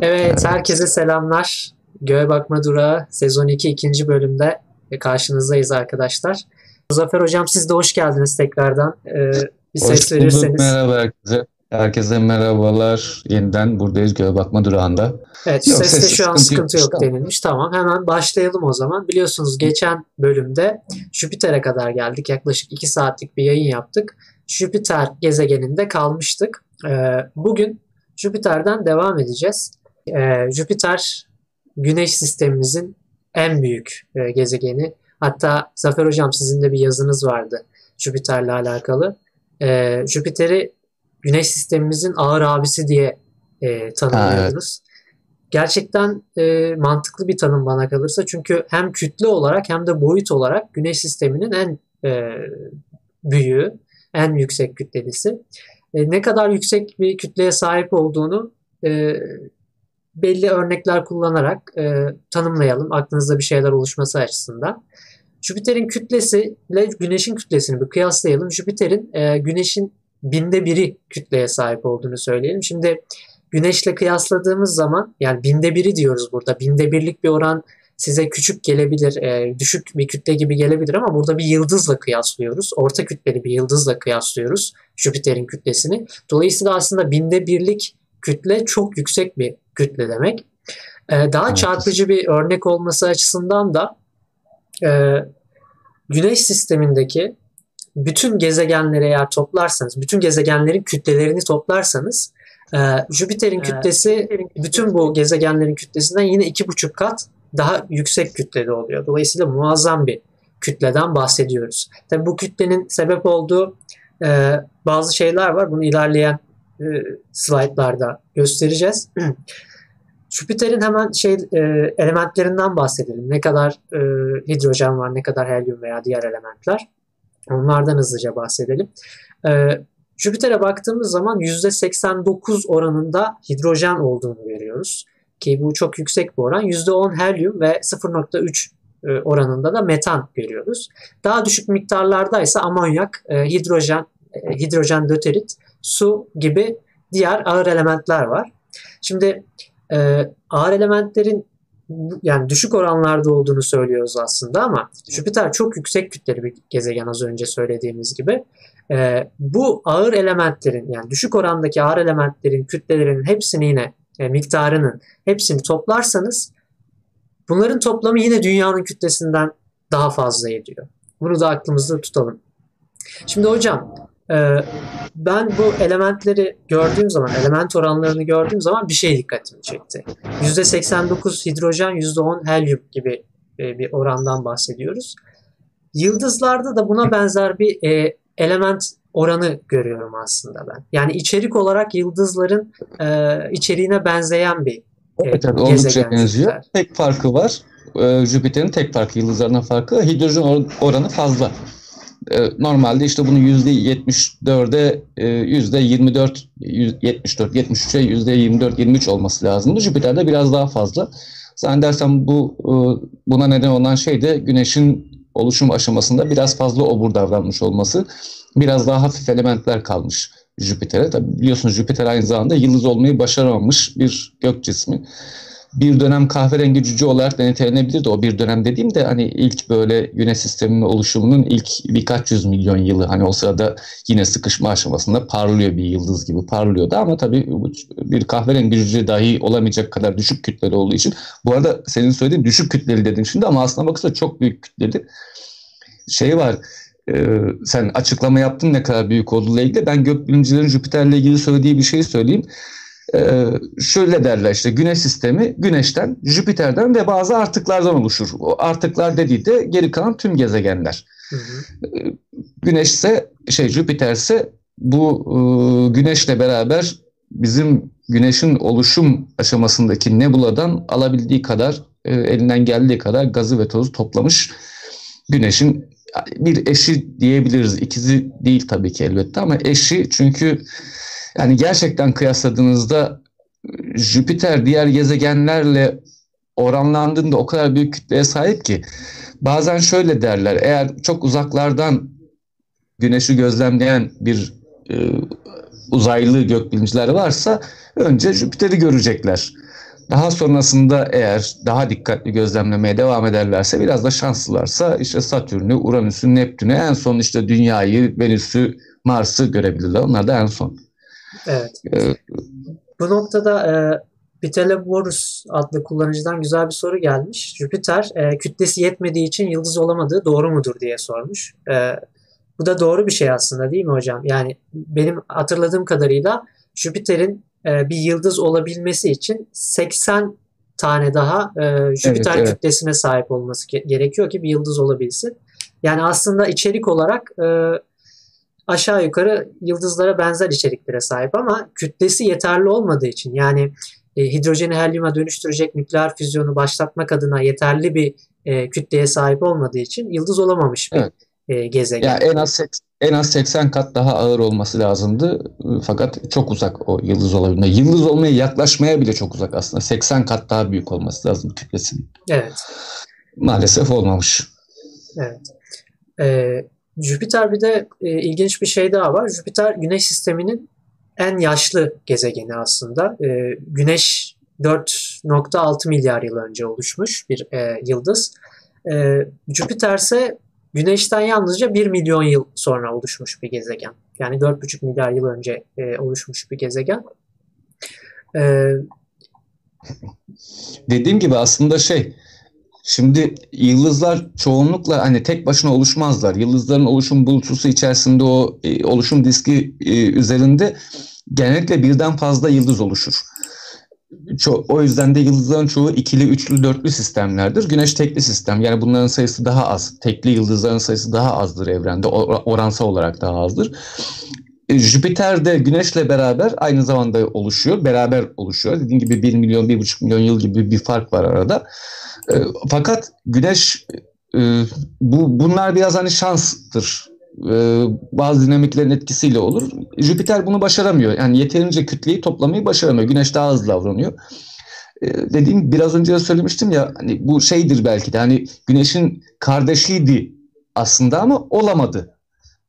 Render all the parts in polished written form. Evet, herkese selamlar. Göğe Bakma Durağı sezon 2 ikinci bölümde karşınızdayız arkadaşlar. Muzaffer hocam, siz de hoş geldiniz tekrardan. Bir hoş ses bulduk, verirseniz. Merhaba herkese. Herkese merhabalar. Yeniden buradayız Göğe Bakma Durağı'nda. Evet, yok, seste şu an sıkıntı yok denilmiş. Tamam, hemen başlayalım o zaman. Biliyorsunuz geçen bölümde Jüpiter'e kadar geldik. Yaklaşık 2 saatlik bir yayın yaptık. Jüpiter gezegeninde kalmıştık. Bugün Jüpiter'den devam edeceğiz. Jüpiter Güneş sistemimizin en büyük gezegeni. Hatta Zafer Hocam, sizin de bir yazınız vardı Jüpiter'le alakalı. Jüpiter'i Güneş sistemimizin ağır abisi diye tanımlıyoruz. Evet. Gerçekten mantıklı bir tanım bana kalırsa. Çünkü hem kütle olarak hem de boyut olarak Güneş sisteminin en büyüğü, en yüksek kütlelisi. Ne kadar yüksek bir kütleye sahip olduğunu belli örnekler kullanarak tanımlayalım, aklınızda bir şeyler oluşması açısından. Jüpiter'in kütlesi ile Güneş'in kütlesini bir kıyaslayalım. Jüpiter'in Güneş'in 1/1000 kütleye sahip olduğunu söyleyelim. Şimdi Güneş'le kıyasladığımız zaman, yani 1/1000 diyoruz burada. 1/1000'lik bir oran size küçük gelebilir, düşük bir kütle gibi gelebilir ama burada bir yıldızla kıyaslıyoruz. Orta kütleli bir yıldızla kıyaslıyoruz Jüpiter'in kütlesini. Dolayısıyla aslında 1/1000'lik kütle çok yüksek bir kütle demek. Daha çarpıcı bir örnek olması açısından da Güneş sistemindeki bütün gezegenleri eğer toplarsanız, bütün gezegenlerin kütlelerini toplarsanız Jüpiter'in kütlesi bütün bu gezegenlerin kütlesinden yine 2,5 kat daha yüksek kütlede oluyor. Dolayısıyla muazzam bir kütleden bahsediyoruz. Tabii bu kütlenin sebep olduğu bazı şeyler var. Bunu ilerleyen slaytlarda göstereceğiz. Jüpiter'in hemen elementlerinden bahsedelim. Ne kadar hidrojen var, ne kadar helyum veya diğer elementler. Onlardan hızlıca bahsedelim. Jüpiter'e baktığımız zaman %89 oranında hidrojen olduğunu görüyoruz. Ki bu çok yüksek bir oran. %10 helyum ve 0,3 oranında da metan görüyoruz. Daha düşük miktarlarda ise amonyak, hidrojen döterit, su gibi diğer ağır elementler var. Şimdi ağır elementlerin yani düşük oranlarda olduğunu söylüyoruz aslında ama Jüpiter çok yüksek kütleli bir gezegen, az önce söylediğimiz gibi. Bu ağır elementlerin, yani düşük orandaki ağır elementlerin kütlelerinin hepsini yine miktarının hepsini toplarsanız bunların toplamı yine Dünya'nın kütlesinden daha fazla ediyor. Bunu da aklımızda tutalım. Şimdi hocam, ben bu elementleri gördüğüm zaman, element oranlarını gördüğüm zaman bir şey dikkatimi çekti. %89 hidrojen, %10 helyum gibi bir orandan bahsediyoruz. Yıldızlarda da buna benzer bir element oranı görüyorum aslında ben. Yani içerik olarak yıldızların içeriğine benzeyen bir gezegen. Oldukça benziyor. Tek farkı var. Jüpiter'in tek farkı, yıldızlarına farkı, hidrojen oranı fazla. Normalde işte bunu %74'e %24, 73'e %24-23 olması lazımdı. Jüpiter'de biraz daha fazla. Zannedersem buna neden olan şey de Güneş'in oluşum aşamasında biraz fazla obur davranmış olması. Biraz daha hafif elementler kalmış Jüpiter'e. Tabii biliyorsunuz Jüpiter aynı zamanda yıldız olmayı başaramamış bir gök cismi. Bir dönem kahverengi cüce olarak da nitelenebilirdi. O bir dönem dediğim de hani ilk böyle Güneş sisteminin oluşumunun ilk birkaç yüz milyon yılı, hani o sırada yine sıkışma aşamasında parlıyor, bir yıldız gibi parlıyordu ama tabii bir kahverengi cüce dahi olamayacak kadar düşük kütleli olduğu için, bu arada senin söylediğin düşük kütleli dedin şimdi ama aslına bakılırsa çok büyük kütleli şey var. Sen açıklama yaptın ne kadar büyük olduğuyla ilgili. Ben gökbilimcilerin Jüpiter'le ilgili söylediği bir şeyi söyleyeyim. Şöyle derler işte, Güneş sistemi Güneş'ten, Jüpiter'den ve bazı artıklardan oluşur. O artıklar dediği de geri kalan tüm gezegenler. Hı hı. Güneş ise Jüpiter ise bu Güneş'le beraber bizim Güneş'in oluşum aşamasındaki nebuladan alabildiği kadar, elinden geldiği kadar gazı ve tozu toplamış. Güneş'in bir eşi diyebiliriz. İkizi değil tabii ki elbette ama eşi, çünkü yani gerçekten kıyasladığınızda Jüpiter diğer gezegenlerle oranlandığında o kadar büyük kütleye sahip ki bazen şöyle derler, eğer çok uzaklardan Güneş'i gözlemleyen bir uzaylı gökbilimciler varsa önce Jüpiter'i görecekler. Daha sonrasında eğer daha dikkatli gözlemlemeye devam ederlerse, biraz da şanslılarsa işte Satürn'ü, Uranüs'ü, Neptün'ü, en son işte Dünya'yı, Venüs'ü, Mars'ı görebilirler. Onlar da en son. Evet. Bu noktada Piteleborus adlı kullanıcıdan güzel bir soru gelmiş. Jüpiter kütlesi yetmediği için yıldız olamadığı doğru mudur diye sormuş. Bu da doğru bir şey aslında, değil mi hocam? Yani benim hatırladığım kadarıyla Jüpiter'in bir yıldız olabilmesi için 80 tane daha Jüpiter kütlesine sahip olması gerekiyor ki bir yıldız olabilsin. Yani aslında içerik olarak aşağı yukarı yıldızlara benzer içeriklere sahip ama kütlesi yeterli olmadığı için, yani hidrojeni helyuma dönüştürecek nükleer füzyonu başlatmak adına yeterli bir kütleye sahip olmadığı için yıldız olamamış bir gezegen. Yani en az 80 kat daha ağır olması lazımdı. Fakat çok uzak o yıldız olabilme. Yıldız olmaya yaklaşmaya bile çok uzak aslında. 80 kat daha büyük olması lazım kütlesinin. Evet. Maalesef olmamış. Evet. Jüpiter bir de ilginç bir şey daha var. Jüpiter Güneş sisteminin en yaşlı gezegeni aslında. Güneş 4.6 milyar yıl önce oluşmuş bir yıldız. Jüpiter ise Güneş'ten yalnızca 1 milyon yıl sonra oluşmuş bir gezegen. Yani 4,5 milyar yıl önce oluşmuş bir gezegen. Dediğim gibi aslında şimdi yıldızlar çoğunlukla hani tek başına oluşmazlar. Yıldızların oluşum bulutsu içerisinde o oluşum diski üzerinde genellikle birden fazla yıldız oluşur. O yüzden de yıldızların çoğu ikili, üçlü, dörtlü sistemlerdir. Güneş tekli sistem. Yani bunların sayısı daha az. Tekli yıldızların sayısı daha azdır evrende. Oransal olarak daha azdır. Jüpiter de Güneş'le beraber aynı zamanda oluşuyor. Beraber oluşuyor. Dediğim gibi 1 milyon, 1,5 milyon yıl gibi bir fark var arada. Fakat Güneş, bunlar biraz hani şanstır. Bazı dinamiklerin etkisiyle olur. Jüpiter bunu başaramıyor. Yani yeterince kütleyi toplamayı başaramıyor. Güneş daha hızlı davranıyor. Dediğim, biraz önce söylemiştim ya, hani bu şeydir belki de, hani Güneş'in kardeşiydi aslında ama olamadı.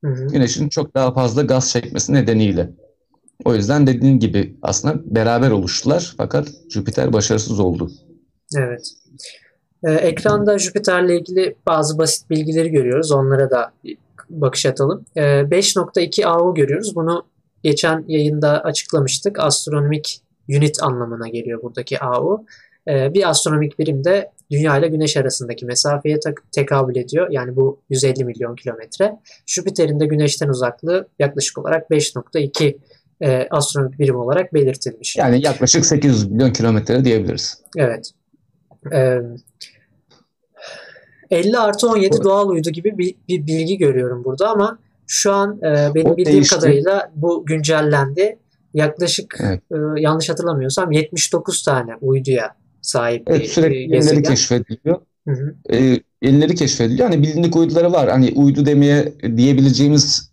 Hı hı. Güneş'in çok daha fazla gaz çekmesi nedeniyle. O yüzden dediğim gibi aslında beraber oluştular fakat Jüpiter başarısız oldu. Evet. Ekranda Jüpiter'le ilgili bazı basit bilgileri görüyoruz. Onlara da bakış atalım. 5.2 AU görüyoruz. Bunu geçen yayında açıklamıştık. Astronomik unit anlamına geliyor buradaki AU. Bir astronomik birim de Dünya ile Güneş arasındaki mesafeye tekabül ediyor. Yani bu 150 milyon kilometre. Jüpiter'in de Güneş'ten uzaklığı yaklaşık olarak 5.2 astronomik birim olarak belirtilmiş. Yani yaklaşık 800 milyon kilometre diyebiliriz. Evet. 50+17 evet. Doğal uydu gibi bir bilgi görüyorum burada ama şu an benim bildiğim kadarıyla bu güncellendi. Yaklaşık yanlış hatırlamıyorsam 79 tane uyduya sahip. Evet, sürekli yenileri keşfediliyor. Hı hı. Yenileri keşfediliyor. Hani bilindik uyduları var. Hani uydu diyebileceğimiz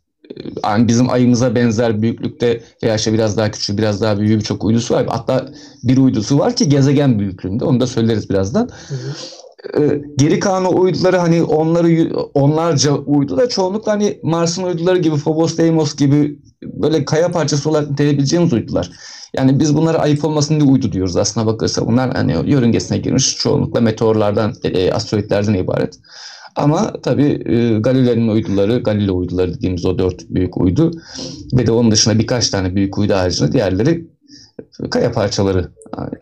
yani bizim ayımıza benzer büyüklükte veya biraz daha küçük, biraz daha büyük birçok uydusu var. Hatta bir uydusu var ki gezegen büyüklüğünde. Onu da söyleriz birazdan. Hı hı. Geri kalan uyduları, hani onlarca uydu da çoğunlukla hani Mars'ın uyduları gibi, Phobos, Deimos gibi böyle kaya parçası olarak nitelebileceğimiz uydular. Yani biz bunlara ayıp olmasın diye uydu diyoruz aslına bakarsa. Bunlar hani yörüngesine girmiş çoğunlukla meteorlardan, asteroidlerden ibaret. Ama tabii Galileo'nun uyduları, Galileo uyduları dediğimiz o 4 büyük uydu ve de onun dışında birkaç tane büyük uydu haricinde diğerleri kaya parçaları,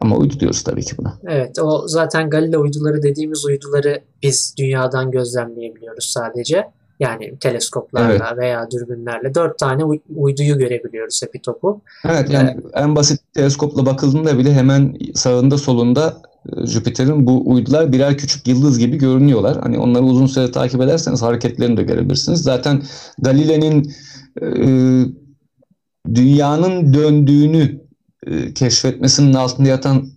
ama uydu diyoruz tabii ki buna. Evet, o zaten Galileo uyduları dediğimiz uyduları biz Dünya'dan gözlemleyebiliyoruz sadece. Yani teleskoplarla veya dürbünlerle 4 tane uyduyu görebiliyoruz epitopu. Evet, yani en basit teleskopla bakıldığında bile hemen sağında solunda Jüpiter'in bu uydular birer küçük yıldız gibi görünüyorlar. Hani onları uzun süre takip ederseniz hareketlerini de görebilirsiniz. Zaten Galileo'nun Dünya'nın döndüğünü keşfetmesinin altında yatan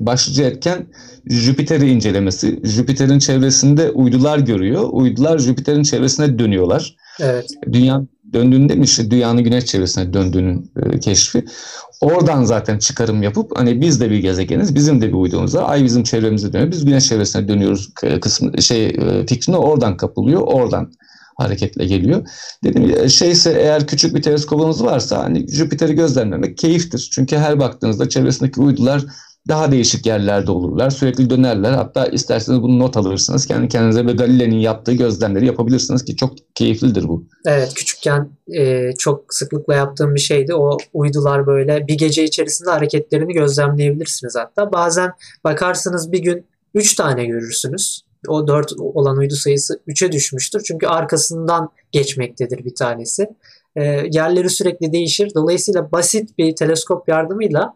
başlıca etken Jüpiter'i incelemesi. Jüpiter'in çevresinde uydular görüyor. Uydular Jüpiter'in çevresine dönüyorlar. Evet. Dünya döndüğünde mi işte Dünya'nın Güneş çevresine döndüğünün keşfi. Oradan zaten çıkarım yapıp hani biz de bir gezegeniz, bizim de bir uydumuz var. Ay bizim çevremize dönüyor. Biz Güneş çevresine dönüyoruz kısmı fikrine oradan kapılıyor. Oradan hareketle geliyor. Dedim eğer küçük bir teleskopunuz varsa hani Jüpiter'i gözlemlemek keyiftir. Çünkü her baktığınızda çevresindeki uydular daha değişik yerlerde olurlar. Sürekli dönerler. Hatta isterseniz bunu not alırsınız. Kendi kendinize ve Galileo'nun yaptığı gözlemleri yapabilirsiniz ki çok keyiflidir bu. Evet, küçükken çok sıklıkla yaptığım bir şeydi. O uydular böyle bir gece içerisinde hareketlerini gözlemleyebilirsiniz hatta. Bazen bakarsınız bir gün 3 tane görürsünüz. O 4 olan uydu sayısı 3'e düşmüştür. Çünkü arkasından geçmektedir bir tanesi. Yerleri sürekli değişir. Dolayısıyla basit bir teleskop yardımıyla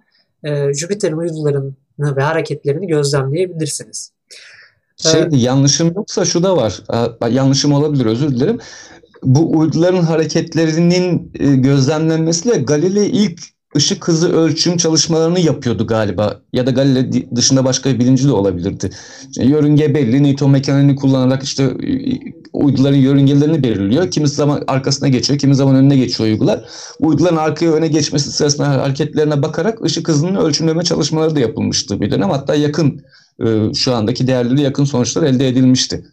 Jüpiter'in uydularını ve hareketlerini gözlemleyebilirsiniz. Yanlışım yoksa şu da var. Yanlışım olabilir, özür dilerim. Bu uyduların hareketlerinin gözlemlenmesiyle Galileo ilk ışık hızı ölçüm çalışmalarını yapıyordu galiba. Ya da Galileo dışında başka bir bilimci de olabilirdi. Yörünge belli, Newton mekaniğini kullanarak işte uyduların yörüngelerini belirliyor. Kimi zaman arkasına geçiyor, kimi zaman önüne geçiyor uydular. Uyduların arkaya öne geçmesi sırasında hareketlerine bakarak ışık hızını ölçümleme çalışmaları da yapılmıştı bir dönem. Hatta yakın, şu andaki değerleri yakın sonuçlar elde edilmişti.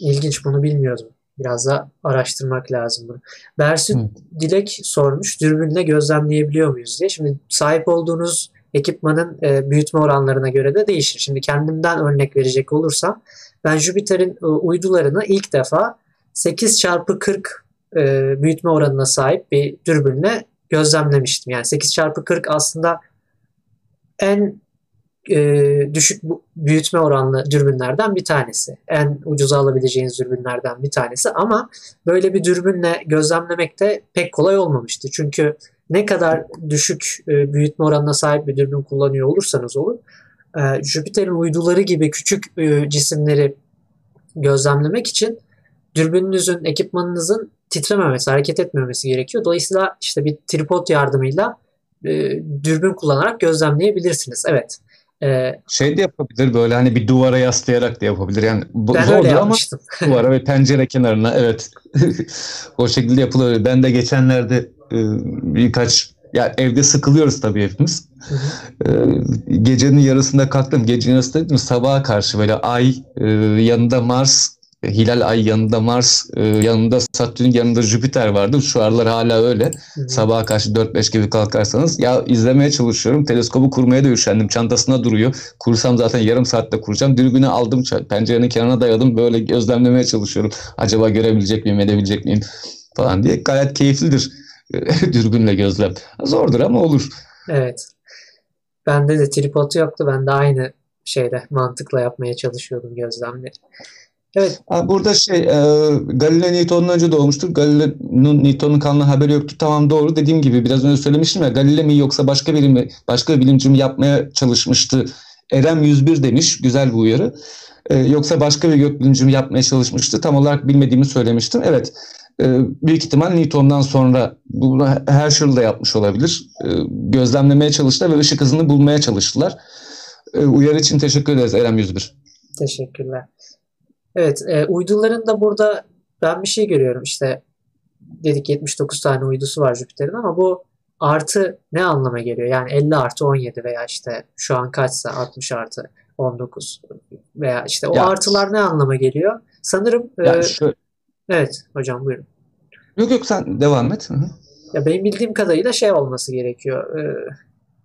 İlginç, bunu bilmiyordum. Biraz da araştırmak lazım bunu. Bersin Dilek sormuş, dürbünle gözlemleyebiliyor muyuz diye. Şimdi sahip olduğunuz ekipmanın büyütme oranlarına göre de değişir. Şimdi kendimden örnek verecek olursam, ben Jüpiter'in uydularını ilk defa 8x40 büyütme oranına sahip bir dürbünle gözlemlemiştim. Yani 8x40 aslında en düşük büyütme oranlı dürbünlerden bir tanesi. En ucuza alabileceğiniz dürbünlerden bir tanesi. Ama böyle bir dürbünle gözlemlemek de pek kolay olmamıştı. Çünkü ne kadar düşük büyütme oranına sahip bir dürbün kullanıyor olursanız olun, Jüpiter'in uyduları gibi küçük cisimleri gözlemlemek için dürbününüzün, ekipmanınızın titrememesi, hareket etmemesi gerekiyor. Dolayısıyla işte bir tripod yardımıyla dürbün kullanarak gözlemleyebilirsiniz. Evet. De yapabilir, böyle hani bir duvara yaslayarak da yapabilir. Yani ben zordu öyle yapmıştım. Ama duvara ve pencere kenarına, evet. O şekilde yapılabilir. Ben de geçenlerde birkaç, ya evde sıkılıyoruz tabii hepimiz. Gecenin yarısında kalktım. Gecenin yarısı dedim, sabaha karşı böyle ay yanında Mars, hilal ay yanında Mars, yanında Satürn, yanında Jüpiter vardı. Şu aralar hala öyle. Sabaha karşı 4-5 gibi kalkarsanız. Ya izlemeye çalışıyorum. Teleskobu kurmaya da üşendim. Çantasına duruyor. Kursam zaten yarım saatte kuracağım. Dürbünü aldım. Pencerenin kenarına dayadım. Böyle gözlemlemeye çalışıyorum. Acaba görebilecek miyim, edebilecek miyim falan diye. Gayet keyiflidir dürbünle gözlem. Zordur ama olur. Evet. Bende de tripod yoktu. Ben de aynı mantıkla yapmaya çalışıyordum gözlemleri. Evet. Burada Galileo Newton'dan önce doğmuştur. Galileo'nun Newton'un kanlı haberi yoktu. Tamam, doğru. Dediğim gibi biraz önce söylemiştim ya, Galileo mi yoksa başka bir bilimci mi yapmaya çalışmıştı? Erem 101 demiş. Güzel bir uyarı. Yoksa başka bir gökbilimci mi yapmaya çalışmıştı? Tam olarak bilmediğimi söylemiştim. Evet. Büyük ihtimal Newton'dan sonra bunu Herschel de yapmış olabilir. Gözlemlemeye çalıştılar ve ışık hızını bulmaya çalıştılar. Uyarı için teşekkür ederiz Erem 101. Teşekkürler. Evet, uyduların da burada ben bir şey görüyorum. İşte dedik 79 tane uydusu var Jüpiter'in, ama bu artı ne anlama geliyor? Yani 50+17 veya işte şu an kaçsa 60+19 veya işte o artılar ne anlama geliyor? Sanırım evet hocam, buyurun. Yok sen devam et. Hı-hı. Ya benim bildiğim kadarıyla olması gerekiyor.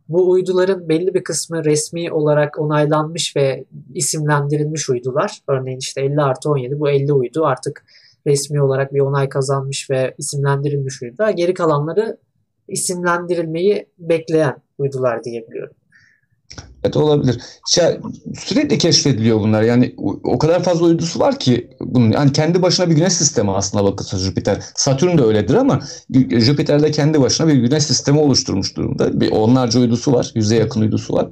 Bu uyduların belli bir kısmı resmi olarak onaylanmış ve isimlendirilmiş uydular. Örneğin işte 50+17, bu 50 uydu artık resmi olarak bir onay kazanmış ve isimlendirilmiş uydular. Geri kalanları isimlendirilmeyi bekleyen uydular diyebiliyorum. Evet, olabilir. Sürekli keşfediliyor bunlar. Yani o kadar fazla uydusu var ki bunun. Yani kendi başına bir güneş sistemi aslında bakılsa Jüpiter. Satürn de öyledir ama Jüpiter de kendi başına bir güneş sistemi oluşturmuş durumda. Onlarca uydusu var. 100'e yakın uydusu var.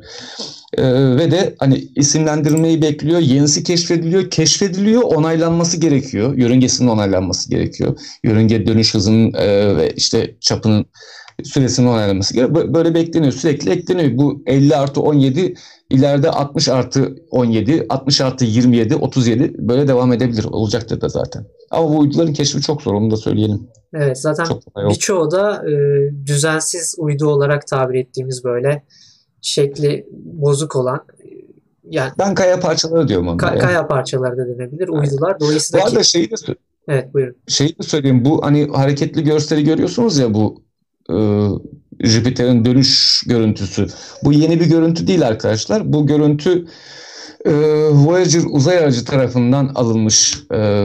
Ve de hani isimlendirmeyi bekliyor. Yenisi keşfediliyor. Onaylanması gerekiyor. Yörüngesinin onaylanması gerekiyor. Yörünge dönüş hızının ve işte çapının süresinin onaylanması gerekiyor. Böyle bekleniyor. Sürekli ekleniyor. Bu 50+17 ileride 60+17, 60+27, 37 böyle devam edebilir. Olacaktır da zaten. Ama bu uyduların keşfi çok zor. Onu da söyleyelim. Evet. Zaten birçoğu da düzensiz uydu olarak tabir ettiğimiz böyle şekli bozuk olan, yani ben kaya parçaları diyorum onlara. Kaya parçaları da denebilir. Uydular. Dolayısıyla bu arada evet, buyurun. Şeyi de söyleyeyim. Bu hani hareketli gösteri görüyorsunuz ya, bu Jüpiter'in dönüş görüntüsü. Bu yeni bir görüntü değil arkadaşlar. Bu görüntü Voyager uzay aracı tarafından alınmış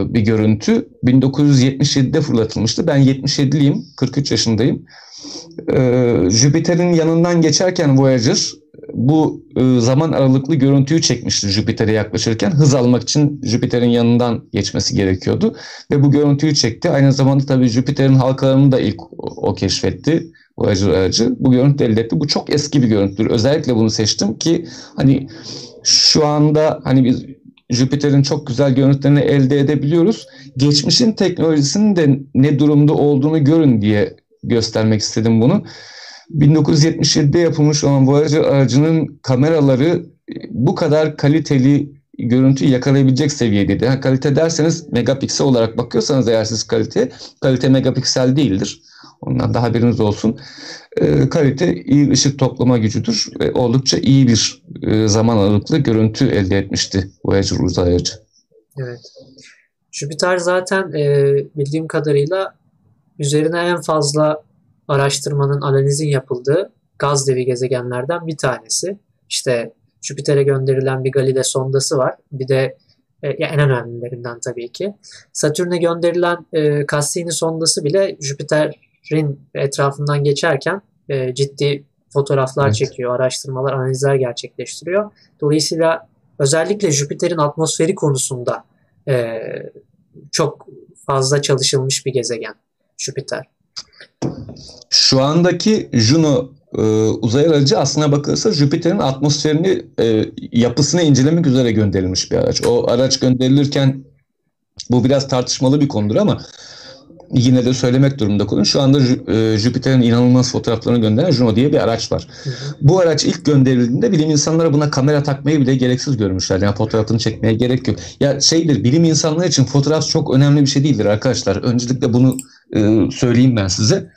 bir görüntü. 1977'de fırlatılmıştı. Ben 77'liyim, 43 yaşındayım. Jüpiter'in yanından geçerken Voyager bu zaman aralıklı görüntüyü çekmişti Jüpiter'e yaklaşırken. Hız almak için Jüpiter'in yanından geçmesi gerekiyordu. Ve bu görüntüyü çekti. Aynı zamanda tabii Jüpiter'in halkalarını da ilk o keşfetti. Voyager aracı. Bu görüntü elde etti. Bu çok eski bir görüntüdür. Özellikle bunu seçtim ki hani şu anda hani biz Jüpiter'in çok güzel görüntülerini elde edebiliyoruz. Geçmişin teknolojisinin de ne durumda olduğunu görün diye göstermek istedim bunu. 1977'de yapılmış olan Voyager aracının kameraları bu kadar kaliteli görüntü yakalayabilecek seviyedeydi. Ha, kalite derseniz megapiksel olarak bakıyorsanız eğer siz kalite megapiksel değildir. Ondan daha biriniz olsun. Kalite iyi ışık toplama gücüdür ve oldukça iyi bir zaman aralıklı görüntü elde etmişti Voyager uzay aracı. Evet. Jüpiter zaten bildiğim kadarıyla üzerine en fazla araştırmanın, analizin yapıldığı gaz devi gezegenlerden bir tanesi. İşte Jüpiter'e gönderilen bir Galileo sondası var. Bir de en önemlilerinden tabii ki. Satürn'e gönderilen Cassini sondası bile Jüpiter'in etrafından geçerken ciddi fotoğraflar çekiyor, araştırmalar, analizler gerçekleştiriyor. Dolayısıyla özellikle Jüpiter'in atmosferi konusunda çok fazla çalışılmış bir gezegen Jüpiter. Şu andaki Juno uzay aracı aslına bakılırsa Jüpiter'in atmosferini, yapısını incelemek üzere gönderilmiş bir araç. O araç gönderilirken bu biraz tartışmalı bir konudur ama yine de söylemek durumunda kalıyorum. Şu anda Jüpiter'in inanılmaz fotoğraflarını gönderen Juno diye bir araç var. Bu araç ilk gönderildiğinde bilim insanları buna kamera takmayı bile gereksiz görmüşler. Yani fotoğrafını çekmeye gerek yok. Ya şeydir, bilim insanları için fotoğraf çok önemli bir şey değildir arkadaşlar. Öncelikle bunu söyleyeyim ben size.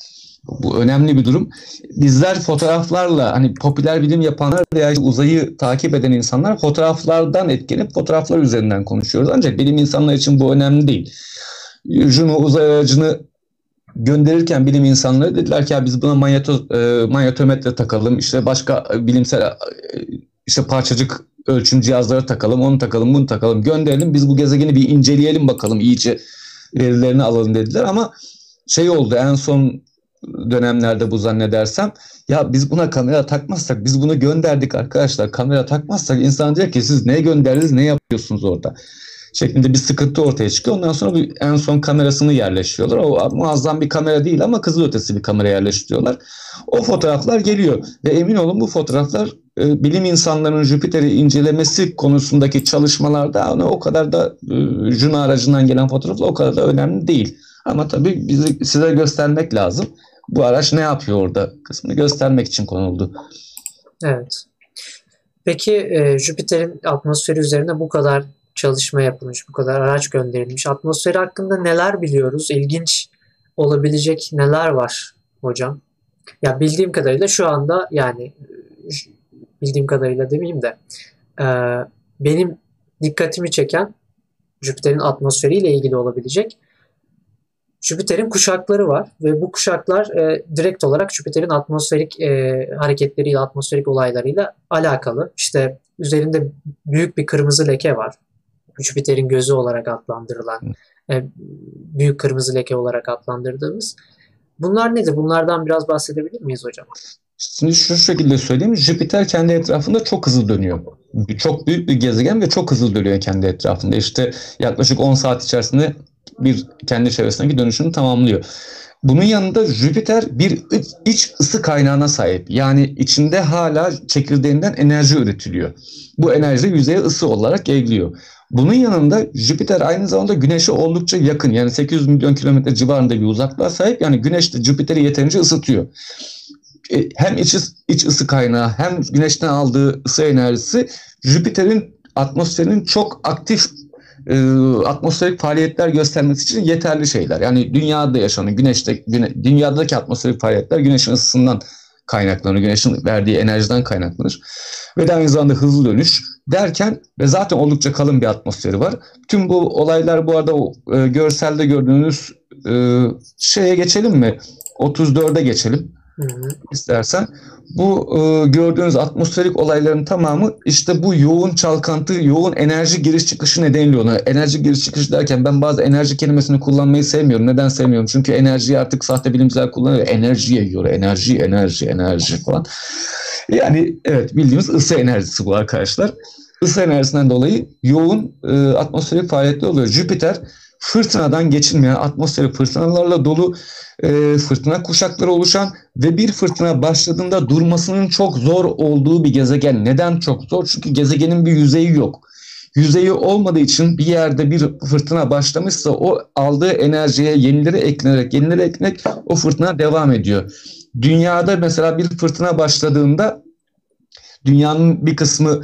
Bu önemli bir durum. Bizler fotoğraflarla, hani popüler bilim yapanlar veya uzayı takip eden insanlar fotoğraflardan etkilenip fotoğraflar üzerinden konuşuyoruz. Ancak bilim insanları için bu önemli değil. Juno uzay aracını gönderirken bilim insanları dediler ki ya biz buna manyetometre takalım, işte başka bilimsel işte parçacık ölçüm cihazları takalım, onu takalım, bunu takalım, gönderelim, biz bu gezegeni bir inceleyelim bakalım, iyice verilerini alalım dediler. Ama şey oldu en son dönemlerde bu zannedersem, ya biz buna kamera takmazsak, biz bunu gönderdik arkadaşlar, kamera takmazsak insan diyor ki siz ne gönderdiniz, ne yapıyorsunuz orada şeklinde bir sıkıntı ortaya çıkıyor. Ondan sonra en son kamerasını yerleştiriyorlar. O muazzam bir kamera değil ama kızılötesi bir kamera yerleştiriyorlar. O fotoğraflar geliyor ve emin olun bu fotoğraflar bilim insanlarının Jüpiter'i incelemesi konusundaki çalışmalarda hani o kadar da Juno aracından gelen fotoğraflar o kadar da önemli değil. Ama tabii size göstermek lazım. Bu araç ne yapıyor orada kısmını göstermek için konuldu. Evet. Peki Jüpiter'in atmosferi üzerine bu kadar çalışma yapılmış, bu kadar araç gönderilmiş. Atmosferi hakkında neler biliyoruz? İlginç olabilecek neler var hocam? Ya bildiğim kadarıyla şu anda, yani bildiğim kadarıyla demeyeyim de benim dikkatimi çeken Jüpiter'in atmosferiyle ilgili olabilecek, Jüpiter'in kuşakları var ve bu kuşaklar direkt olarak Jüpiter'in atmosferik hareketleriyle, atmosferik olaylarıyla alakalı. İşte üzerinde büyük bir kırmızı leke var. Jüpiter'in gözü olarak adlandırılan, büyük kırmızı leke olarak adlandırdığımız. Bunlar nedir? Bunlardan biraz bahsedebilir miyiz hocam? Şimdi şu şekilde söyleyeyim. Jüpiter kendi etrafında çok hızlı dönüyor. Çok büyük bir gezegen ve çok hızlı dönüyor kendi etrafında. İşte yaklaşık 10 saat içerisinde bir kendi çevresindeki dönüşünü tamamlıyor. Bunun yanında Jüpiter bir iç ısı kaynağına sahip. Yani içinde hala çekirdeğinden enerji üretiliyor. Bu enerji yüzeye ısı olarak yayılıyor. Bunun yanında Jüpiter aynı zamanda Güneş'e oldukça yakın. Yani 800 milyon kilometre civarında bir uzaklığa sahip. Yani Güneş de Jüpiter'i yeterince ısıtıyor. Hem iç ısı kaynağı hem Güneş'ten aldığı ısı enerjisi Jüpiter'in atmosferinin çok aktif atmosferik faaliyetler göstermesi için yeterli şeyler. Yani dünyada yaşanan, dünyadaki atmosferik faaliyetler Güneş'in ısısından kaynaklanır. Güneş'in verdiği enerjiden kaynaklanır. Ve de aynı zamanda hızlı dönüş derken ve zaten oldukça kalın bir atmosferi var. Tüm bu olaylar bu arada görselde gördüğünüz şeye geçelim mi? 34'e geçelim. istersen. Bu gördüğünüz atmosferik olayların tamamı işte bu yoğun çalkantı, yoğun enerji giriş çıkışı nedeniyle ona. Enerji giriş çıkışı derken ben bazı enerji kelimesini kullanmayı sevmiyorum. Neden sevmiyorum? Çünkü enerjiyi artık sahte bilimciler kullanıyor. Enerjiye yiyor. Enerji falan. Yani evet, bildiğimiz ısı enerjisi bu arkadaşlar. Isı enerjisinden dolayı yoğun atmosferik faaliyetler oluyor. Jüpiter fırtınadan geçilmeyen, atmosferi fırtınalarla dolu, fırtına kuşakları oluşan ve bir fırtına başladığında durmasının çok zor olduğu bir gezegen. Neden çok zor? Çünkü gezegenin bir yüzeyi yok. Yüzeyi olmadığı için bir yerde bir fırtına başlamışsa o aldığı enerjiye yenileri eklenerek o fırtına devam ediyor. Dünyada mesela bir fırtına başladığında dünyanın bir kısmı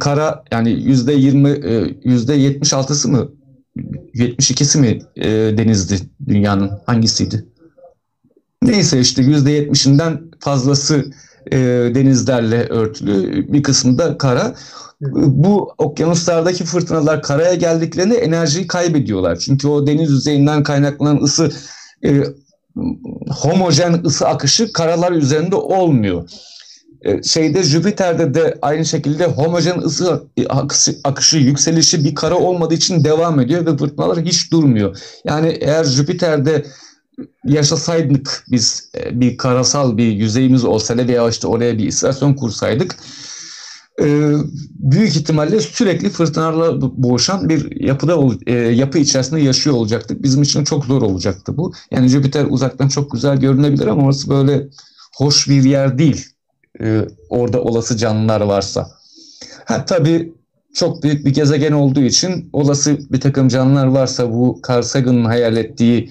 kara, yani %76'sı mı? 72'si mi denizdi dünyanın? Hangisiydi? Neyse işte %70'inden fazlası denizlerle örtülü. Bir kısmı da kara. Bu okyanuslardaki fırtınalar karaya geldiklerinde enerjiyi kaybediyorlar. Çünkü o deniz yüzeyinden kaynaklanan ısı, homojen ısı akışı karalar üzerinde olmuyor. Jüpiter'de de aynı şekilde homojen ısı akışı yükselişi bir kara olmadığı için devam ediyor ve fırtınalar hiç durmuyor. Yani eğer Jüpiter'de yaşasaydık, biz bir karasal bir yüzeyimiz olsaydı veya işte oraya bir istasyon kursaydık, büyük ihtimalle sürekli fırtınalarla boğuşan bir yapı içerisinde yaşıyor olacaktık. Bizim için çok zor olacaktı bu. Yani Jüpiter uzaktan çok güzel görünebilir ama orası böyle hoş bir yer değil. Orada olası canlılar varsa. Tabii çok büyük bir gezegen olduğu için olası bir takım canlılar varsa bu Carl Sagan'ın hayal ettiği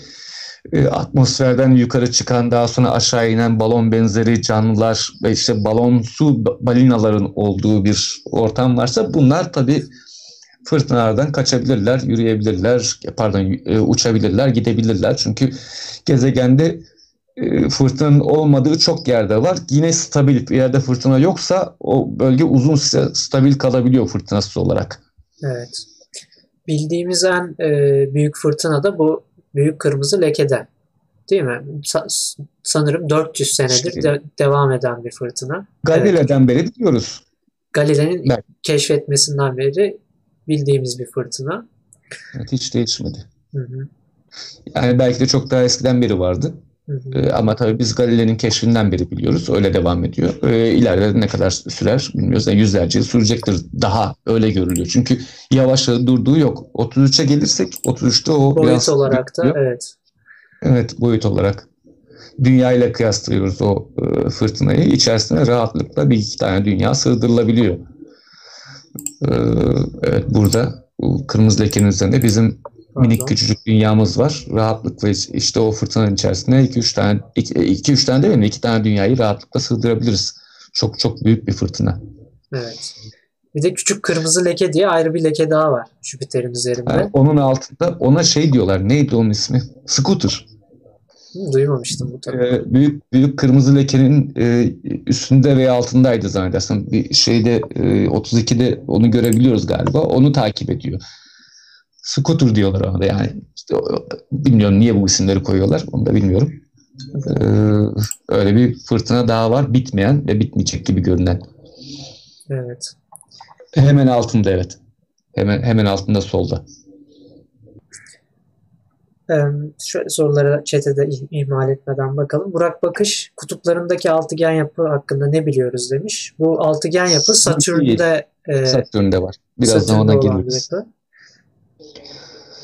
atmosferden yukarı çıkan, daha sonra aşağı inen balon benzeri canlılar ve işte balonsu balinaların olduğu bir ortam varsa bunlar tabii fırtınalardan kaçabilirler, uçabilirler, gidebilirler. Çünkü gezegende fırtınanın olmadığı çok yerde var. Yine stabil bir yerde fırtına yoksa o bölge uzun süre stabil kalabiliyor fırtınasız olarak. Evet. Bildiğimiz en büyük fırtına da bu büyük kırmızı lekeden. Değil mi? Sanırım 400 senedir devam eden bir fırtına. Galile'den beri biliyoruz. Galile'nin keşfetmesinden beri bildiğimiz bir fırtına. Evet, hiç değişmedi. Hı-hı. Yani belki de çok daha eskiden beri vardı. Hı hı. Ama tabii biz Galileo'nun keşfinden beri biliyoruz. Öyle devam ediyor. İleride ne kadar sürer bilmiyoruz. Yani yüzlerce yıl sürecektir. Daha öyle görülüyor. Çünkü yavaşladı, durduğu yok. 33'e gelirsek 33'te o boyut olarak da gidiyor. Evet. Evet, boyut olarak. Dünya ile kıyaslıyoruz o fırtınayı. İçerisine rahatlıkla bir iki tane dünya sığdırılabiliyor. Evet, burada kırmızı lekenin üzerinde bizim minik küçücük dünyamız var. Rahatlıkla işte o fırtınanın içerisine 2 tane dünyayı rahatlıkla sığdırabiliriz. Çok çok büyük bir fırtına. Evet. Bir de küçük kırmızı leke diye ayrı bir leke daha var Jüpiter'in üzerinde. Yani onun altında ona şey diyorlar. Neydi onun ismi? Scooter. Duymamıştım bu tabii. Büyük kırmızı lekenin üstünde veya altındaydı zannedersem. Bir şeyde 32'de onu görebiliyoruz galiba. Onu takip ediyor. Scooter diyorlar ona da, yani işte, bilmiyorum niye bu isimleri koyuyorlar, onu da bilmiyorum. Öyle bir fırtına daha var, bitmeyen ve bitmeyecek gibi görünen. Evet. Hemen altında, evet. Hemen altında solda. Şöyle sorulara chat'e ihmal etmeden bakalım. Burak Bakış, kutuplarındaki altıgen yapı hakkında ne biliyoruz demiş. Bu altıgen yapı Satürn'de var. Birazdan ona geliriz.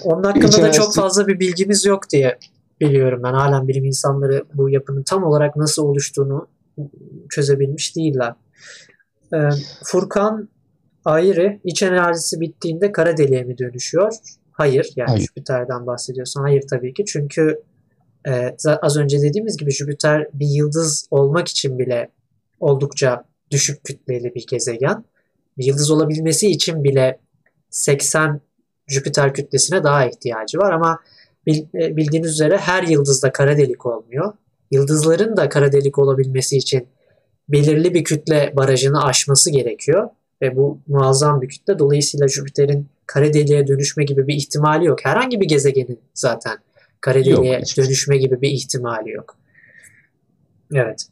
Onun hakkında da çok fazla bir bilgimiz yok diye biliyorum ben. Halen bilim insanları bu yapının tam olarak nasıl oluştuğunu çözebilmiş değiller. Furkan Ayri, iç enerjisi bittiğinde kara deliğe mi dönüşüyor? Hayır. Yani hayır. Jüpiter'den bahsediyorsun. Hayır tabii ki. Çünkü az önce dediğimiz gibi Jüpiter bir yıldız olmak için bile oldukça düşük kütleli bir gezegen. Bir yıldız olabilmesi için bile 80 Jüpiter kütlesine daha ihtiyacı var ama bildiğiniz üzere her yıldızda kara delik olmuyor. Yıldızların da kara delik olabilmesi için belirli bir kütle barajını aşması gerekiyor ve bu muazzam bir kütle. Dolayısıyla Jüpiter'in kara deliğe dönüşme gibi bir ihtimali yok. Herhangi bir gezegenin zaten kara deliğe dönüşme gibi bir ihtimali yok. Evet.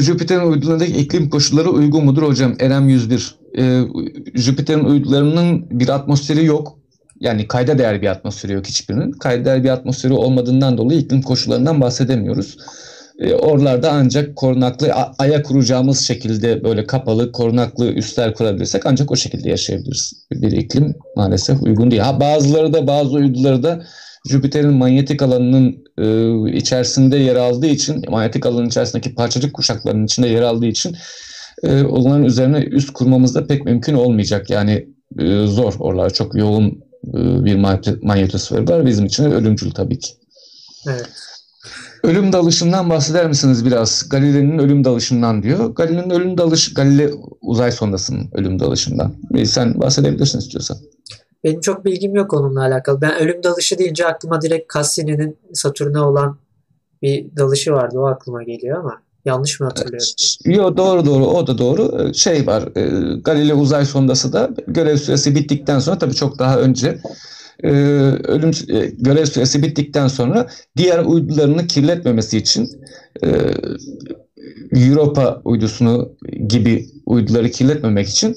Jüpiter'in uydularındaki iklim koşulları uygun mudur hocam? Erem 101. Jüpiter'in uydularının bir atmosferi yok. Yani kayda değer bir atmosferi yok hiçbirinin. Kayda değer bir atmosferi olmadığından dolayı iklim koşullarından bahsedemiyoruz. Oralarda ancak korunaklı, aya kuracağımız şekilde böyle kapalı, korunaklı üsler kurabilirsek ancak o şekilde yaşayabiliriz. Bir iklim maalesef uygun değil. Ha, bazıları da, bazı uyduları da Jüpiter'in manyetik alanının içerisinde yer aldığı için, manyetik alanın içerisindeki parçacık kuşaklarının içinde yer aldığı için onların üzerine üst kurmamız da pek mümkün olmayacak. Yani zor, oralar çok yoğun bir manyetosfer var. Bizim için ölümcül tabii ki. Evet. Ölüm dalışından bahseder misiniz biraz? Galileo'nun ölüm dalışından diyor. Galileo'nun ölüm dalışı, Galileo uzay sondasının ölüm dalışından. Sen bahsedebilirsin istiyorsan. Benim çok bilgim yok onunla alakalı. Ben ölüm dalışı deyince aklıma direkt Cassini'nin Satürn'e olan bir dalışı vardı. O aklıma geliyor ama yanlış mı hatırlıyorum? Yo, doğru. O da doğru. Şey var, Galileo uzay sondası da görev süresi bittikten sonra, tabii çok daha önce görev süresi bittikten sonra diğer uydularını kirletmemesi için Europa uydusunu gibi uyduları kirletmemek için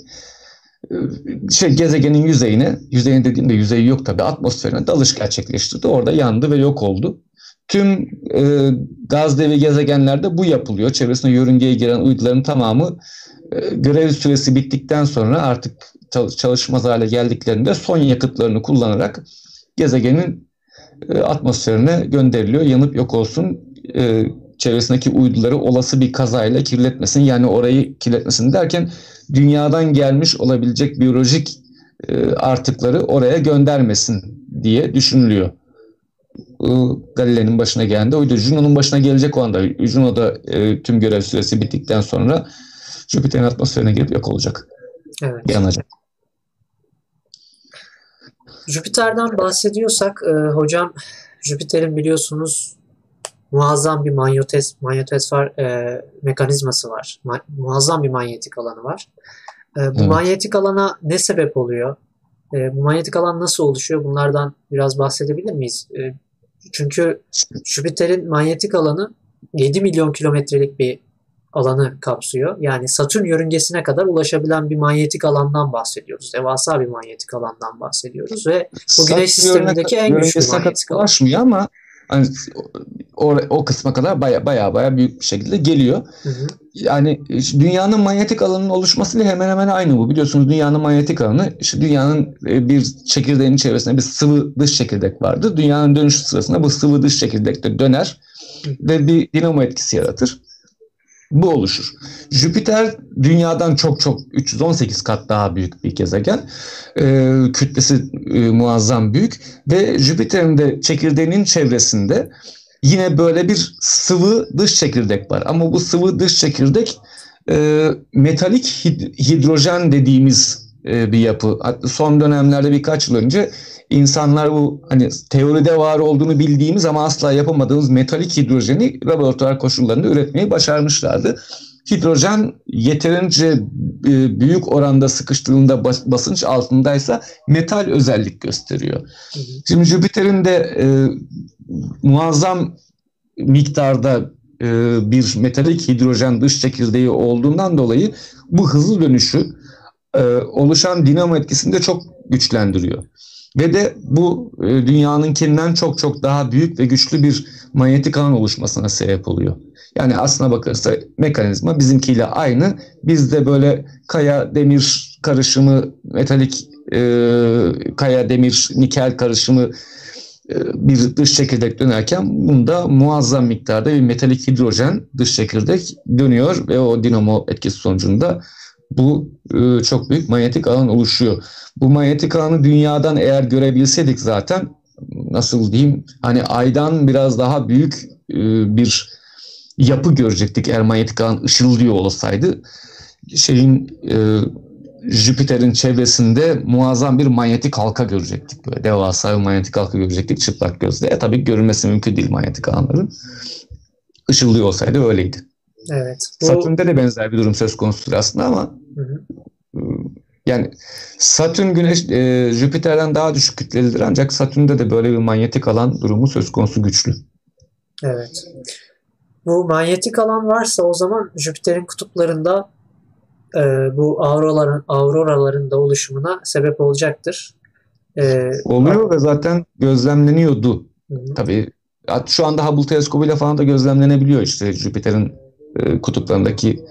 gezegenin yüzeyine dediğimde yüzeyi yok tabii, atmosferine dalış gerçekleştirdi. Orada yandı ve yok oldu. Tüm gaz devi gezegenlerde bu yapılıyor. Çevresine yörüngeye giren uyduların tamamı görev süresi bittikten sonra artık çalışmaz hale geldiklerinde son yakıtlarını kullanarak gezegenin atmosferine gönderiliyor. Yanıp yok olsun, çevresindeki uyduları olası bir kazayla kirletmesin. Yani orayı kirletmesin derken dünyadan gelmiş olabilecek biyolojik artıkları oraya göndermesin diye düşünülüyor. Galileo'nun başına gelen de oydu. Juno'nun başına gelecek o anda. Juno'da tüm görev süresi bittikten sonra Jüpiter'in atmosferine girip yok olacak. Evet. Yanacak. Jüpiter'den bahsediyorsak hocam, Jüpiter'in biliyorsunuz muazzam bir manyetosfer mekanizması var. Muazzam bir manyetik alanı var. Bu manyetik alana ne sebep oluyor? Bu manyetik alan nasıl oluşuyor? Bunlardan biraz bahsedebilir miyiz? Çünkü Jüpiter'in manyetik alanı 7 milyon kilometrelik bir alanı kapsıyor. Yani Satürn yörüngesine kadar ulaşabilen bir manyetik alandan bahsediyoruz. Devasa bir manyetik alandan bahsediyoruz ve bu Güneş sistemindeki en güçlü manyetik alan. Ulaşmıyor ama hani o kısma kadar baya büyük bir şekilde geliyor. Hı hı. Yani dünyanın manyetik alanının oluşmasıyla hemen hemen aynı bu. Biliyorsunuz dünyanın manyetik alanı, işte dünyanın bir çekirdeğinin çevresinde bir sıvı dış çekirdek vardır. Dünyanın dönüşü sırasında bu sıvı dış çekirdek de döner ve bir dinamo etkisi yaratır. Bu oluşur. Jüpiter dünyadan çok 318 kat daha büyük bir gezegen. Kütlesi muazzam büyük ve Jüpiter'in de çekirdeğinin çevresinde yine böyle bir sıvı dış çekirdek var. Ama bu sıvı dış çekirdek metalik hidrojen dediğimiz bir yapı. Hatta son dönemlerde birkaç yıl önce insanlar bu hani teoride var olduğunu bildiğimiz ama asla yapamadığımız metalik hidrojeni laboratuvar koşullarında üretmeyi başarmışlardı. Hidrojen yeterince büyük oranda sıkıştığında, basınç altındaysa metal özellik gösteriyor. Şimdi Jüpiter'in de muazzam miktarda bir metalik hidrojen dış çekirdeği olduğundan dolayı bu hızlı dönüşü oluşan dinamo etkisini de çok güçlendiriyor. Ve de bu dünyanınkinden çok daha büyük ve güçlü bir manyetik alan oluşmasına sebep oluyor. Yani aslına bakarsa mekanizma bizimkiyle aynı. Bizde böyle kaya demir karışımı, metalik kaya demir nikel karışımı bir dış çekirdek dönerken bunda muazzam miktarda bir metalik hidrojen dış çekirdek dönüyor ve o dinamo etkisi sonucunda bu çok büyük manyetik alan oluşuyor. Bu manyetik alanı dünyadan eğer görebilseydik zaten, nasıl diyeyim, hani aydan biraz daha büyük bir yapı görecektik eğer manyetik alan ışıldıyor olsaydı. Jüpiter'in çevresinde muazzam bir manyetik halka görecektik. Böyle devasa bir manyetik halka görecektik çıplak gözle. Tabii görülmesi mümkün değil manyetik alanların. Işıldıyor olsaydı öyleydi. Evet. Satürn'de de benzer bir durum söz konusudur aslında ama yani Satürn Güneş Jüpiter'den daha düşük kütlelidir ancak Satürn'de de böyle bir manyetik alan durumu söz konusu, güçlü. Evet. bu manyetik alan varsa o zaman Jüpiter'in kutuplarında bu auroraların da oluşumuna sebep olacaktır. Oluyor ve zaten gözlemleniyordu. Hı. Tabii şu anda Hubble teleskobuyla falan da gözlemlenebiliyor, işte Jüpiter'in kutuplarındaki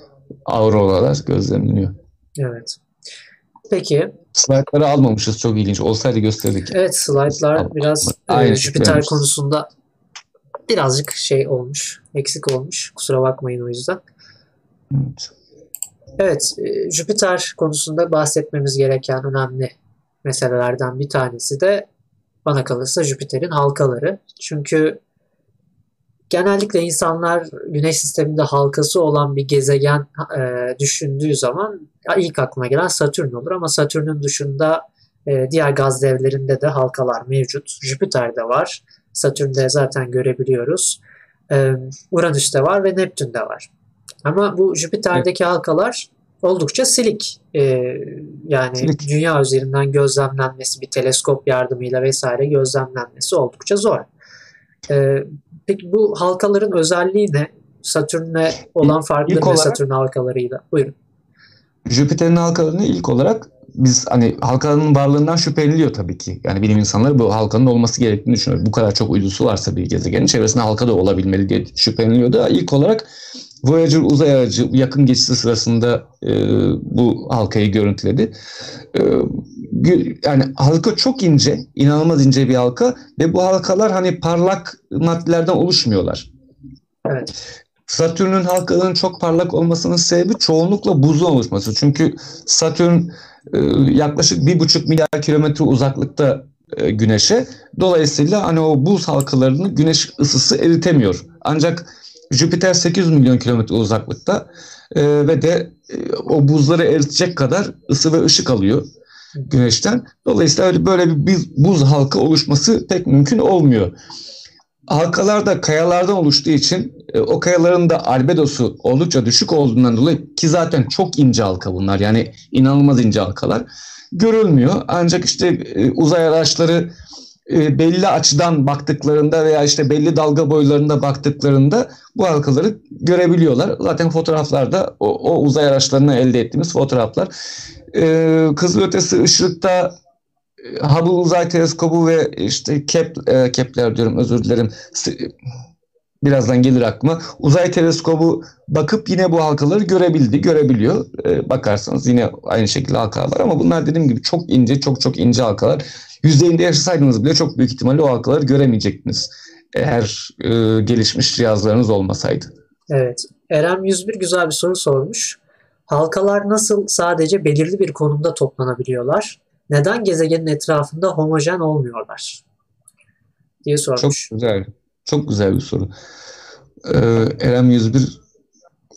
auroralar gözlemleniyor. Evet. Peki. Slaytları almamışız, çok ilginç. Olsaydı gösterirdik. Evet, slaytlar biraz Jüpiter konusunda birazcık şey olmuş, eksik olmuş. Kusura bakmayın o yüzden. Evet. Evet, Jüpiter konusunda bahsetmemiz gereken önemli meselelerden bir tanesi de bana kalırsa Jüpiter'in halkaları. Çünkü genellikle insanlar Güneş sisteminde halkası olan bir gezegen düşündüğü zaman ilk aklına gelen Satürn olur. Ama Satürn'ün dışında diğer gaz devlerinde de halkalar mevcut. Jüpiter'de var. Satürn'de zaten görebiliyoruz. Uranüs'te var ve Neptün'de var. Ama bu Jüpiter'deki halkalar oldukça silik. Yani silik. Dünya üzerinden gözlemlenmesi, bir teleskop yardımıyla vesaire gözlemlenmesi oldukça zor. Peki bu halkaların özelliği ne? Satürn'le olan farklı ve Satürn halkalarıyla. Buyurun. Jüpiter'in halkalarını ilk olarak biz hani halkaların varlığından şüpheleniliyor tabii ki. Yani bilim insanları bu halkanın olması gerektiğini düşünüyor. Bu kadar çok uydusu varsa bir gezegenin çevresinde halka da olabilmeli diye şüpheleniliyordu. İlk olarak Voyager uzay aracı yakın geçişi sırasında bu halkayı görüntüledi. Yani halka çok ince, inanılmaz ince bir halka ve bu halkalar hani parlak maddelerden oluşmuyorlar. Evet. Satürn'ün halkalarının çok parlak olmasının sebebi çoğunlukla buzun oluşması. Çünkü Satürn yaklaşık 1,5 milyar kilometre uzaklıkta Güneş'e. Dolayısıyla hani o buz halkalarını Güneş ısısı eritemiyor. Ancak Jüpiter 800 milyon kilometre uzaklıkta ve de o buzları eritecek kadar ısı ve ışık alıyor Güneş'ten. Dolayısıyla böyle bir buz halka oluşması pek mümkün olmuyor. Halkalar da kayalardan oluştuğu için o kayaların da albedosu oldukça düşük olduğundan dolayı, ki zaten çok ince halka bunlar, yani inanılmaz ince halkalar görülmüyor. Ancak işte uzay araçları belli açıdan baktıklarında veya işte belli dalga boylarında baktıklarında bu halkaları görebiliyorlar. Zaten fotoğraflarda o uzay araçlarına elde ettiğimiz fotoğraflar. Kızılötesi ışıkta Hubble uzay teleskobu ve işte Kepler diyorum, özür dilerim. Birazdan gelir aklıma. Uzay teleskobu bakıp yine bu halkaları görebiliyor. Bakarsanız yine aynı şekilde halkalar var ama bunlar dediğim gibi çok ince, çok çok ince halkalar. Yüzeyinde yaşasaydınız bile çok büyük ihtimalle o halkaları göremeyecektiniz. Eğer gelişmiş cihazlarınız olmasaydı. Evet. Eren 101 güzel bir soru sormuş. Halkalar nasıl sadece belirli bir konumda toplanabiliyorlar? Neden gezegenin etrafında homojen olmuyorlar? Diye sormuş. Çok güzel. Çok güzel bir soru. Eren 101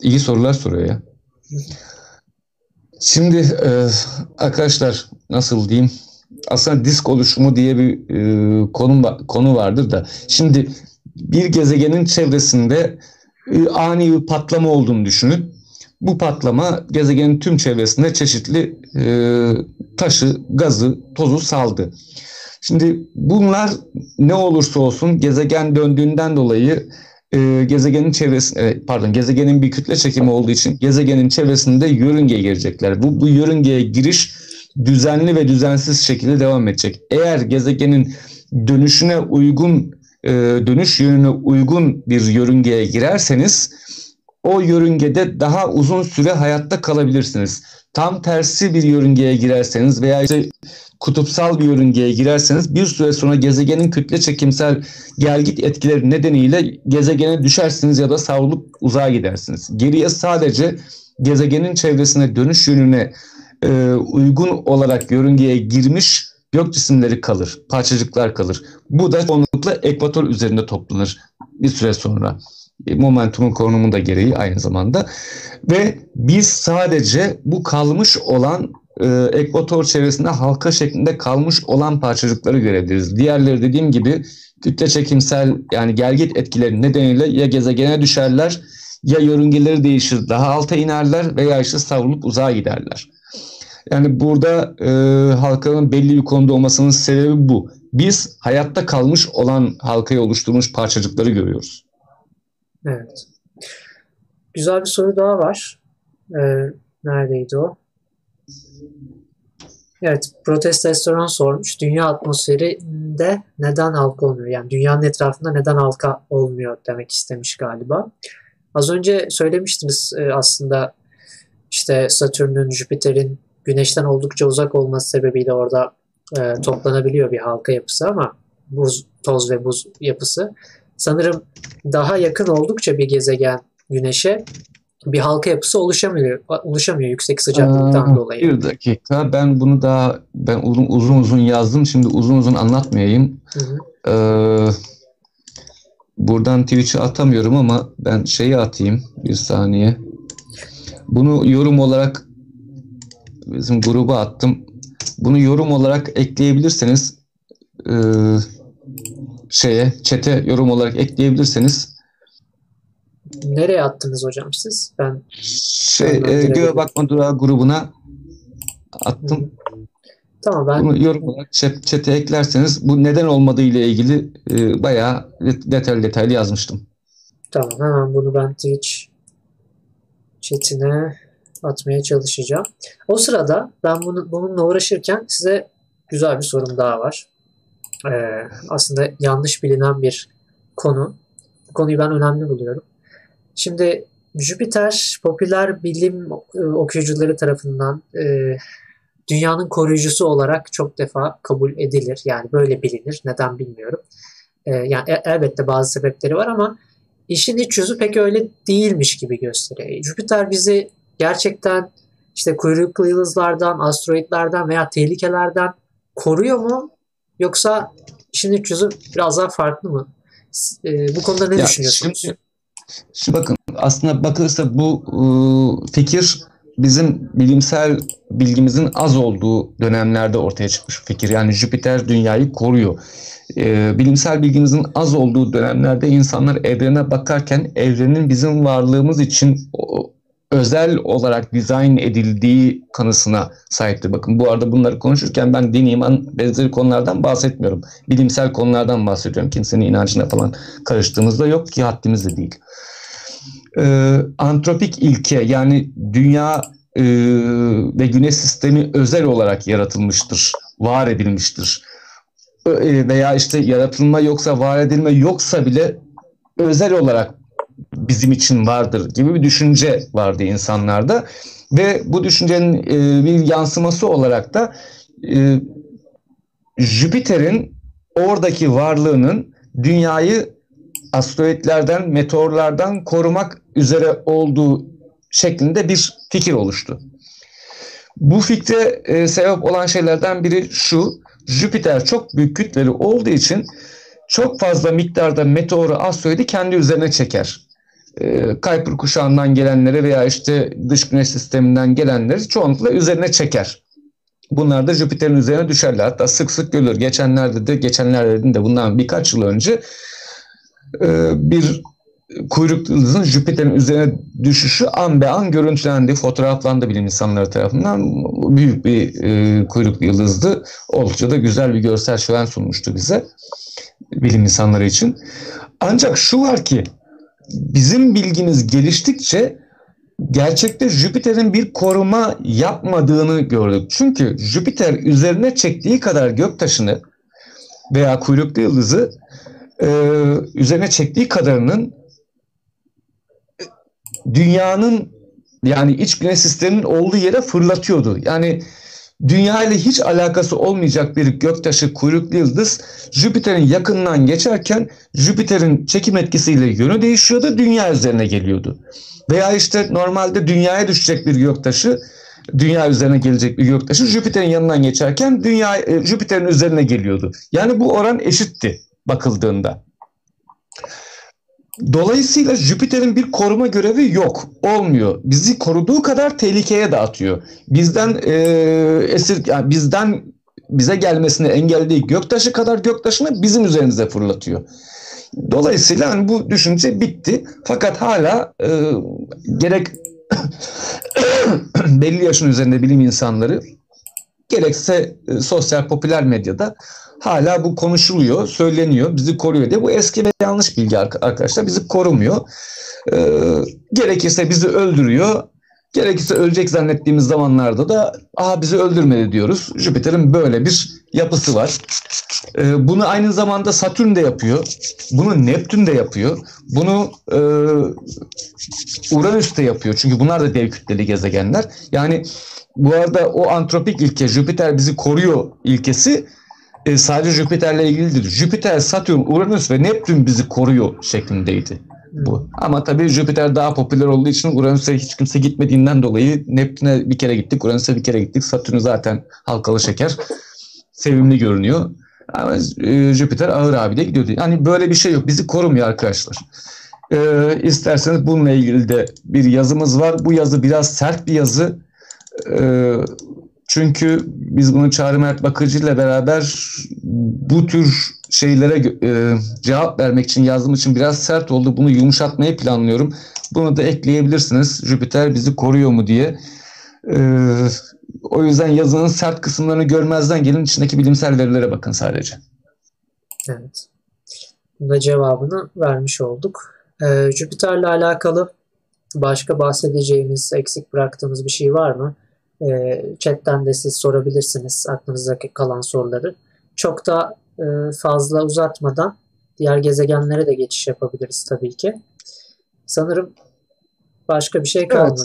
iyi sorular soruyor ya. Şimdi arkadaşlar nasıl diyeyim? Aslında disk oluşumu diye bir konu vardır da. Şimdi bir gezegenin çevresinde ani bir patlama olduğunu düşünün. Bu patlama gezegenin tüm çevresinde çeşitli taşı, gazı, tozu saldı. Şimdi bunlar ne olursa olsun gezegen döndüğünden dolayı gezegenin bir kütle çekimi olduğu için gezegenin çevresinde yörüngeye girecekler. Bu yörüngeye giriş düzenli ve düzensiz şekilde devam edecek. Eğer gezegenin dönüşüne uygun, dönüş yönüne uygun bir yörüngeye girerseniz o yörüngede daha uzun süre hayatta kalabilirsiniz. Tam tersi bir yörüngeye girerseniz veya işte kutupsal bir yörüngeye girerseniz bir süre sonra gezegenin kütle çekimsel gelgit etkileri nedeniyle gezegene düşersiniz ya da savrulup uzağa gidersiniz. Geriye sadece gezegenin çevresine dönüş yönüne uygun olarak yörüngeye girmiş gök cisimleri kalır, parçacıklar kalır. Bu da çoğunlukla ekvator üzerinde toplanır bir süre sonra. Momentumun konumu da gereği aynı zamanda. Ve biz sadece bu kalmış olan ekvator çevresinde halka şeklinde kalmış olan parçacıkları görebiliriz. Diğerleri dediğim gibi kütle çekimsel, yani gelgit etkileri nedeniyle ya gezegene düşerler ya yörüngeleri değişir, daha alta inerler veya işte savrulup uzağa giderler. Yani burada halkanın belli bir konuda olmasının sebebi bu. Biz hayatta kalmış olan halkayı oluşturmuş parçacıkları görüyoruz. Evet. Güzel bir soru daha var. Neredeydi o? Evet, protestosteron sormuş. Dünya atmosferinde neden halka olmuyor? Yani dünyanın etrafında neden halka olmuyor demek istemiş galiba. Az önce söylemiştiniz aslında işte Satürn'ün, Jüpiter'in Güneş'ten oldukça uzak olması sebebiyle orada toplanabiliyor bir halka yapısı ama toz ve buz yapısı. Sanırım daha yakın oldukça bir gezegen Güneş'e bir halka yapısı oluşamıyor yüksek sıcaklıktan dolayı. Bir dakika, ben uzun uzun yazdım, şimdi uzun uzun anlatmayayım. Buradan Twitch'e atamıyorum ama ben şeyi atayım, bir saniye. Bunu yorum olarak bizim gruba attım. Bunu yorum olarak ekleyebilirseniz chat'e yorum olarak ekleyebilirseniz. Nereye attınız hocam siz? Ben Göğe Bakma Durağı grubuna attım. Tamam, ben bunu yorum olarak chat'e eklerseniz bu neden olmadığı ile ilgili bayağı detaylı yazmıştım. Tamam, hemen bunu ben Twitch chat'ine atmaya çalışacağım. O sırada ben bununla uğraşırken size güzel bir sorum daha var. Aslında yanlış bilinen bir konu. Bu konuyu ben önemli buluyorum. Şimdi Jüpiter popüler bilim okuyucuları tarafından dünyanın koruyucusu olarak çok defa kabul edilir. Yani böyle bilinir. Neden bilmiyorum. Yani elbette bazı sebepleri var ama işin iç yüzü pek öyle değilmiş gibi gösteriyor. Jüpiter bizi gerçekten işte kuyruklu yıldızlardan, asteroidlerden veya tehlikelerden koruyor mu? Yoksa işin iç yüzü biraz daha farklı mı? Bu konuda ne düşünüyorsunuz? Şimdi bakın, aslında bakılırsa bu fikir bizim bilimsel bilgimizin az olduğu dönemlerde ortaya çıkmış bir fikir. Yani Jüpiter dünyayı koruyor. Bilimsel bilgimizin az olduğu dönemlerde insanlar evrene bakarken evrenin bizim varlığımız için özel olarak dizayn edildiği kanısına sahipti. Bakın, bu arada bunları konuşurken ben din, iman, benzeri konulardan bahsetmiyorum. Bilimsel konulardan bahsediyorum. Kimsenin inancına falan karıştığımızda yok ki, haddimiz de değil. Antropik ilke, yani dünya ve güneş sistemi özel olarak yaratılmıştır, var edilmiştir. Veya işte yaratılma yoksa, var edilme yoksa bile özel olarak bizim için vardır gibi bir düşünce vardı insanlarda ve bu düşüncenin bir yansıması olarak da Jüpiter'in oradaki varlığının dünyayı asteroidlerden, meteorlardan korumak üzere olduğu şeklinde bir fikir oluştu. Bu fikre sebep olan şeylerden biri şu: Jüpiter çok büyük kütleli olduğu için çok fazla miktarda meteoru, asteroidi kendi üzerine çeker. Kuiper kuşağından gelenleri veya işte dış güneş sisteminden gelenleri çoğunlukla üzerine çeker. Bunlar da Jüpiter'in üzerine düşerler. Hatta sık sık görülür. Geçenlerde de bundan birkaç yıl önce bir kuyruklu yıldızın Jüpiter'in üzerine düşüşü an be an görüntülendi. Fotoğraflandı bilim insanları tarafından. Büyük bir kuyruklu yıldızdı. Oldukça da güzel bir görsel şölen sunmuştu bize, bilim insanları için. Ancak şu var ki, bizim bilgimiz geliştikçe gerçekte Jüpiter'in bir koruma yapmadığını gördük. Çünkü Jüpiter üzerine çektiği kadar göktaşını veya kuyruklu yıldızı üzerine çektiği kadarının dünyanın, yani iç güneş sisteminin olduğu yere fırlatıyordu. Yani dünya ile hiç alakası olmayacak bir göktaşı, kuyruklu yıldız Jüpiter'in yakınından geçerken Jüpiter'in çekim etkisiyle yönü değişiyordu, dünya üzerine geliyordu. Veya işte normalde dünyaya düşecek bir göktaşı, dünya üzerine gelecek bir göktaşı Jüpiter'in yanından geçerken dünya Jüpiter'in üzerine geliyordu. Yani bu oran eşitti bakıldığında. Dolayısıyla Jüpiter'in bir koruma görevi yok, olmuyor. Bizi koruduğu kadar tehlikeye de atıyor. Bize gelmesini engellediği göktaşı kadar göktaşını bizim üzerimize fırlatıyor. Dolayısıyla hani bu düşünce bitti. Fakat hala gerek belli yaşın üzerinde bilim insanları, gerekse sosyal popüler medyada hala bu konuşuluyor, söyleniyor, bizi koruyor diye. Bu eski ve yanlış bilgi arkadaşlar. Bizi korumuyor. Gerekirse bizi öldürüyor. Gerekirse ölecek zannettiğimiz zamanlarda da aha bizi öldürmedi diyoruz. Jüpiter'in böyle bir yapısı var. Bunu aynı zamanda Satürn de yapıyor. Bunu Neptün de yapıyor. Bunu Uranüs de yapıyor. Çünkü bunlar da dev kütleli gezegenler. Yani bu arada o antropik ilke, Jüpiter bizi koruyor ilkesi sadece Jüpiter'le ilgilidir. Jüpiter, Satürn, Uranüs ve Neptün bizi koruyor şeklindeydi. Bu. Ama tabii Jüpiter daha popüler olduğu için Uranüs'e hiç kimse gitmediğinden dolayı Neptün'e bir kere gittik, Uranüs'e bir kere gittik. Satürn zaten halkalı şeker. Sevimli görünüyor. Ama Jüpiter ağır abi de gidiyordu. Hani böyle bir şey yok. Bizi korumuyor arkadaşlar. İsterseniz bununla ilgili de bir yazımız var. Bu yazı biraz sert bir yazı. Çünkü biz bunu Çağrı Mert Bakıcı ile beraber bu tür şeylere cevap vermek için yazdığım için biraz sert oldu. Bunu yumuşatmayı planlıyorum. Bunu da ekleyebilirsiniz. Jüpiter bizi koruyor mu diye. O yüzden yazının sert kısımlarını görmezden gelin. İçindeki bilimsel verilere bakın sadece. Evet. Bunda cevabını vermiş olduk. Jüpiter'le alakalı başka bahsedeceğimiz, eksik bıraktığımız bir şey var mı? Chat'ten de siz sorabilirsiniz aklınızdaki kalan soruları. Çok da fazla uzatmadan diğer gezegenlere de geçiş yapabiliriz tabii ki. Sanırım başka bir şey kalmadı.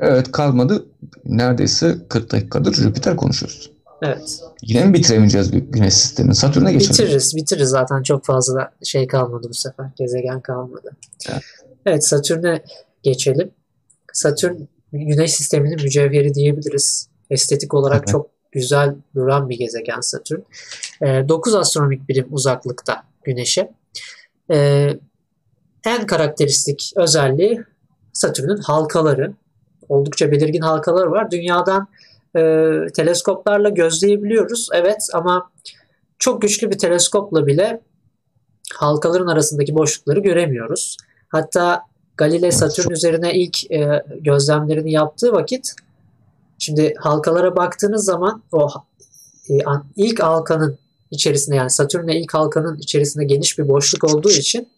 Evet kalmadı. Neredeyse 40 dakikadır Jüpiter konuşuyoruz. Evet. Yine mi bitiremeyeceğiz Güneş sistemini? Satürn'e geçelim. Bitiririz zaten. Çok fazla şey kalmadı bu sefer. Gezegen kalmadı. Evet, evet Satürn'e geçelim. Satürn Güneş sisteminin mücevheri diyebiliriz. Estetik olarak evet. Çok güzel duran bir gezegen Satürn. 9 astronomik birim uzaklıkta Güneş'e. En karakteristik özelliği Satürn'ün halkaları. Oldukça belirgin halkaları var. Dünyadan teleskoplarla gözleyebiliyoruz. Evet ama çok güçlü bir teleskopla bile halkaların arasındaki boşlukları göremiyoruz. Hatta Galileo Satürn üzerine ilk gözlemlerini yaptığı vakit şimdi halkalara baktığınız zaman o ilk halkanın içerisinde yani Satürn'le ilk halkanın içerisinde geniş bir boşluk olduğu için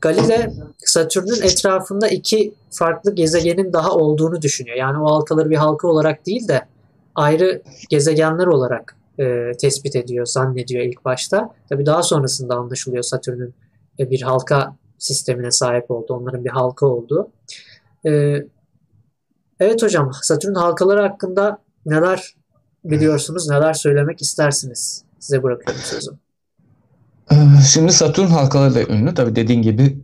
Galileo Satürn'ün etrafında iki farklı gezegenin daha olduğunu düşünüyor. Yani o halkaları bir halka olarak değil de ayrı gezegenler olarak tespit ediyor, zannediyor ilk başta. Tabii daha sonrasında anlaşılıyor Satürn'ün bir halka sistemine sahip oldu. Onların bir halka oldu. Evet hocam, Satürn halkaları hakkında neler biliyorsunuz, neler söylemek istersiniz? Size bırakıyorum sözü. Şimdi Satürn halkaları da ünlü. Tabii dediğin gibi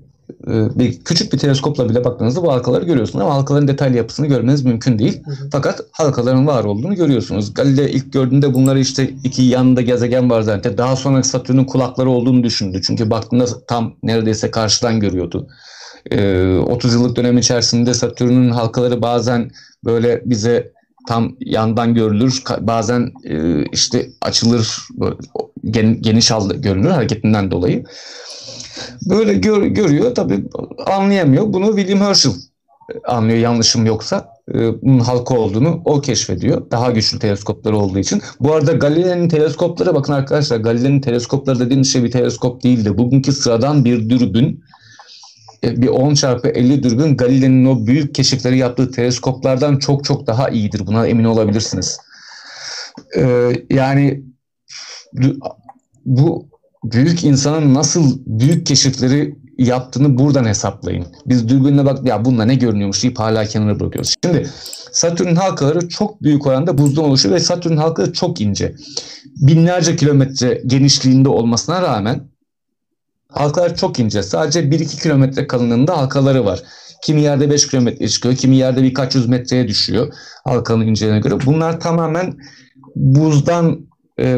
küçük bir teleskopla bile baktığınızda bu halkaları görüyorsunuz ama halkaların detaylı yapısını görmeniz mümkün değil. Hı hı. Fakat halkaların var olduğunu görüyorsunuz. Galileo ilk gördüğünde bunları işte iki yanında gezegen var zaten. Daha sonra Satürn'ün kulakları olduğunu düşündü. Çünkü baktığında tam neredeyse karşıdan görüyordu. 30 yıllık dönem içerisinde Satürn'ün halkaları bazen böyle bize tam yandan görülür. Bazen işte açılır, geniş görünür hareketinden dolayı. Böyle görüyor tabii, anlayamıyor. Bunu William Herschel anlıyor yanlışım yoksa. Bunun halka olduğunu o keşfediyor. Daha güçlü teleskopları olduğu için. Bu arada Galileo'nun teleskoplara bakın arkadaşlar. Galileo'nun teleskopları dediğimiz şey bir teleskop değil de bugünkü sıradan bir dürbün. Bir 10x50 dürbün Galileo'nun o büyük keşifleri yaptığı teleskoplardan çok çok daha iyidir. Buna emin olabilirsiniz. Yani bu büyük insanın nasıl büyük keşifleri yaptığını buradan hesaplayın. Biz dürbünle bak ya bununla ne görünüyormuş deyip hala kenara bırakıyoruz. Şimdi Satürn'ün halkaları çok büyük oranda buzdan oluşuyor ve Satürn'ün halkaları çok ince. Binlerce kilometre genişliğinde olmasına rağmen halkalar çok ince. Sadece 1-2 kilometre kalınlığında halkaları var. Kimi yerde 5 kilometre çıkıyor, kimi yerde birkaç yüz metreye düşüyor halkanın inceliğine göre. Bunlar tamamen buzdan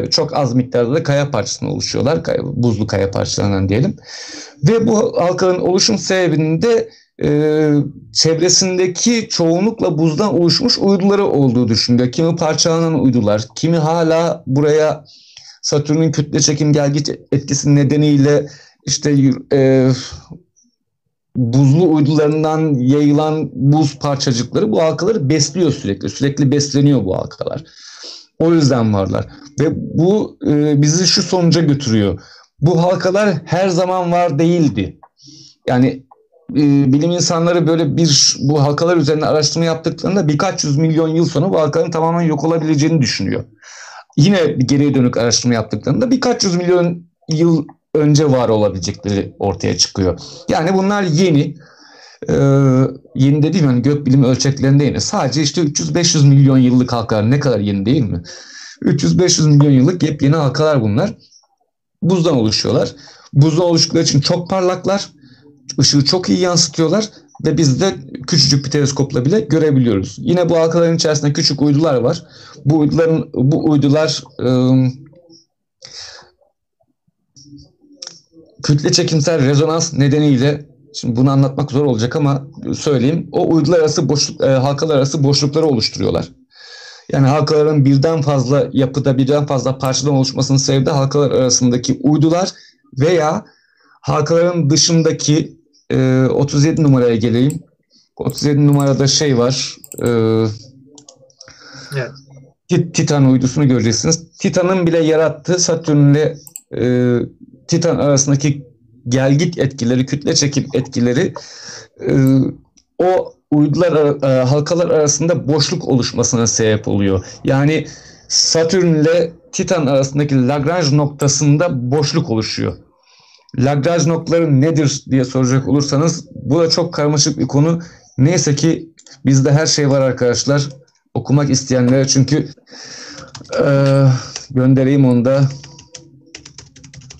çok az miktarda da kaya parçasından oluşuyorlar. Buzlu kaya parçalarından diyelim. Ve bu halkanın oluşum sebebinin de çevresindeki çoğunlukla buzdan oluşmuş uyduları olduğu düşünülüyor. Kimi parçalanan uydular, kimi hala buraya Satürn'ün kütle çekim gelgit etkisi nedeniyle işte buzlu uydularından yayılan buz parçacıkları bu halkaları besliyor sürekli. Sürekli besleniyor bu halkalar. O yüzden varlar. Ve bu bizi şu sonuca götürüyor. Bu halkalar her zaman var değildi. Yani bilim insanları böyle bu halkalar üzerine araştırma yaptıklarında birkaç yüz milyon yıl sonra bu halkaların tamamen yok olabileceğini düşünüyor. Yine geriye dönük araştırma yaptıklarında birkaç yüz milyon yıl önce var olabilecekleri ortaya çıkıyor. Yani bunlar yeni. Yeni dediğim yani gökbilimi ölçeklerinde yeni. Sadece işte 300-500 milyon yıllık halkalar ne kadar yeni değil mi? 300-500 milyon yıllık yepyeni halkalar bunlar. Buzdan oluşuyorlar. Buzdan oluştukları için çok parlaklar. Işığı çok iyi yansıtıyorlar ve biz de küçücük bir teleskopla bile görebiliyoruz. Yine bu halkaların içerisinde küçük uydular var. Bu uydular kütle çekimsel rezonans nedeniyle, şimdi bunu anlatmak zor olacak ama söyleyeyim, o uydular arası halkalar arası boşlukları oluşturuyorlar. Yani halkaların birden fazla yapıda, birden fazla parçadan oluşmasının sebebi de halkalar arasındaki uydular veya halkaların dışındaki 37 numaraya geleyim. 37 numarada şey var. Evet. Titan uydusunu göreceksiniz. Titan'ın bile yarattığı Satürn ile Titan arasındaki gelgit etkileri, kütle çekim etkileri o uydular halkalar arasında boşluk oluşmasına sebep oluyor. Yani Satürn ile Titan arasındaki Lagrange noktasında boşluk oluşuyor. Lagrange noktaları nedir diye soracak olursanız bu da çok karmaşık bir konu. Neyse ki bizde her şey var arkadaşlar. Okumak isteyenlere çünkü göndereyim onu da.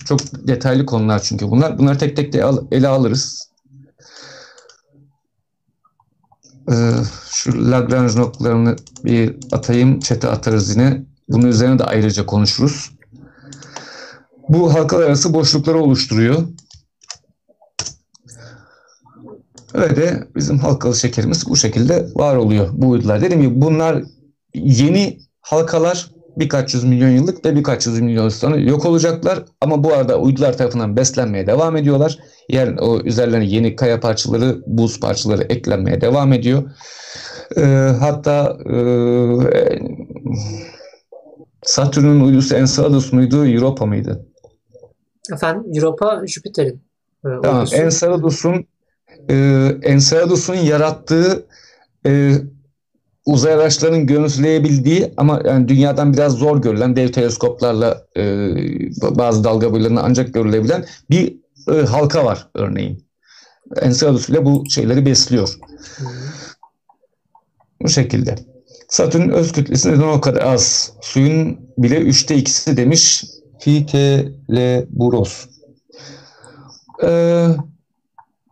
Çok detaylı konular çünkü bunlar. Bunları tek tek de ele alırız. Şu Lagrange noktalarını bir atayım. Chat'e atarız yine. Bunun üzerine de ayrıca konuşuruz. Bu halkalar arası boşlukları oluşturuyor. Öyle bizim halkalı şekerimiz bu şekilde var oluyor bu uydular. Dedim ki bunlar yeni halkalar, birkaç yüz milyon yıllık ve birkaç yüz milyon sonra yok olacaklar. Ama bu arada uydular tarafından beslenmeye devam ediyorlar. Yani o üzerlerine yeni kaya parçaları, buz parçaları eklenmeye devam ediyor. Hatta Satürn'ün uydusu Enceladus muydu, Europa mıydı? Efendim, Europa Jüpiter'in. Tamam, Enceladus'un yarattığı uzay araçlarının görüntüleyebildiği ama yani dünyadan biraz zor görülen dev teleskoplarla bazı dalga boylarına ancak görülebilen bir halka var örneğin. Enceladus ile bu şeyleri besliyor. Bu şekilde. Satürn'ün öz kütlesi neden o kadar az? Suyun bile 3'te 2'si demiş Piteleburos.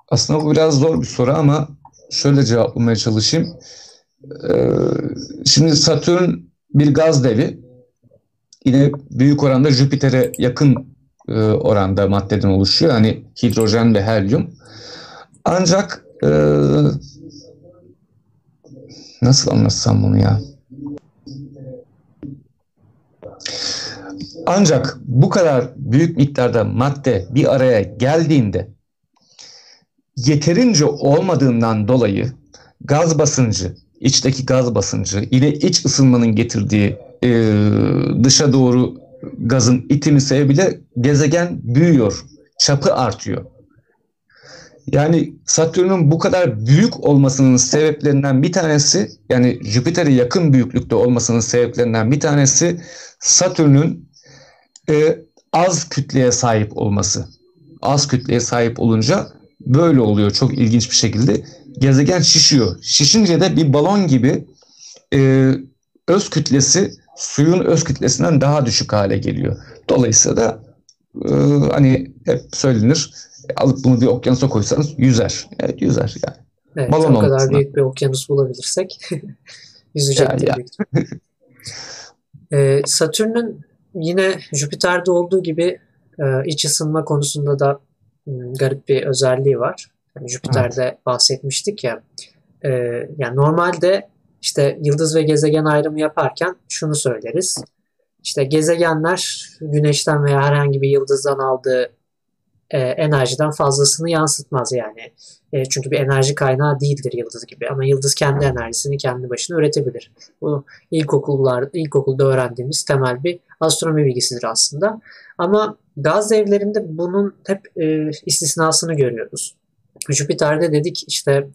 Aslında bu biraz zor bir soru ama şöyle cevaplamaya çalışayım. Şimdi Satürn bir gaz devi. Yine büyük oranda Jüpiter'e yakın oranda maddeden oluşuyor. Yani hidrojen ve helyum. Ancak nasıl anlatsam bunu ya? Ancak bu kadar büyük miktarda madde bir araya geldiğinde yeterince olmadığından dolayı gaz basıncı, içteki gaz basıncı ile iç ısınmanın getirdiği dışa doğru gazın itimi sebebiyle gezegen büyüyor. Çapı artıyor. Yani Satürn'ün bu kadar büyük olmasının sebeplerinden bir tanesi, yani Jüpiter'e yakın büyüklükte olmasının sebeplerinden bir tanesi Satürn'ün az kütleye sahip olması. Az kütleye sahip olunca böyle oluyor çok ilginç bir şekilde. Gezegen şişiyor. Şişince de bir balon gibi öz kütlesi suyun öz kütlesinden daha düşük hale geliyor. Dolayısıyla da hani hep söylenir, alıp bunu bir okyanusa koysanız yüzer. Evet, yüzer yani. Evet, balon o kadar olmasına. Büyük bir okyanus bulabilirsek yüzecek diye bekliyorum. Satürn'ün yine Jüpiter'de olduğu gibi iç ısınma konusunda da garip bir özelliği var. Yani Jüpiter'de evet, bahsetmiştik ya. Yani normalde işte yıldız ve gezegen ayrımı yaparken şunu söyleriz. İşte gezegenler güneşten veya herhangi bir yıldızdan aldığı enerjiden fazlasını yansıtmaz yani. Çünkü bir enerji kaynağı değildir yıldız gibi. Ama yıldız kendi enerjisini kendi başına üretebilir. Bu ilkokulda öğrendiğimiz temel bir astronomi bilgisidir aslında. Ama gaz devlerinde bunun hep istisnasını görüyoruz. Jüpiter'de dedik işte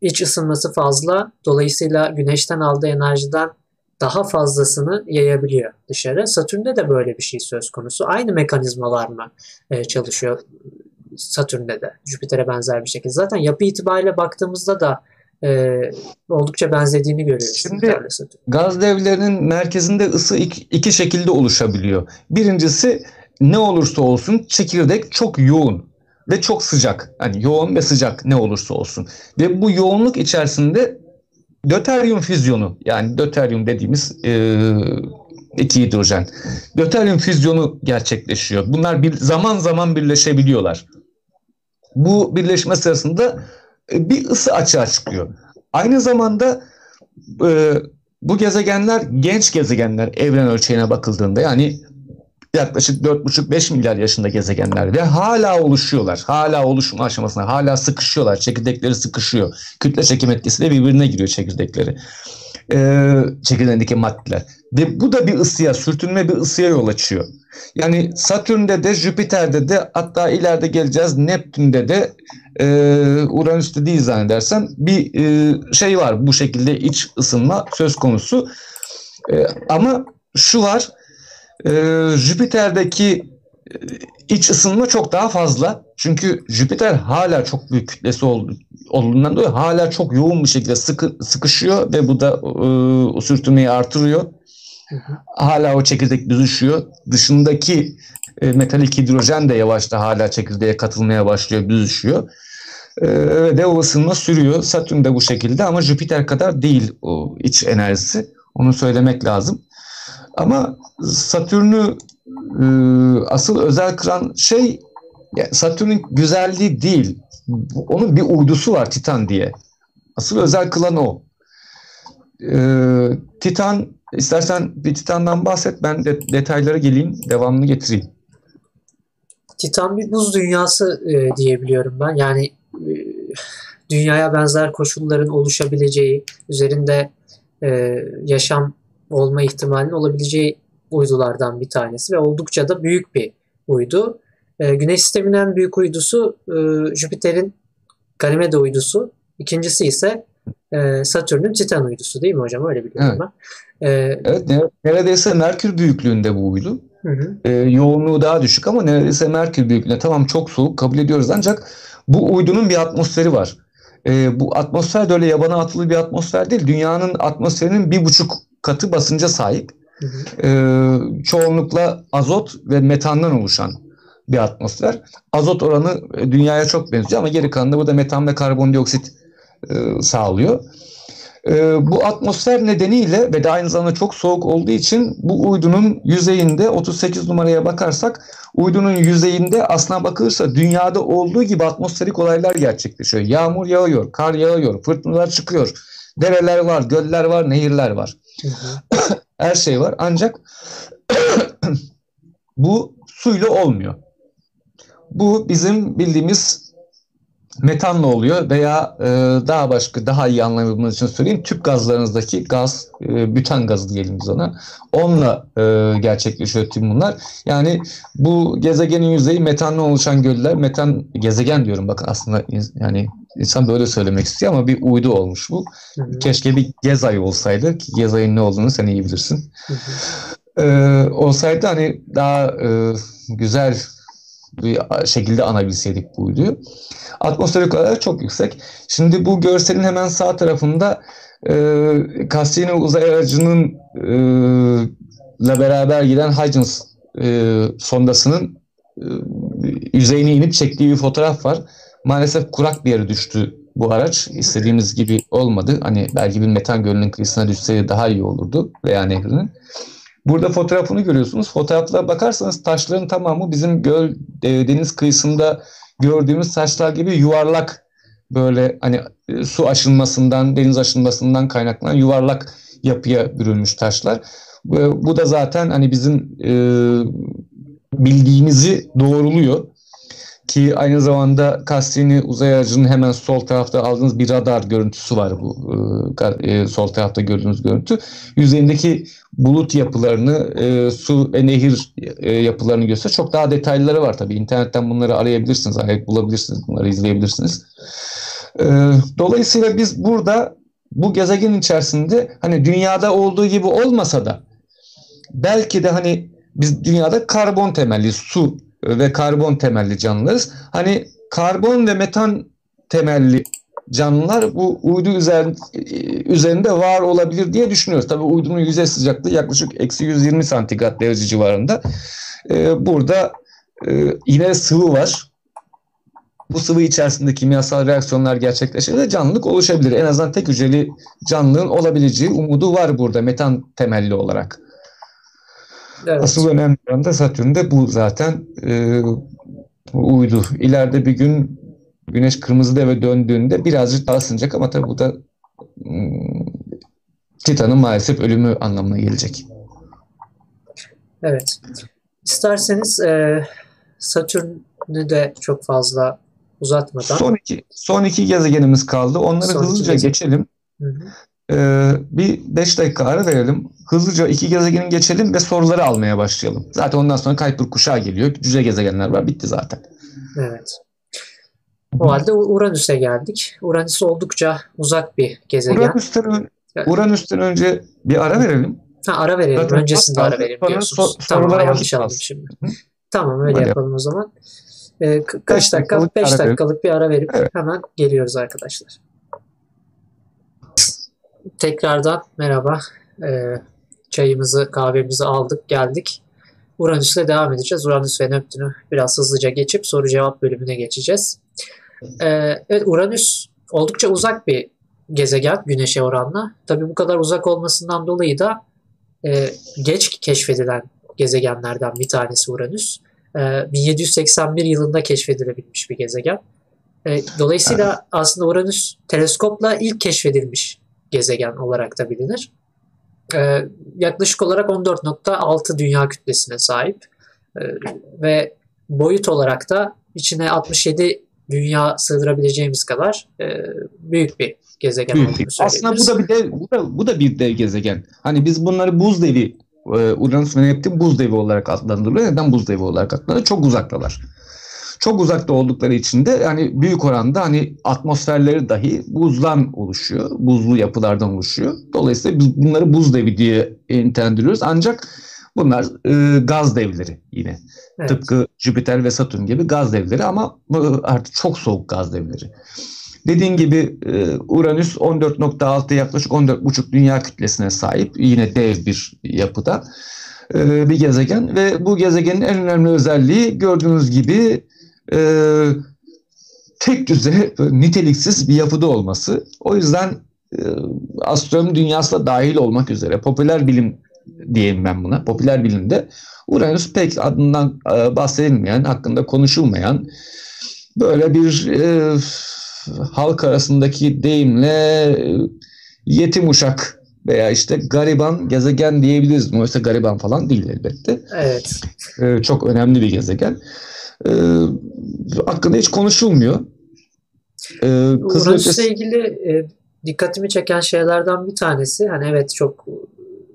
iç ısınması fazla, dolayısıyla güneşten aldığı enerjiden daha fazlasını yayabiliyor dışarı. Satürn'de de böyle bir şey söz konusu. Aynı mekanizmalar mı çalışıyor Satürn'de de? Jüpiter'e benzer bir şekilde. Zaten yapı itibariyle baktığımızda da oldukça benzediğini görüyoruz. Şimdi gaz devlerinin merkezinde ısı iki şekilde oluşabiliyor. Birincisi ne olursa olsun çekirdek çok yoğun ve çok sıcak. Yani yoğun ve sıcak ne olursa olsun. Ve bu yoğunluk içerisinde döteryum füzyonu, yani döteryum dediğimiz iki hidrojen. Döteryum füzyonu gerçekleşiyor. Bunlar zaman zaman birleşebiliyorlar. Bu birleşme sırasında bir ısı açığa çıkıyor. Aynı zamanda bu gezegenler genç gezegenler evren ölçeğine bakıldığında, yani yaklaşık 4,5-5 milyar yaşında gezegenler ve hala oluşuyorlar. Hala oluşma aşamasına, hala sıkışıyorlar. Çekirdekleri sıkışıyor. Kütle çekim etkisiyle birbirine giriyor çekirdekleri. Çekirdeğindeki maddeler. Ve bu da bir ısıya, sürtünme bir ısıya yol açıyor. Yani Satürn'de de, Jüpiter'de de, hatta ileride geleceğiz Neptün'de de, Uranüs'te değil zannedersem bir şey var. Bu şekilde iç ısınma söz konusu. Ama şu var. Jüpiter'deki iç ısınma çok daha fazla. Çünkü Jüpiter hala çok büyük kütlesi olduğundan dolayı hala çok yoğun bir şekilde sıkışıyor ve bu da sürtünmeyi artırıyor. Hala o çekirdek büzüşüyor. Dışındaki metalik hidrojen de yavaşça hala çekirdeğe katılmaya başlıyor, büzüşüyor. Ve o ısınma sürüyor. Satürn de bu şekilde ama Jüpiter kadar değil o iç enerjisi. Onu söylemek lazım. Ama Satürn'ü asıl özel kılan şey, Satürn'ün güzelliği değil. Onun bir uydusu var, Titan diye. Asıl özel kılan o. Titan, istersen bir Titan'dan bahset. Ben de detaylara geleyim, devamını getireyim. Titan bir buz dünyası diyebiliyorum ben. Yani dünyaya benzer koşulların oluşabileceği, üzerinde yaşam olma ihtimalinin olabileceği uydulardan bir tanesi ve oldukça da büyük bir uydu. Güneş sisteminin en büyük uydusu Jüpiter'in Ganymede uydusu. İkincisi ise Satürn'ün Titan uydusu, değil mi hocam? Öyle biliyorum evet. Ben. Evet, neredeyse Merkür büyüklüğünde bu uydu. Hı. Yoğunluğu daha düşük ama neredeyse Merkür büyüklüğünde. Tamam, çok soğuk kabul ediyoruz ancak bu uydunun bir atmosferi var. Bu atmosfer de öyle yabana atılı bir atmosfer değil. Dünyanın atmosferinin 1,5 katı basınca sahip. Çoğunlukla azot ve metandan oluşan bir atmosfer. Azot oranı dünyaya çok benziyor ama geri kalanında bu da metan ve karbondioksit sağlıyor. Bu atmosfer nedeniyle ve de aynı zamanda çok soğuk olduğu için bu uydunun yüzeyinde 38 numaraya bakarsak, uydunun yüzeyinde aslına bakılırsa dünyada olduğu gibi atmosferik olaylar gerçekleşiyor. Yağmur yağıyor, kar yağıyor, fırtınalar çıkıyor. Dereler var, göller var, nehirler var. Her şey var ancak bu suyla olmuyor. Bu bizim bildiğimiz metanla oluyor veya daha başka, daha iyi anlayabilmeniz için söyleyeyim, tüp gazlarınızdaki gaz, bütan gazı diyelim biz ona. Onunla gerçekleşiyor tüm bunlar. Yani bu gezegenin yüzeyi metanla oluşan göller, metan gezegen diyorum bakın aslında, yani insan böyle söylemek istiyor ama bir uydu olmuş bu. Hı-hı. Keşke bir gez ayı olsaydı ki gez ayının ne olduğunu sen iyi bilirsin. Olsaydı hani daha güzel bir şekilde anabilseydik bu uyduyu. Atmosferik olarak çok yüksek. Şimdi bu görselin hemen sağ tarafında Cassini uzay aracının ile beraber giden Huygens sondasının yüzeyine inip çektiği bir fotoğraf var. Maalesef kurak bir yere düştü bu araç. İstediğimiz gibi olmadı. Hani belki bir metan gölünün kıyısına düşseydi daha iyi olurdu veya nehrinin. Burada fotoğrafını görüyorsunuz. Fotoğraflara bakarsanız taşların tamamı bizim deniz kıyısında gördüğümüz taşlar gibi yuvarlak, böyle hani su aşınmasından, deniz aşınmasından kaynaklanan yuvarlak yapıya bürünmüş taşlar. Bu da zaten hani bizim bildiğinizi doğruluyor. Ki aynı zamanda Cassini uzay aracının hemen sol tarafta aldığınız bir radar görüntüsü var, bu sol tarafta gördüğünüz görüntü. Üzerindeki bulut yapılarını, su ve nehir yapılarını gösteriyor. Çok daha detaylıları var tabii. İnternetten bunları arayabilirsiniz, arayıp bulabilirsiniz, bunları izleyebilirsiniz. Dolayısıyla biz burada bu gezegenin içerisinde hani dünyada olduğu gibi olmasa da belki de hani biz dünyada karbon temelli su ve karbon temelli canlılarız. Hani karbon ve metan temelli canlılar bu uydu üzerinde var olabilir diye düşünüyoruz. Tabii uydunun yüzey sıcaklığı yaklaşık -120 santigrat derece civarında. Burada yine sıvı var. Bu sıvı içerisinde kimyasal reaksiyonlar gerçekleşir ve canlılık oluşabilir. En azından tek hücreli canlılığın olabileceği umudu var burada metan temelli olarak. Evet. Asıl önemli olan da Satürn'de bu zaten uydu. İleride bir gün Güneş kırmızı deve döndüğünde birazcık daha ısınacak ama tabii bu da Titan'ın maalesef ölümü anlamına gelecek. Evet. İsterseniz Satürn'ü de çok fazla uzatmadan. Son iki gezegenimiz kaldı. Onları hızlıca geçelim. Hı hı. Bir 5 dakika ara verelim. Hızlıca iki gezegeni geçelim ve soruları almaya başlayalım. Zaten ondan sonra Kuiper kuşağı geliyor. Cüce gezegenler var. Bitti zaten. Evet. O halde Uranüs'e geldik. Uranüs oldukça uzak bir gezegen. Uranüs'ten önce bir ara verelim. Ha, ara verelim. Zaten öncesinde ara verelim diyorsun. Tamam, yanlış aldım şimdi. Hı? Tamam, öyle yapalım o zaman. Kaç dakika? 5 dakikalık bir ara verip hemen geliyoruz arkadaşlar. Tekrardan merhaba. Çayımızı, kahvemizi aldık, geldik. Uranüs'le devam edeceğiz. Uranüs ve Neptün'ü biraz hızlıca geçip soru-cevap bölümüne geçeceğiz. Evet, Uranüs oldukça uzak bir gezegen Güneş'e oranla. Tabii bu kadar uzak olmasından dolayı da geç keşfedilen gezegenlerden bir tanesi Uranüs. 1781 yılında keşfedilebilmiş bir gezegen. Dolayısıyla aslında Uranüs teleskopla ilk keşfedilmiş gezegen olarak da bilinir. Yaklaşık olarak 14.6 dünya kütlesine sahip ve boyut olarak da içine 67 dünya sığdırabileceğimiz kadar büyük bir gezegen olduğunu söyleyebiliriz. Aslında bu da bir dev gezegen. Hani biz bunları buz devi, Uranüs ve Neptün buz devi olarak adlandırılıyor. Neden buz devi olarak adlandırılıyor? Çok uzaktalar. Çok uzakta oldukları için de hani büyük oranda hani atmosferleri dahi buzdan oluşuyor. Buzlu yapılardan oluşuyor. Dolayısıyla biz bunları buz devi diye nitelendiriyoruz. Ancak bunlar gaz devleri yine. Evet. Tıpkı Jüpiter ve Satürn gibi gaz devleri ama artık çok soğuk gaz devleri. Dediğim gibi Uranüs 14.6 yaklaşık 14.5 dünya kütlesine sahip. Yine dev bir yapıda bir gezegen ve bu gezegenin en önemli özelliği gördüğünüz gibi tek düze niteliksiz bir yapıda olması. O yüzden astronomi dünyasına dahil olmak üzere popüler bilim diyeyim ben buna. Popüler bilimde Uranüs pek adından bahsedilmeyen, hakkında konuşulmayan böyle bir halk arasındaki deyimle yetim uşak veya işte gariban gezegen diyebiliriz. Oysa gariban falan değil elbette. Evet. Çok önemli bir gezegen. Hakkında hiç konuşulmuyor. Uranüs'le ilgili dikkatimi çeken şeylerden bir tanesi, hani evet çok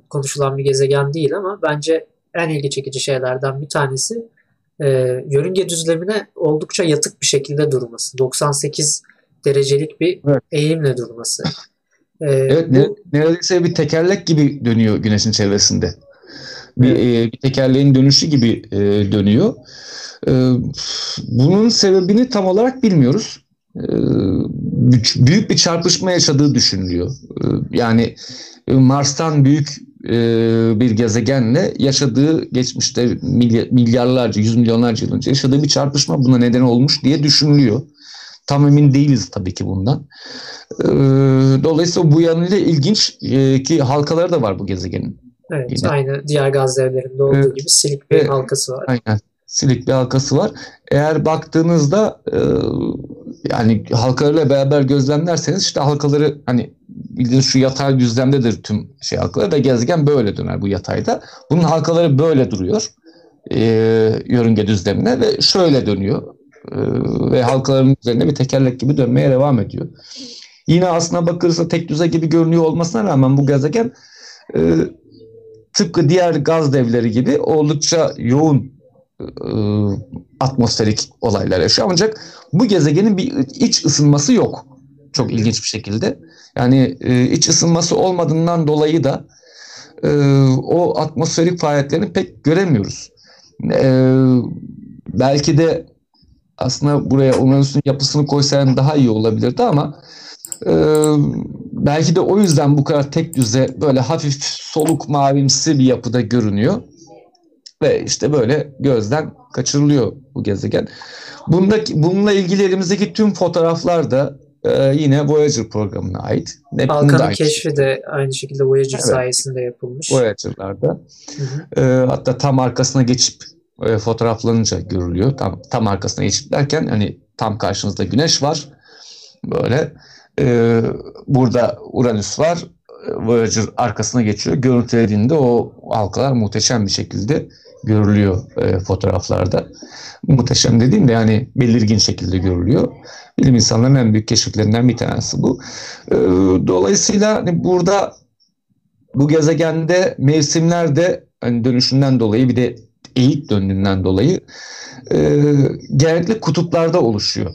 konuşulan bir gezegen değil ama bence en ilgi çekici şeylerden bir tanesi yörünge düzlemine oldukça yatık bir şekilde durması. 98 derecelik bir eğimle durması. Evet, neredeyse bir tekerlek gibi dönüyor Güneş'in çevresinde. Bir tekerleğin dönüşü gibi dönüyor. Bunun sebebini tam olarak bilmiyoruz. Büyük bir çarpışma yaşadığı düşünülüyor. Yani Mars'tan büyük bir gezegenle yaşadığı geçmişte milyarlarca, yüz milyonlarca yıl önce yaşadığı bir çarpışma buna neden olmuş diye düşünülüyor. Tam emin değiliz tabii ki bundan. Dolayısıyla bu yanıyla ilginç ki halkaları da var bu gezegenin. Evet, yine aynı diğer gaz devlerinde olduğu gibi silik bir halkası var. Aynen, silik bir halkası var. Eğer baktığınızda yani halkalarıyla beraber gözlemlerseniz işte halkaları hani bildiğiniz şu yatay düzlemdedir tüm şey halkaları ve gezegen böyle döner bu yatayda. Bunun halkaları böyle duruyor. yörünge düzlemine ve şöyle dönüyor. Ve halkaların üzerinde bir tekerlek gibi dönmeye devam ediyor. Yine aslına bakılırsa tek düze gibi görünüyor olmasına rağmen bu gezegen tıpkı diğer gaz devleri gibi oldukça yoğun atmosferik olaylar yaşıyor. Ancak bu gezegenin bir iç ısınması yok. Çok ilginç bir şekilde. Yani iç ısınması olmadığından dolayı da o atmosferik faaliyetlerini pek göremiyoruz. Belki de aslında buraya Uranüs'ün yapısını koysaydım daha iyi olabilirdi ama belki de o yüzden bu kadar tek düze böyle hafif soluk mavimsi bir yapıda görünüyor. Ve işte böyle gözden kaçırılıyor bu gezegen. Bununla ilgili elimizdeki tüm fotoğraflar da yine Voyager programına ait. Balkan'ın keşfi de aynı şekilde Voyager sayesinde yapılmış. Voyager'larda. Hatta tam arkasına geçip fotoğraflanınca görülüyor. Tam arkasına geçip derken hani tam karşınızda güneş var. Böyle burada Uranüs var. Voyager arkasına geçiyor. Görüntülediğinde o halkalar muhteşem bir şekilde görülüyor fotoğraflarda. Muhteşem dediğimde yani belirgin şekilde görülüyor. Bilim insanlarının en büyük keşiflerinden bir tanesi bu. Dolayısıyla hani burada bu gezegende mevsimler de hani dönüşünden dolayı bir de eğik döndüğünden dolayı genellikle kutuplarda oluşuyor.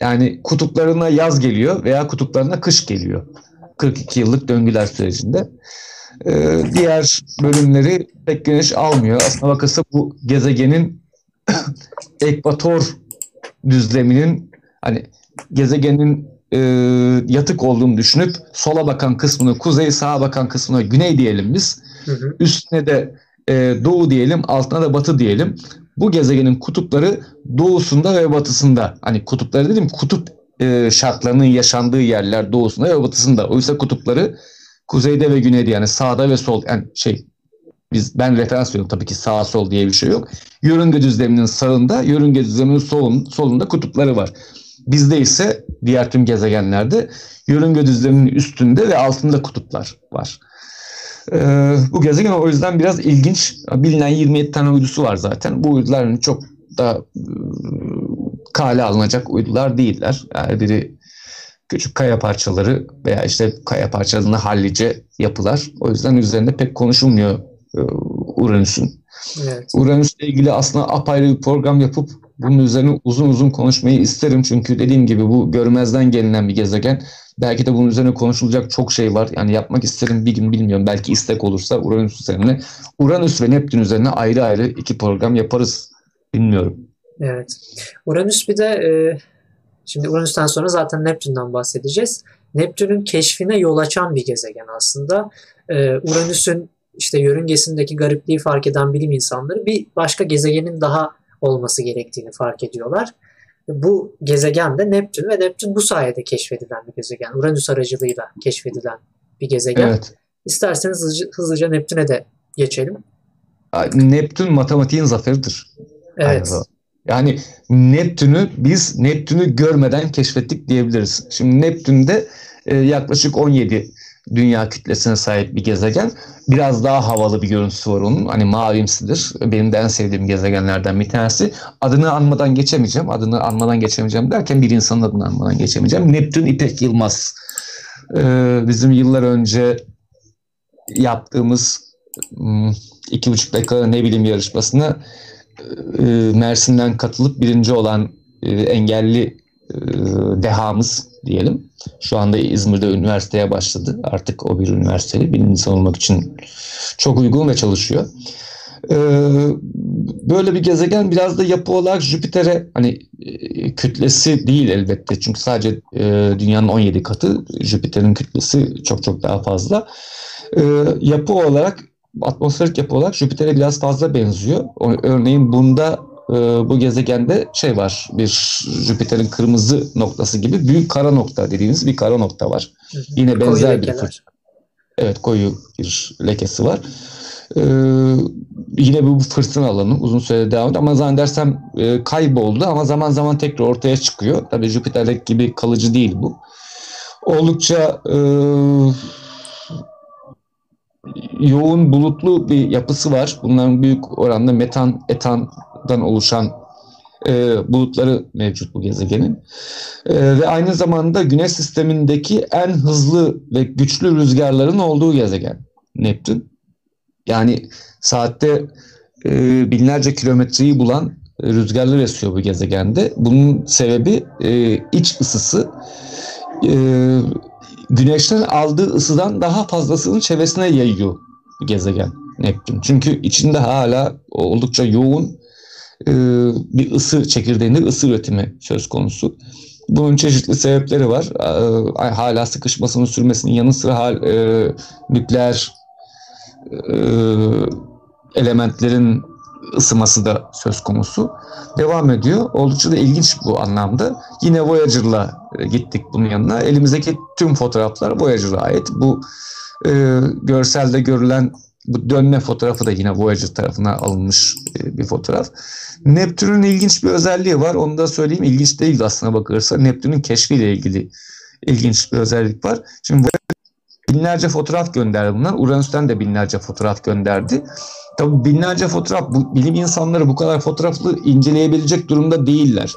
Yani kutuplarına yaz geliyor veya kutuplarına kış geliyor. 42 yıllık döngüler sürecinde. Diğer bölümleri pek güneş almıyor. Aslına bakarsa bu gezegenin ekvator düzleminin hani gezegenin yatık olduğunu düşünüp sola bakan kısmını kuzey, sağa bakan kısmına güney diyelim biz. Üstüne de doğu diyelim, altına da batı diyelim. Bu gezegenin kutupları doğusunda ve batısında. Hani kutupları dedim, kutup şartlarının yaşandığı yerler doğusunda ve batısında. Oysa kutupları kuzeyde ve güneyde, yani sağda ve sol, yani ben referans veriyorum tabii ki, sağ sol diye bir şey yok. Yörünge düzleminin sağında, yörünge düzleminin solunda kutupları var. Bizde ise diğer tüm gezegenlerde yörünge düzleminin üstünde ve altında kutuplar var. Bu gezegen o yüzden biraz ilginç. Bilinen 27 tane uydusu var zaten. Bu uyduların çok da kale alınacak uydular değiller. Her biri küçük kaya parçaları veya işte kaya parçalarını hallice yapılar. O yüzden üzerinde pek konuşulmuyor Uranüs'ün. Evet. Uranüs'le ilgili aslında apayrı bir program yapıp bunun üzerine uzun uzun konuşmayı isterim. Çünkü dediğim gibi bu görmezden gelinen bir gezegen. Belki de bunun üzerine konuşulacak çok şey var. Yani yapmak isterim bir gün, bilmiyorum. Belki istek olursa Uranüs üzerine, Uranüs ve Neptün üzerine ayrı ayrı 2 program yaparız. Bilmiyorum. Evet. Uranüs bir de şimdi Uranüs'ten sonra zaten Neptün'den bahsedeceğiz. Neptün'ün keşfine yol açan bir gezegen aslında. Uranüs'ün işte yörüngesindeki garipliği fark eden bilim insanları bir başka gezegenin daha olması gerektiğini fark ediyorlar. Bu gezegen de Neptün ve Neptün bu sayede keşfedilen bir gezegen. Uranüs aracılığıyla keşfedilen bir gezegen. Evet. İsterseniz hızlıca Neptün'e de geçelim. Neptün matematiğin zaferidir. Evet. Yani biz Neptün'ü görmeden keşfettik diyebiliriz. Şimdi Neptün'de yaklaşık 17 dünya kütlesine sahip bir gezegen. Biraz daha havalı bir görüntüsü var onun. Hani mavimsidir. Benim de en sevdiğim gezegenlerden bir tanesi. Adını anmadan geçemeyeceğim. Adını anmadan geçemeyeceğim derken bir insanın adını anmadan geçemeyeceğim. Neptün İpek Yılmaz. Bizim yıllar önce yaptığımız 2,5 dakikada ne bileyim yarışmasına Mersin'den katılıp birinci olan engelli dehamız diyelim. Şu anda İzmir'de üniversiteye başladı. Artık o bir üniversiteli. Bilim insanı olmak için çok uygun ve çalışıyor. Böyle bir gezegen biraz da yapı olarak Jüpiter'e, hani kütlesi değil elbette. Çünkü sadece dünyanın 17 katı. Jüpiter'in kütlesi çok çok daha fazla. Yapı olarak, atmosferik yapı olarak Jüpiter'e biraz fazla benziyor. Örneğin bunda bu gezegende var, bir Jüpiter'in kırmızı noktası gibi büyük kara nokta dediğimiz bir kara nokta var. Yine benzer bir tür. Evet, koyu bir lekesi var. Yine bu fırtına alanı uzun süre devam ediyor ama zannedersem kayboldu ama zaman zaman tekrar ortaya çıkıyor. Tabii Jüpiter'deki gibi kalıcı değil bu. Oldukça yoğun bulutlu bir yapısı var. Bunların büyük oranda metan, etandan oluşan bulutları mevcut bu gezegenin. Ve aynı zamanda Güneş sistemindeki en hızlı ve güçlü rüzgarların olduğu gezegen Neptün. Yani saatte binlerce kilometreyi bulan rüzgarlar esiyor bu gezegende. Bunun sebebi iç ısısı. Güneşten aldığı ısıdan daha fazlasını çevresine yayıyor bu gezegen Neptün. Çünkü içinde hala oldukça yoğun bir ısı çekirdeğinde ısı üretimi söz konusu. Bunun çeşitli sebepleri var. Hala sıkışmasının sürmesinin yanı sıra nükleer elementlerin ısıması da söz konusu. Devam ediyor. Oldukça da ilginç bu anlamda. Yine Voyager'la gittik bunun yanına. Elimizdeki tüm fotoğraflar Voyager'a ait. Bu görselde görülen bu dönme fotoğrafı da yine Voyager tarafına alınmış bir fotoğraf. Neptün'ün ilginç bir özelliği var. Onu da söyleyeyim. İlginç değil aslına bakılırsa. Neptün'ün keşfiyle ilgili ilginç bir özellik var. Şimdi binlerce fotoğraf gönderdi bunlar. Uranüs'ten de binlerce fotoğraf gönderdi. Tabii binlerce fotoğraf, bilim insanları bu kadar fotoğraflı inceleyebilecek durumda değiller.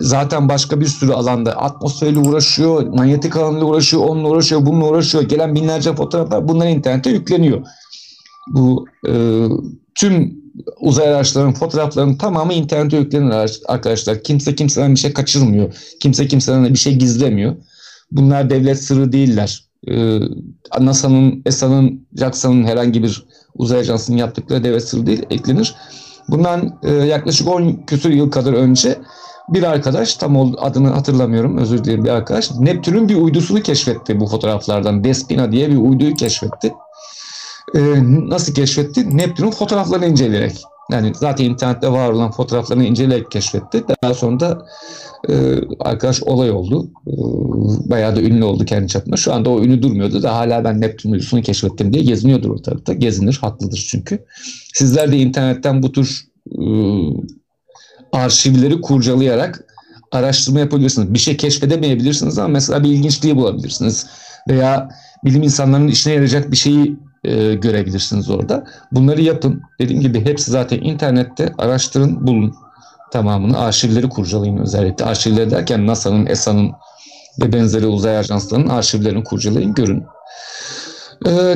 Zaten başka bir sürü alanda atmosferle uğraşıyor, manyetik alanla uğraşıyor, onunla uğraşıyor, bununla uğraşıyor. Gelen binlerce fotoğraflar bunlar internete yükleniyor. Bu tüm uzay araçlarının fotoğraflarının tamamı internete yüklenir arkadaşlar. Kimse kimseden bir şey kaçırmıyor. Kimse kimseden bir şey gizlemiyor. Bunlar devlet sırrı değiller. NASA'nın, ESA'nın, JAXA'nın herhangi bir uzay ajansının yaptıkları devlet sırrı değil, eklenir. Bundan yaklaşık 10 küsur yıl kadar önce bir arkadaş, tam adını hatırlamıyorum, özür dilerim, bir arkadaş Neptün'ün bir uydusunu keşfetti bu fotoğraflardan. Despina diye bir uyduyu keşfetti. Nasıl keşfetti? Neptün'ün fotoğraflarını inceleyerek. Yani zaten internette var olan fotoğraflarını inceleyerek keşfetti. Daha sonra da arkadaş olay oldu. Bayağı da ünlü oldu kendi çapında. Şu anda o ünlü durmuyordu da hala ben Neptün uydusunu keşfettim diye geziniyordur o tarafta. Gezinir, haklıdır çünkü. Sizler de internetten bu tür arşivleri kurcalayarak araştırma yapabilirsiniz. Bir şey keşfedemeyebilirsiniz ama mesela bir ilginçliği bulabilirsiniz. Veya bilim insanlarının işine yarayacak bir şeyi görebilirsiniz orada. Bunları yapın. Dediğim gibi hepsi zaten internette. Araştırın, bulun tamamını. Arşivleri kurcalayın özellikle. Arşivleri derken NASA'nın, ESA'nın ve benzeri uzay ajanslarının arşivlerini kurcalayın, görün.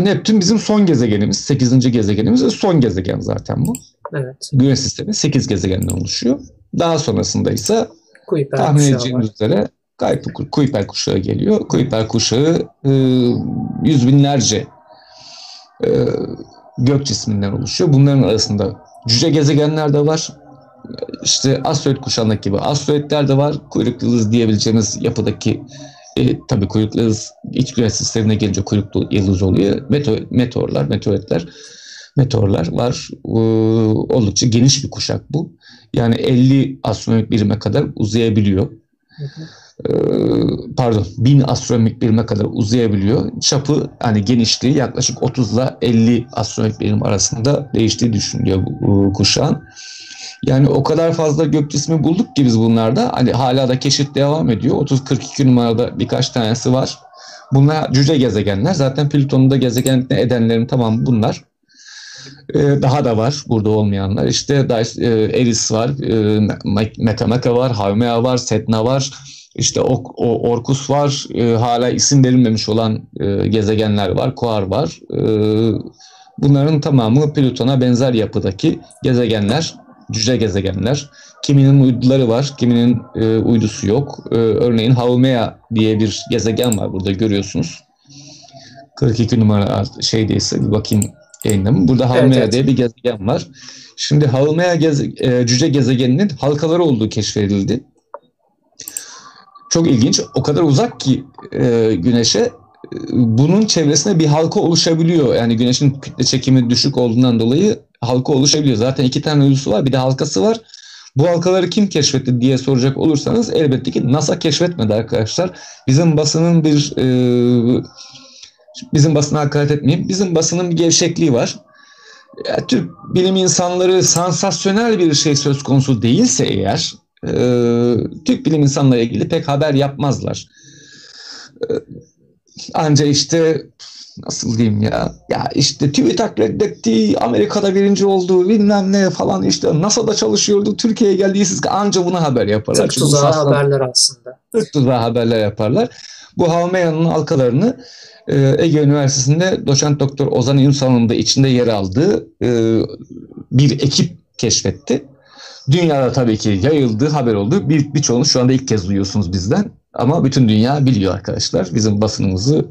Neptün bizim son gezegenimiz. 8. gezegenimiz ve son gezegen zaten bu. Evet. Güneş sistemi 8 gezegenden oluşuyor. Daha sonrasında ise Kuiper tahmin edeceğiniz üzere Kuiper kuşağı geliyor. Kuiper kuşağı yüz binlerce gök cisminden oluşuyor. Bunların arasında cüce gezegenler de var. İşte asteroid kuşağındaki gibi asteroidler de var. Kuyruklu yıldız diyebileceğimiz yapıdaki tabii kuyruklu yıldız iç güneş sistemine gelince kuyruklu yıldız oluyor. Meteorlar var. Oldukça geniş bir kuşak bu. Yani 50 astronomik birime kadar uzayabiliyor. Hı hı. Pardon, 1000 astronomik birime kadar uzayabiliyor. Çapı, hani genişliği yaklaşık 30 ile 50 astronomik birim arasında değiştiği düşünülüyor bu kuşağın. Yani o kadar fazla gök cismi bulduk ki biz bunlarda. Hani hala da keşif devam ediyor. 30-42 numarada birkaç tanesi var. Bunlar cüce gezegenler. Zaten Plüton'u da gezegen edenlerin tamamı bunlar. Daha da var burada olmayanlar. İşte Eris var, Mekanaka var, Haumea var, Sedna var. İşte Orkus var, hala isim verilmemiş olan gezegenler var, Kuar var. Bunların tamamı Plüton'a benzer yapıdaki gezegenler, cüce gezegenler. Kiminin uyduları var, kiminin uydusu yok. Örneğin Haumea diye bir gezegen var burada görüyorsunuz. 42 numara şeydeyse bir bakayım yayınlamı. Burada Haumea diye bir gezegen var. Şimdi Haumea cüce gezegeninin halkaları olduğu keşfedildi. Çok ilginç. O kadar uzak ki Güneş'e bunun çevresinde bir halka oluşabiliyor. Yani Güneş'in kütle çekimi düşük olduğundan dolayı halka oluşabiliyor. Zaten 2 tane uydusu var, bir de halkası var. Bu halkaları kim keşfetti diye soracak olursanız elbette ki NASA keşfetmedi arkadaşlar. Bizim basına hakaret etmeyeyim. Bizim basının bir gevşekliği var. Türk bilim insanları sansasyonel bir şey söz konusu değilse eğer Türk bilim insanlarıyla ilgili pek haber yapmazlar. Anca işte nasıl diyeyim ya, ya işte TÜBİTAK reddetti, Amerika'da birinci oldu, bilmem ne falan, işte NASA'da çalışıyordu, Türkiye'ye geldi, siz anca buna haber yaparlar. Tık tuzağı haberler aslında. Tık tuzağı haberler yaparlar. Bu Haumea'nın halkalarını Ege Üniversitesi'nde doçent doktor Ozan İnsan'ın da içinde yer aldığı bir ekip keşfetti. Dünyada tabii ki yayıldı, haber oldu. Birçoğunu şu anda ilk kez duyuyorsunuz bizden. Ama bütün dünya biliyor arkadaşlar. Bizim basınımızı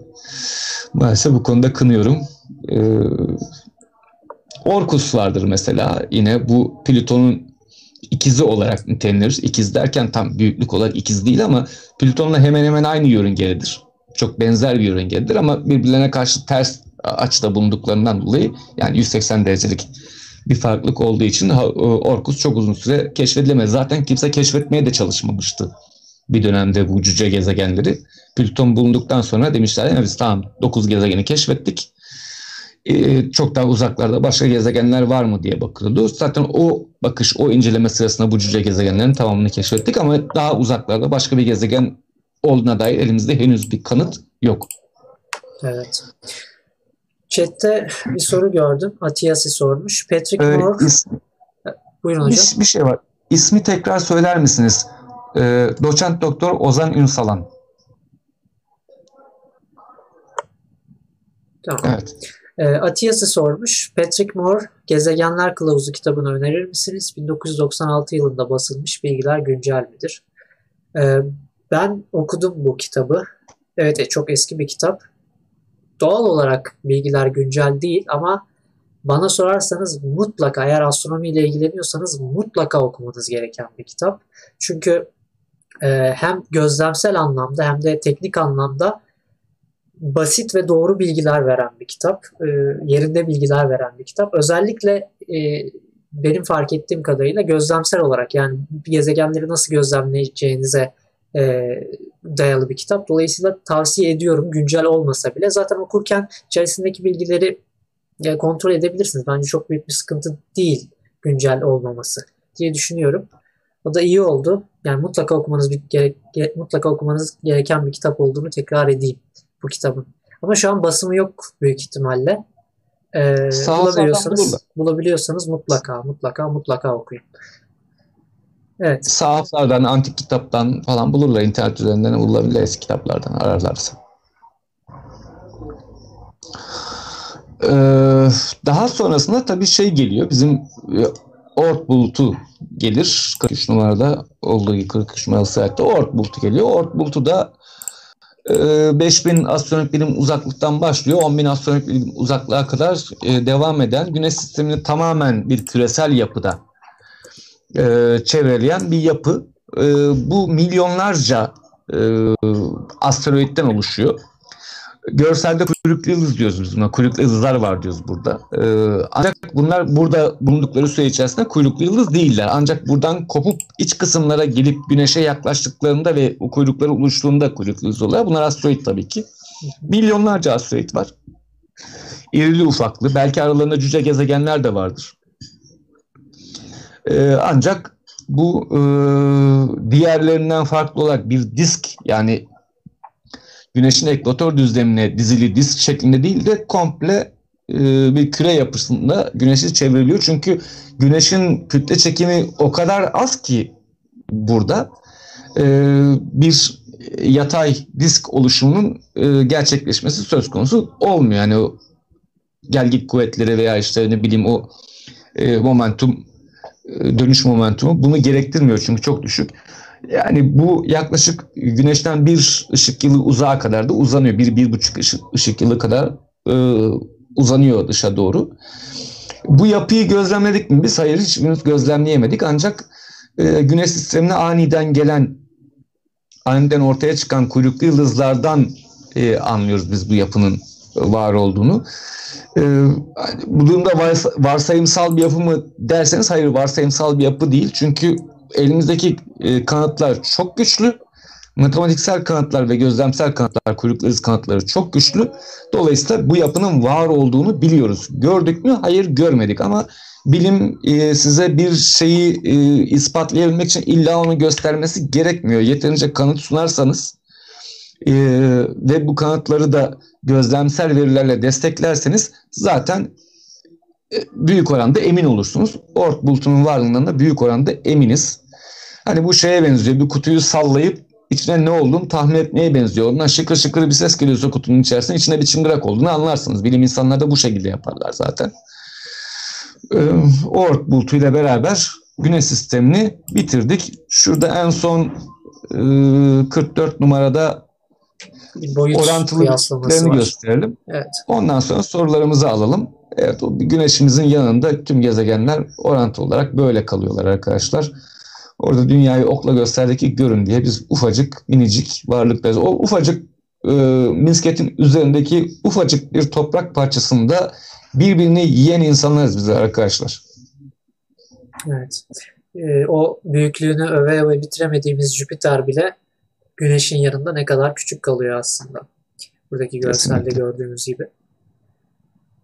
maalesef bu konuda kınıyorum. Orkus vardır mesela. Yine bu Plüton'un ikizi olarak nitelenir. İkiz derken tam büyüklük olarak ikiz değil ama Plüton'la hemen hemen aynı yörüngededir. Çok benzer bir yörüngededir ama birbirlerine karşı ters açıda bulunduklarından dolayı, yani 180 derecelik bir farklılık olduğu için Orkus çok uzun süre keşfedilemez. Zaten kimse keşfetmeye de çalışmamıştı bir dönemde bu cüce gezegenleri. Plüton bulunduktan sonra demişler ya biz tamam 9 gezegeni keşfettik. Çok daha uzaklarda başka gezegenler var mı diye bakıyordu. Zaten o bakış, o inceleme sırasında bu cüce gezegenlerin tamamını keşfettik ama daha uzaklarda başka bir gezegen olduğuna dair elimizde henüz bir kanıt yok. Evet. Chat'te bir soru gördüm. Atiyasi sormuş. Patrick Moore. Buyurun hocam. Bir şey var. İsmi tekrar söyler misiniz? Doçent Doktor Ozan Ünsalan. Tamam. Evet. Atiyasi sormuş. Patrick Moore Gezegenler Kılavuzu kitabını önerir misiniz? 1996 yılında basılmış, bilgiler güncel midir? Ben okudum bu kitabı. Evet, çok eski bir kitap. Doğal olarak bilgiler güncel değil ama bana sorarsanız mutlaka, eğer astronomiyle ilgileniyorsanız mutlaka okumanız gereken bir kitap. Çünkü hem gözlemsel anlamda hem de teknik anlamda basit ve doğru bilgiler veren bir kitap. Yerinde bilgiler veren bir kitap. Özellikle benim fark ettiğim kadarıyla gözlemsel olarak, yani gezegenleri nasıl gözlemleyeceğinize dayalı bir kitap. Dolayısıyla tavsiye ediyorum, güncel olmasa bile. Zaten okurken içerisindeki bilgileri kontrol edebilirsiniz. Bence çok büyük bir sıkıntı değil güncel olmaması diye düşünüyorum. O da iyi oldu. Yani mutlaka okumanız gereken bir kitap olduğunu tekrar edeyim bu kitabın. Ama şu an basımı yok büyük ihtimalle. Bulabiliyorsanız mutlaka okuyun. Evet. Sahaflardan, antik kitaptan falan bulurlar. İnternet üzerinden bulabilir, eski kitaplardan ararlarsa. Daha sonrasında tabii şey geliyor. Bizim Oort bulutu gelir. 43 numarada olduğu gibi 43 numaralı saatte Oort bulutu geliyor. Oort bulutu da 5000 astronomik birim uzaklıktan başlıyor. 10.000 astronomik birim uzaklığa kadar devam eden, Güneş sistemini tamamen bir küresel yapıda çevreleyen bir yapı. Bu milyonlarca asteroitten oluşuyor. Görselde kuyruklu yıldız diyoruz biz buna. Kuyruklu yıldızlar var diyoruz burada. Ancak bunlar burada bulundukları süre içerisinde kuyruklu yıldız değiller. Ancak buradan kopup iç kısımlara gelip Güneş'e yaklaştıklarında ve o kuyrukları oluştuğunda kuyruklu yıldız oluyor. Bunlar asteroid tabii ki. Milyonlarca asteroid var. İrili ufaklı. Belki aralarında cüce gezegenler de vardır. Ancak bu diğerlerinden farklı olarak bir disk, yani Güneş'in ekvator düzlemine dizili disk şeklinde değil de komple bir küre yapısında Güneş'i çevriliyor. Çünkü Güneş'in kütle çekimi o kadar az ki burada bir yatay disk oluşumunun gerçekleşmesi söz konusu olmuyor. Yani o gelgit kuvvetleri veya işte ne bileyim o dönüş momentumu bunu gerektirmiyor çünkü çok düşük. Yani bu yaklaşık Güneş'ten bir ışık yılı uzağa kadar da uzanıyor. Bir buçuk ışık yılı kadar uzanıyor dışa doğru. Bu yapıyı gözlemledik mi biz? Hayır, hiçbirimiz gözlemleyemedik. Ancak Güneş sistemine aniden ortaya çıkan kuyruklu yıldızlardan anlıyoruz biz bu yapının var olduğunu. Bu durumda varsayımsal bir yapı mı derseniz, hayır, varsayımsal bir yapı değil. Çünkü elimizdeki kanıtlar çok güçlü. Matematiksel kanıtlar ve gözlemsel kanıtlar, kuyruklu yıldız kanıtları çok güçlü. Dolayısıyla bu yapının var olduğunu biliyoruz. Gördük mü? Hayır, görmedik ama bilim size bir şeyi ispatlayabilmek için illa onu göstermesi gerekmiyor. Yeterince kanıt sunarsanız ve bu kanıtları da gözlemsel verilerle desteklerseniz zaten büyük oranda emin olursunuz. Oort bulutunun varlığından da büyük oranda eminiz. Hani bu şeye benziyor, bir kutuyu sallayıp içine ne olduğunu tahmin etmeye benziyor. Ondan şıkır şıkır bir ses geliyorsa kutunun içerisinde, içine bir çıngırak olduğunu anlarsınız. Bilim insanları da bu şekilde yaparlar zaten. Oort bulutuyla beraber Güneş sistemini bitirdik. Şurada en son 44 numarada orantılılarını gösterelim. Evet. Ondan sonra sorularımızı alalım. Evet, Güneşimizin yanında tüm gezegenler orantılı olarak böyle kalıyorlar arkadaşlar. Orada dünyayı okla gösterdik ki görün diye biz ufacık, minicik varlıklarız. O ufacık misketin üzerindeki ufacık bir toprak parçasında birbirini yiyen insanlarız biz arkadaşlar. Evet. O büyüklüğünü öve öve bitiremediğimiz Jüpiter bile Güneş'in yanında ne kadar küçük kalıyor aslında. Buradaki görselde kesinlikle gördüğümüz gibi.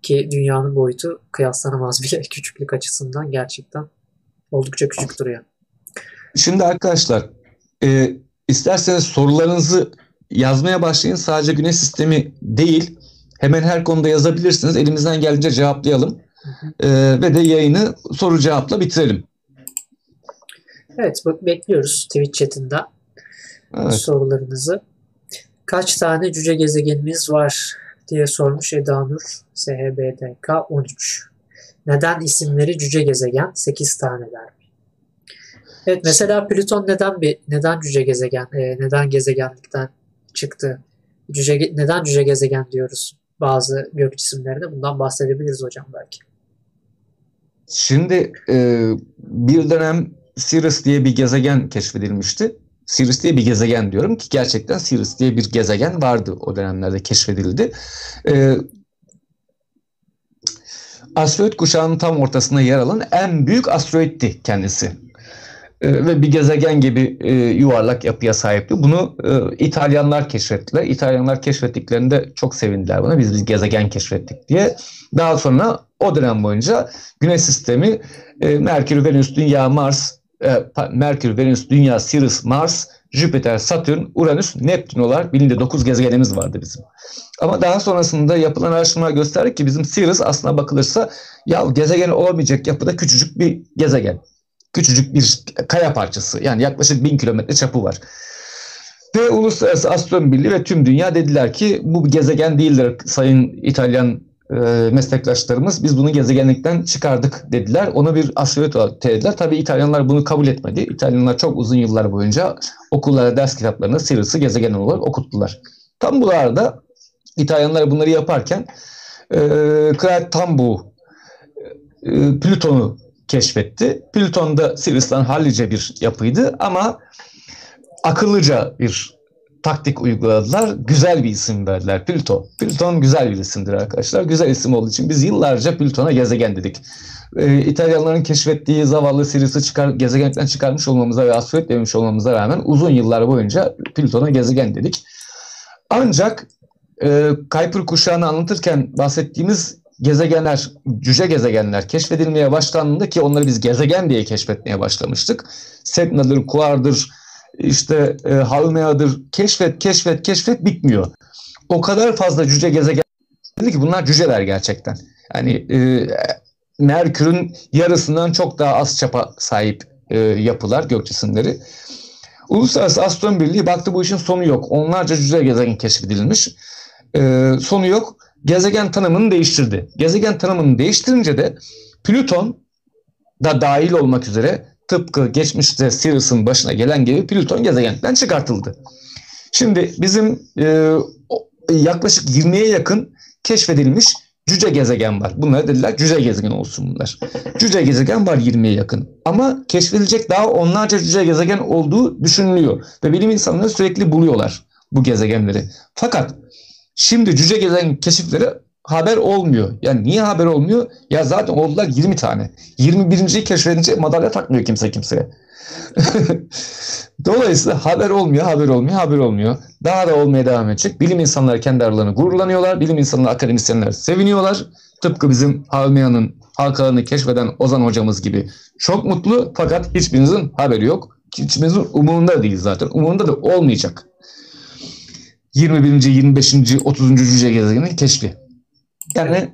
Ki dünyanın boyutu kıyaslanamaz bile, küçüklük açısından gerçekten oldukça küçük duruyor. Şimdi arkadaşlar isterseniz sorularınızı yazmaya başlayın. Sadece Güneş sistemi değil, hemen her konuda yazabilirsiniz. Elimizden geldiğince cevaplayalım. Ve de yayını soru cevapla bitirelim. Evet, bekliyoruz Twitch chat'inden sorularınızı. Kaç tane cüce gezegenimiz var diye sormuş Eda Nur. SHBDK 13. Neden isimleri cüce gezegen? 8 taneler. Evet, mesela Plüton neden cüce gezegen? Neden gezegenlikten çıktı? Neden cüce gezegen diyoruz bazı gök cisimlerine? Bundan bahsedebiliriz hocam belki. Şimdi bir dönem Ceres diye bir gezegen keşfedilmişti. Ceres diye bir gezegen diyorum ki gerçekten Ceres diye bir gezegen vardı, o dönemlerde keşfedildi. Asteroid kuşağının tam ortasında yer alan en büyük asteroitti kendisi. Ve bir gezegen gibi yuvarlak yapıya sahipti. Bunu İtalyanlar keşfettiler. İtalyanlar keşfettiklerinde çok sevindiler buna. Biz bir gezegen keşfettik diye. Daha sonra o dönem boyunca Güneş sistemi Merkür, Venüs, Dünya, Mars, Merkür, Venüs, Dünya, Ceres, Mars, Jüpiter, Satürn, Uranüs, Neptün olarak bilinde 9 gezegenimiz vardı bizim. Ama daha sonrasında yapılan araştırmalar gösterdi ki bizim Ceres aslına bakılırsa ya gezegen olamayacak yapıda küçücük bir gezegen. Küçücük bir kaya parçası. Yani yaklaşık 1000 kilometre çapı var. Ve Uluslararası Astronomi Birliği ve tüm dünya dediler ki bu gezegen değildir sayın İtalyan meslektaşlarımız. Biz bunu gezegenlikten çıkardık dediler. Onu bir asteroid olarak dediler. Tabii İtalyanlar bunu kabul etmedi. İtalyanlar çok uzun yıllar boyunca okullara, ders kitaplarına Ceres'i gezegen olarak okuttular. Tam bu arada İtalyanlar bunları yaparken Kral Tambu Plüton'u keşfetti. Plüton da Ceres'ten hallice bir yapıydı ama akıllıca bir taktik uyguladılar. Güzel bir isim verdiler. Plüton. Plüton güzel bir isimdir arkadaşlar. Güzel isim olduğu için biz yıllarca Plüton'a gezegen dedik. İtalyanların keşfettiği zavallı Ceres'i gezegenlikten çıkarmış olmamıza ve asteroid demiş olmamıza rağmen uzun yıllar boyunca Plüton'a gezegen dedik. Ancak Kuiper kuşağını anlatırken bahsettiğimiz gezegenler, cüce gezegenler keşfedilmeye başlandığında ki onları biz gezegen diye keşfetmeye başlamıştık. Sedna'dır, Kuar'dır, işte Haumea'dır. Keşfet bitmiyor. O kadar fazla cüce gezegen ki bunlar cüceler gerçekten. Yani Merkür'ün yarısından çok daha az çapa sahip yapılar, gök cisimleri. Uluslararası Astronomi Birliği baktı bu işin sonu yok. Onlarca cüce gezegen keşfedilmiş. Sonu yok. Gezegen tanımını değiştirdi. Gezegen tanımını değiştirince de Plüton da dahil olmak üzere tıpkı geçmişte Ceres'in başına gelen gibi Plüton gezegenden çıkartıldı. Şimdi bizim yaklaşık 20'ye yakın keşfedilmiş cüce gezegen var. Bunlara dediler cüce gezegen olsun bunlar. Cüce gezegen var 20'ye yakın. Ama keşfedilecek daha onlarca cüce gezegen olduğu düşünülüyor. Ve bilim insanları sürekli buluyorlar bu gezegenleri. Fakat şimdi cüce gezegen keşifleri haber olmuyor. Yani niye haber olmuyor? Ya zaten oldular 20 tane. 21. keşfedince madalya takmıyor kimse kimseye. Dolayısıyla haber olmuyor. Daha da olmaya devam edecek. Bilim insanları kendi aralarını gururlanıyorlar. Bilim insanları, akademisyenler seviniyorlar. Tıpkı bizim Haumea'nın halkalarını keşfeden Ozan hocamız gibi. Çok mutlu fakat hiçbirinizin haberi yok. Hiçbirinizin umurunda değil zaten. Umurunda da olmayacak. 21. 25. 30. cüce gezegenin keşfi. Yani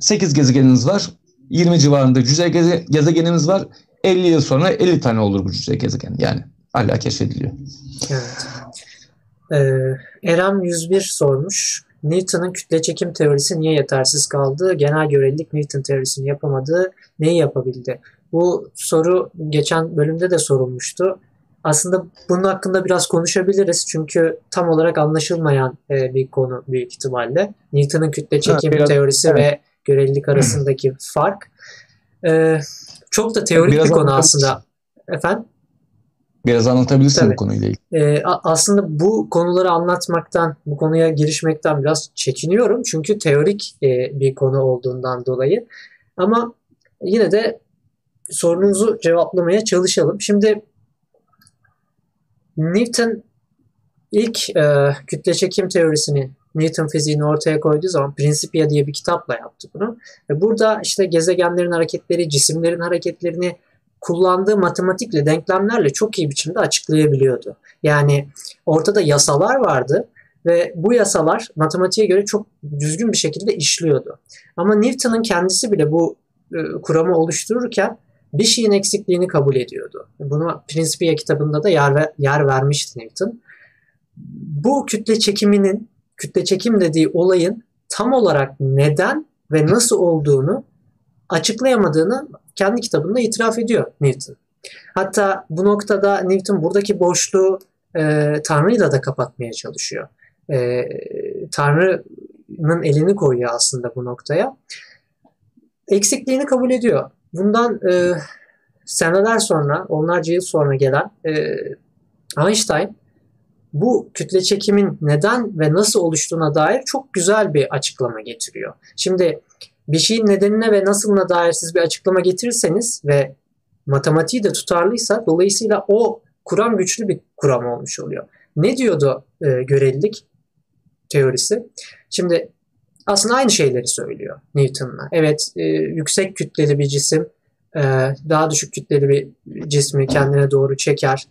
8 gezegenimiz var. 20 civarında cüce gezegenimiz var. 50 yıl sonra 50 tane olur bu cüce gezegen. Yani hala keşfediliyor. Evet. Eren 101 sormuş. Newton'un kütle çekim teorisi niye yetersiz kaldı? Genel görelilik Newton teorisini yapamadı. Neyi yapabildi? Bu soru geçen bölümde de sorulmuştu. Aslında bunun hakkında biraz konuşabiliriz. Çünkü tam olarak anlaşılmayan bir konu büyük ihtimalle. Newton'un kütle çekim teorisi ve görelilik arasındaki fark. Çok da teorik biraz bir konu aslında. Efendim? Biraz anlatabilirsin bu konuyla ilgili. Aslında bu konuları anlatmaktan, bu konuya girişmekten biraz çekiniyorum. Çünkü teorik bir konu olduğundan dolayı. Ama yine de sorunuzu cevaplamaya çalışalım. Şimdi Newton ilk kütle çekim teorisini, Newton fiziğini ortaya koyduğu zaman Principia diye bir kitapla yaptı bunu. Ve burada işte gezegenlerin hareketleri, cisimlerin hareketlerini kullandığı matematikle, denklemlerle çok iyi biçimde açıklayabiliyordu. Yani ortada yasalar vardı ve bu yasalar matematiğe göre çok düzgün bir şekilde işliyordu. Ama Newton'un kendisi bile bu kuramı oluştururken bir şeyin eksikliğini kabul ediyordu. Buna Principia kitabında da yer vermişti Newton. Bu kütle çekim dediği olayın tam olarak neden ve nasıl olduğunu açıklayamadığını kendi kitabında itiraf ediyor Newton. Hatta bu noktada Newton buradaki boşluğu Tanrı'yla da kapatmaya çalışıyor. Tanrı'nın elini koyuyor aslında bu noktaya. Eksikliğini kabul ediyor. Bundan seneler sonra, onlarca yıl sonra gelen Einstein bu kütle çekimin neden ve nasıl oluştuğuna dair çok güzel bir açıklama getiriyor. Şimdi bir şeyin nedenine ve nasılına dair siz bir açıklama getirirseniz ve matematiği de tutarlıysa dolayısıyla o kuram güçlü bir kuram olmuş oluyor. Ne diyordu görelilik teorisi? Şimdi aslında aynı şeyleri söylüyor Newton'la. Evet, yüksek kütleli bir cisim daha düşük kütleli bir cismi kendine doğru çeker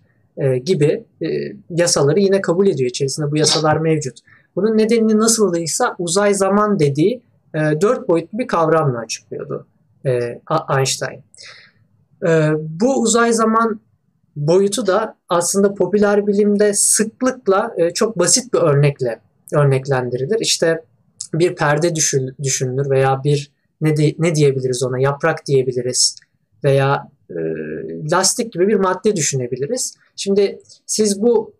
gibi yasaları yine kabul ediyor. İçerisinde bu yasalar mevcut. Bunun nedenini nasıldıysa uzay zaman dediği dört boyutlu bir kavramla açıklıyordu Einstein. Bu uzay zaman boyutu da aslında popüler bilimde sıklıkla çok basit bir örnekle örneklendirilir. İşte bir perde düşünülür veya bir ne diyebiliriz ona, yaprak diyebiliriz veya lastik gibi bir madde düşünebiliriz. Şimdi siz bu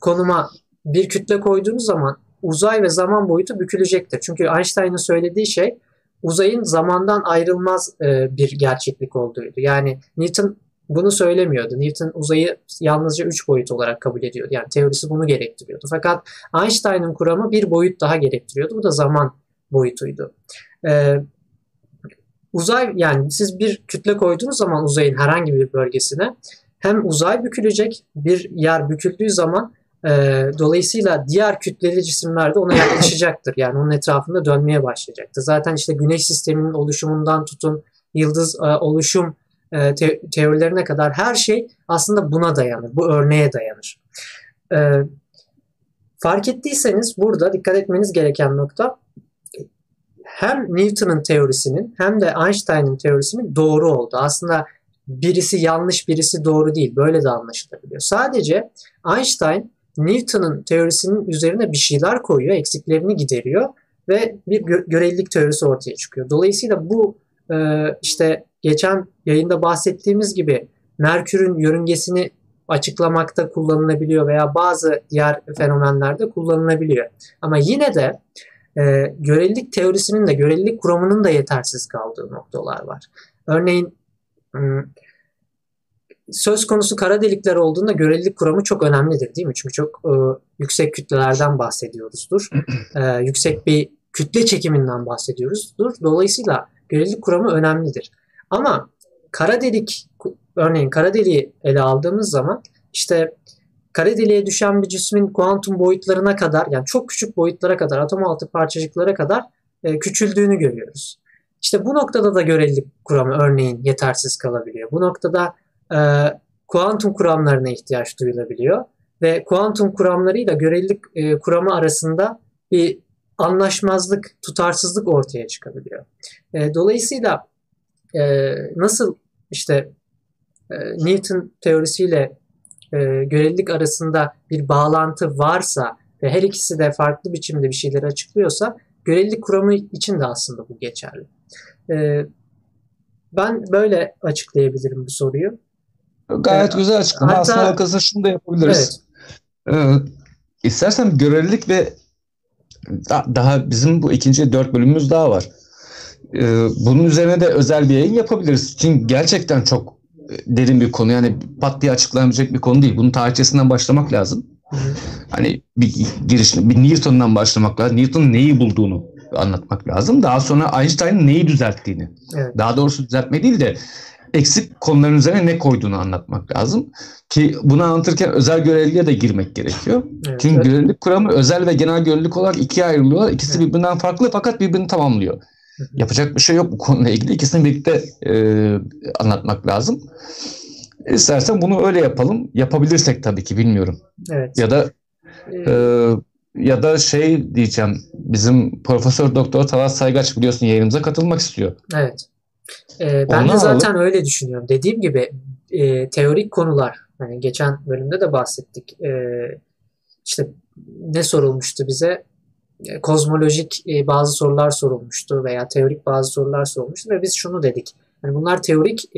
konuma bir kütle koyduğunuz zaman uzay ve zaman boyutu bükülecektir. Çünkü Einstein'ın söylediği şey uzayın zamandan ayrılmaz bir gerçeklik olduğuydu. Yani Newton bunu söylemiyordu. Newton uzayı yalnızca 3 boyut olarak kabul ediyordu. Yani teorisi bunu gerektiriyordu. Fakat Einstein'ın kuramı bir boyut daha gerektiriyordu. Bu da zaman boyutuydu. Uzay, yani siz bir kütle koyduğunuz zaman uzayın herhangi bir bölgesine hem uzay bükülecek, bir yer büküldüğü zaman dolayısıyla diğer kütleli cisimler de ona yaklaşacaktır. Yani onun etrafında dönmeye başlayacaktır. Zaten işte güneş sisteminin oluşumundan tutun, yıldız oluşum teorilerine kadar her şey aslında buna dayanır. Bu örneğe dayanır. Fark ettiyseniz burada dikkat etmeniz gereken nokta hem Newton'un teorisinin hem de Einstein'ın teorisinin doğru oldu. Aslında birisi yanlış, birisi doğru değil. Böyle de anlaşılabiliyor. Sadece Einstein Newton'un teorisinin üzerine bir şeyler koyuyor, eksiklerini gideriyor ve bir görelilik teorisi ortaya çıkıyor. Dolayısıyla bu işte geçen yayında bahsettiğimiz gibi Merkür'ün yörüngesini açıklamakta kullanılabiliyor veya bazı diğer fenomenlerde kullanılabiliyor. Ama yine de görelilik teorisinin de görelilik kuramının da yetersiz kaldığı noktalar var. Örneğin söz konusu kara delikler olduğunda görelilik kuramı çok önemlidir, değil mi? Çünkü çok yüksek kütlelerden bahsediyoruzdur. Yüksek bir kütle çekiminden bahsediyoruzdur. Dolayısıyla görelilik kuramı önemlidir. Ama kara delik, örneğin kara deliği ele aldığımız zaman işte kara deliğe düşen bir cismin kuantum boyutlarına kadar, yani çok küçük boyutlara kadar, atom altı parçacıklara kadar küçüldüğünü görüyoruz. İşte bu noktada da görelilik kuramı örneğin yetersiz kalabiliyor. Bu noktada kuantum kuramlarına ihtiyaç duyulabiliyor. ve kuantum kuramlarıyla görelilik kuramı arasında bir anlaşmazlık, tutarsızlık ortaya çıkabiliyor. Dolayısıyla nasıl işte Newton teorisiyle görelilik arasında bir bağlantı varsa ve her ikisi de farklı biçimde bir şeyleri açıklıyorsa, görelilik kuramı için de aslında bu geçerli. Ben böyle açıklayabilirim bu soruyu. Gayet güzel açıklama. Hatta, aslında arkasında şunu da yapabiliriz. Evet. İstersen görelilik ve daha bizim bu ikinci 4 bölümümüz daha var. Bunun üzerine de özel bir yayın yapabiliriz. Çünkü gerçekten çok derin bir konu. Yani pat diye açıklanamayacak bir konu değil. Bunun tarihçesinden başlamak lazım. Hani bir girişim, bir Newton'dan başlamak lazım. Newton neyi bulduğunu anlatmak lazım. Daha sonra Einstein'ın neyi düzelttiğini. Evet. Daha doğrusu düzeltme değil de eksik konuların üzerine ne koyduğunu anlatmak lazım. Ki bunu anlatırken özel göreliliğe de girmek gerekiyor. Evet. Çünkü görelilik kuramı özel ve genel görelilik olarak ikiye ayrılıyorlar. İkisi birbirinden farklı fakat birbirini tamamlıyor. Yapacak bir şey yok bu konuyla ilgili. İkisini birlikte anlatmak lazım. İstersen bunu öyle yapalım. Yapabilirsek tabii ki, bilmiyorum. Evet. Ya da şey diyeceğim. Bizim Profesör Doktor Talat Saygaç biliyorsun yayınımıza katılmak istiyor. Evet. Ben de zaten öyle düşünüyorum. Dediğim gibi teorik konular, hani geçen bölümde de bahsettik. İşte ne sorulmuştu bize? Kozmolojik bazı sorular sorulmuştu veya teorik bazı sorular sorulmuştu ve biz şunu dedik. Yani bunlar teorik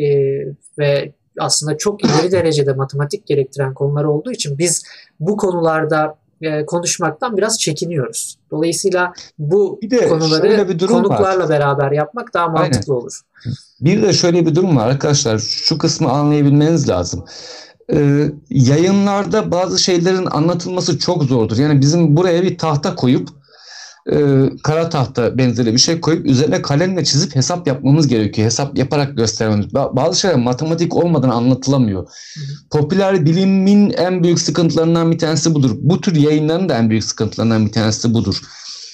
ve aslında çok ileri derecede matematik gerektiren konular olduğu için biz bu konularda konuşmaktan biraz çekiniyoruz. Dolayısıyla bu konuları konuklarla beraber yapmak daha mantıklı olur. Bir de şöyle bir durum var arkadaşlar. Şu kısmı anlayabilmeniz lazım. Yayınlarda bazı şeylerin anlatılması çok zordur. Yani bizim buraya bir tahta koyup kara tahta benzeri bir şey koyup üzerine kalemle çizip hesap yapmamız gerekiyor. Hesap yaparak göstermemiz. Bazı şeyler matematik olmadan anlatılamıyor. Popüler bilimin en büyük sıkıntılarından bir tanesi budur. Bu tür yayınların da en büyük sıkıntılarından bir tanesi budur.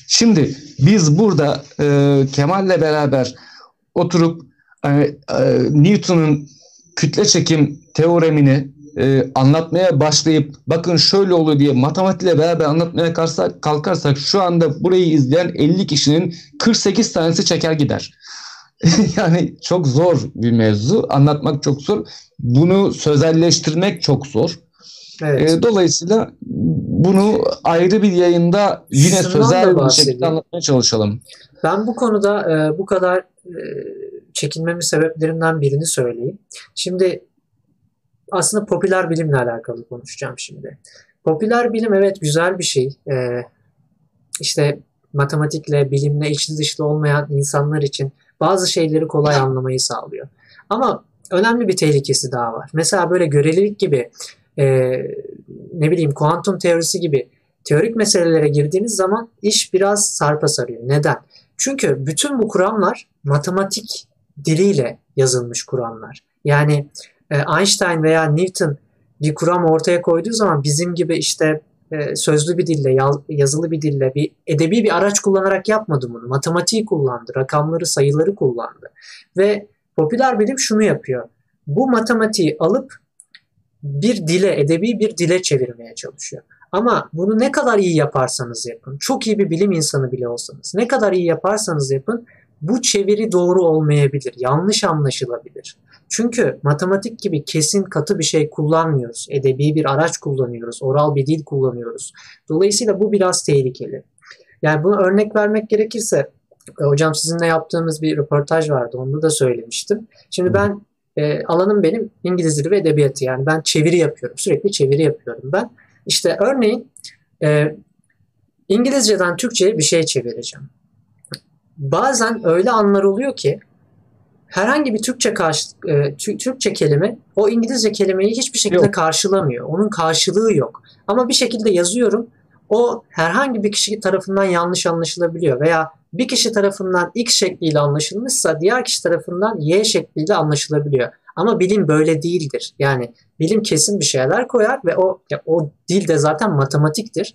Şimdi biz burada Kemal'le beraber oturup Newton'un kütle çekim teoremini anlatmaya başlayıp bakın şöyle oluyor diye matematikle beraber anlatmaya kalkarsak şu anda burayı izleyen 50 kişinin 48 tanesi çeker gider. Yani çok zor bir mevzu. Anlatmak çok zor. Bunu sözelleştirmek çok zor. Evet. Dolayısıyla bunu ayrı bir yayında yine sözel bir şekilde anlatmaya çalışalım. Ben bu konuda bu kadar çekinmemin sebeplerinden birini söyleyeyim. Şimdi aslında popüler bilimle alakalı konuşacağım şimdi. Popüler bilim evet güzel bir şey. İşte matematikle, bilimle içli dışlı olmayan insanlar için bazı şeyleri kolay anlamayı sağlıyor. Ama önemli bir tehlikesi daha var. Mesela böyle görelilik gibi, ne bileyim kuantum teorisi gibi teorik meselelere girdiğiniz zaman iş biraz sarpa sarıyor. Neden? Çünkü bütün bu kuramlar matematik diliyle yazılmış kuramlar. Yani Einstein veya Newton bir kuram ortaya koyduğu zaman bizim gibi işte sözlü bir dille, yazılı bir dille, bir edebi bir araç kullanarak yapmadı bunu. Matematiği kullandı, rakamları, sayıları kullandı. Ve popüler bilim şunu yapıyor. Bu matematiği alıp bir dile, edebi bir dile çevirmeye çalışıyor. Ama bunu ne kadar iyi yaparsanız yapın, çok iyi bir bilim insanı bile olsanız, ne kadar iyi yaparsanız yapın, bu çeviri doğru olmayabilir, yanlış anlaşılabilir. Çünkü matematik gibi kesin katı bir şey kullanmıyoruz. Edebi bir araç kullanıyoruz. Oral bir dil kullanıyoruz. Dolayısıyla bu biraz tehlikeli. Yani bunu örnek vermek gerekirse, hocam sizinle yaptığımız bir röportaj vardı. Onu da söylemiştim. Şimdi ben, alanım benim İngiliz dili ve edebiyatı. Yani ben çeviri yapıyorum. Sürekli çeviri yapıyorum ben. İşte örneğin İngilizceden Türkçe'ye bir şey çevireceğim. Bazen öyle anlar oluyor ki herhangi bir Türkçe kelime o İngilizce kelimeyi hiçbir şekilde karşılamıyor. Onun karşılığı yok. Ama bir şekilde yazıyorum. O herhangi bir kişi tarafından yanlış anlaşılabiliyor. Veya bir kişi tarafından X şekliyle anlaşılmışsa diğer kişi tarafından Y şekliyle anlaşılabiliyor. Ama bilim böyle değildir. Yani bilim kesin bir şeyler koyar ve o dil de zaten matematiktir.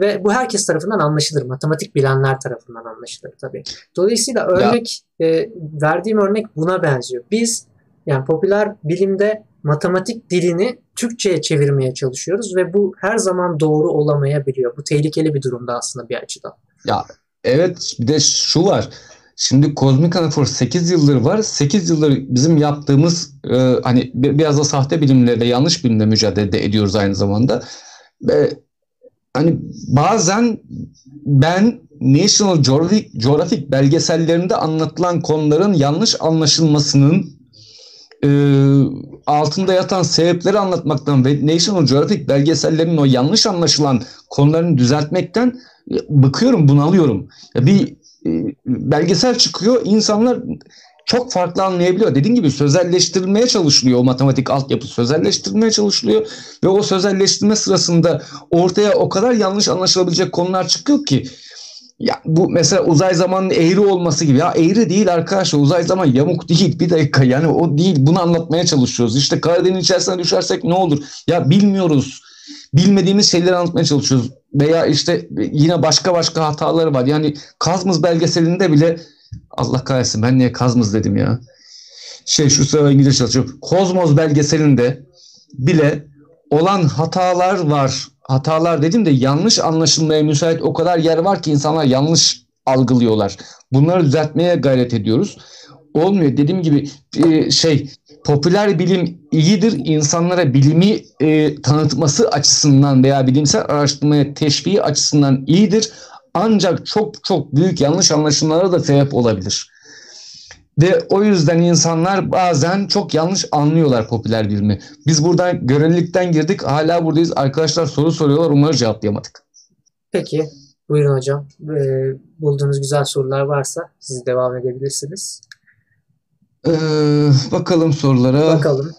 Ve bu herkes tarafından anlaşılır. Matematik bilenler tarafından anlaşılır tabii. Dolayısıyla verdiğim örnek buna benziyor. Biz yani popüler bilimde matematik dilini Türkçe'ye çevirmeye çalışıyoruz ve bu her zaman doğru olamayabiliyor. Bu tehlikeli bir durumda aslında bir açıdan. Ya evet, bir de şu var. Şimdi kozmik anafor 8 yıldır var. 8 yıldır bizim yaptığımız hani biraz da sahte bilimlerle, yanlış bilimle mücadele ediyoruz aynı zamanda. Ve hani bazen ben National Geographic belgesellerinde anlatılan konuların yanlış anlaşılmasının altında yatan sebepleri anlatmaktan ve National Geographic belgesellerinin o yanlış anlaşılan konularını düzeltmekten bıkıyorum, bunalıyorum. Bir belgesel çıkıyor, insanlar çok farklı anlayabiliyor. Dediğim gibi sözelleştirilmeye çalışılıyor, o matematik altyapı sözelleştirilmeye çalışılıyor ve o sözelleştirme sırasında ortaya o kadar yanlış anlaşılabilecek konular çıkıyor ki ya bu mesela uzay zamanın eğri olması gibi. Ya eğri değil arkadaşlar, uzay zaman yamuk değil, bir dakika yani o değil, bunu anlatmaya çalışıyoruz. İşte karenin içerisine düşersek ne olur? Ya bilmiyoruz. Bilmediğimiz şeyleri anlatmaya çalışıyoruz. Veya işte yine başka hataları var. Yani Kazmız belgeselinde bile, Allah kahretsin ben niye Kazmız dedim ya. Şu sıra İngilizce çalışıyorum. Kozmos belgeselinde bile olan hatalar var. Hatalar dedim de yanlış anlaşılmaya müsait o kadar yer var ki insanlar yanlış algılıyorlar. Bunları düzeltmeye gayret ediyoruz. Olmuyor. Dediğim gibi popüler bilim iyidir, insanlara bilimi tanıtması açısından veya bilimsel araştırmaya teşviği açısından iyidir. Ancak çok çok büyük yanlış anlaşılmalara da sebep olabilir. Ve o yüzden insanlar bazen çok yanlış anlıyorlar popüler bilimi. Biz buradan görelilikten girdik, hala buradayız. Arkadaşlar soru soruyorlar, umarım cevaplayamadık. Peki, buyurun hocam. Bulduğunuz güzel sorular varsa siz devam edebilirsiniz. Bakalım sorulara. Bakalım.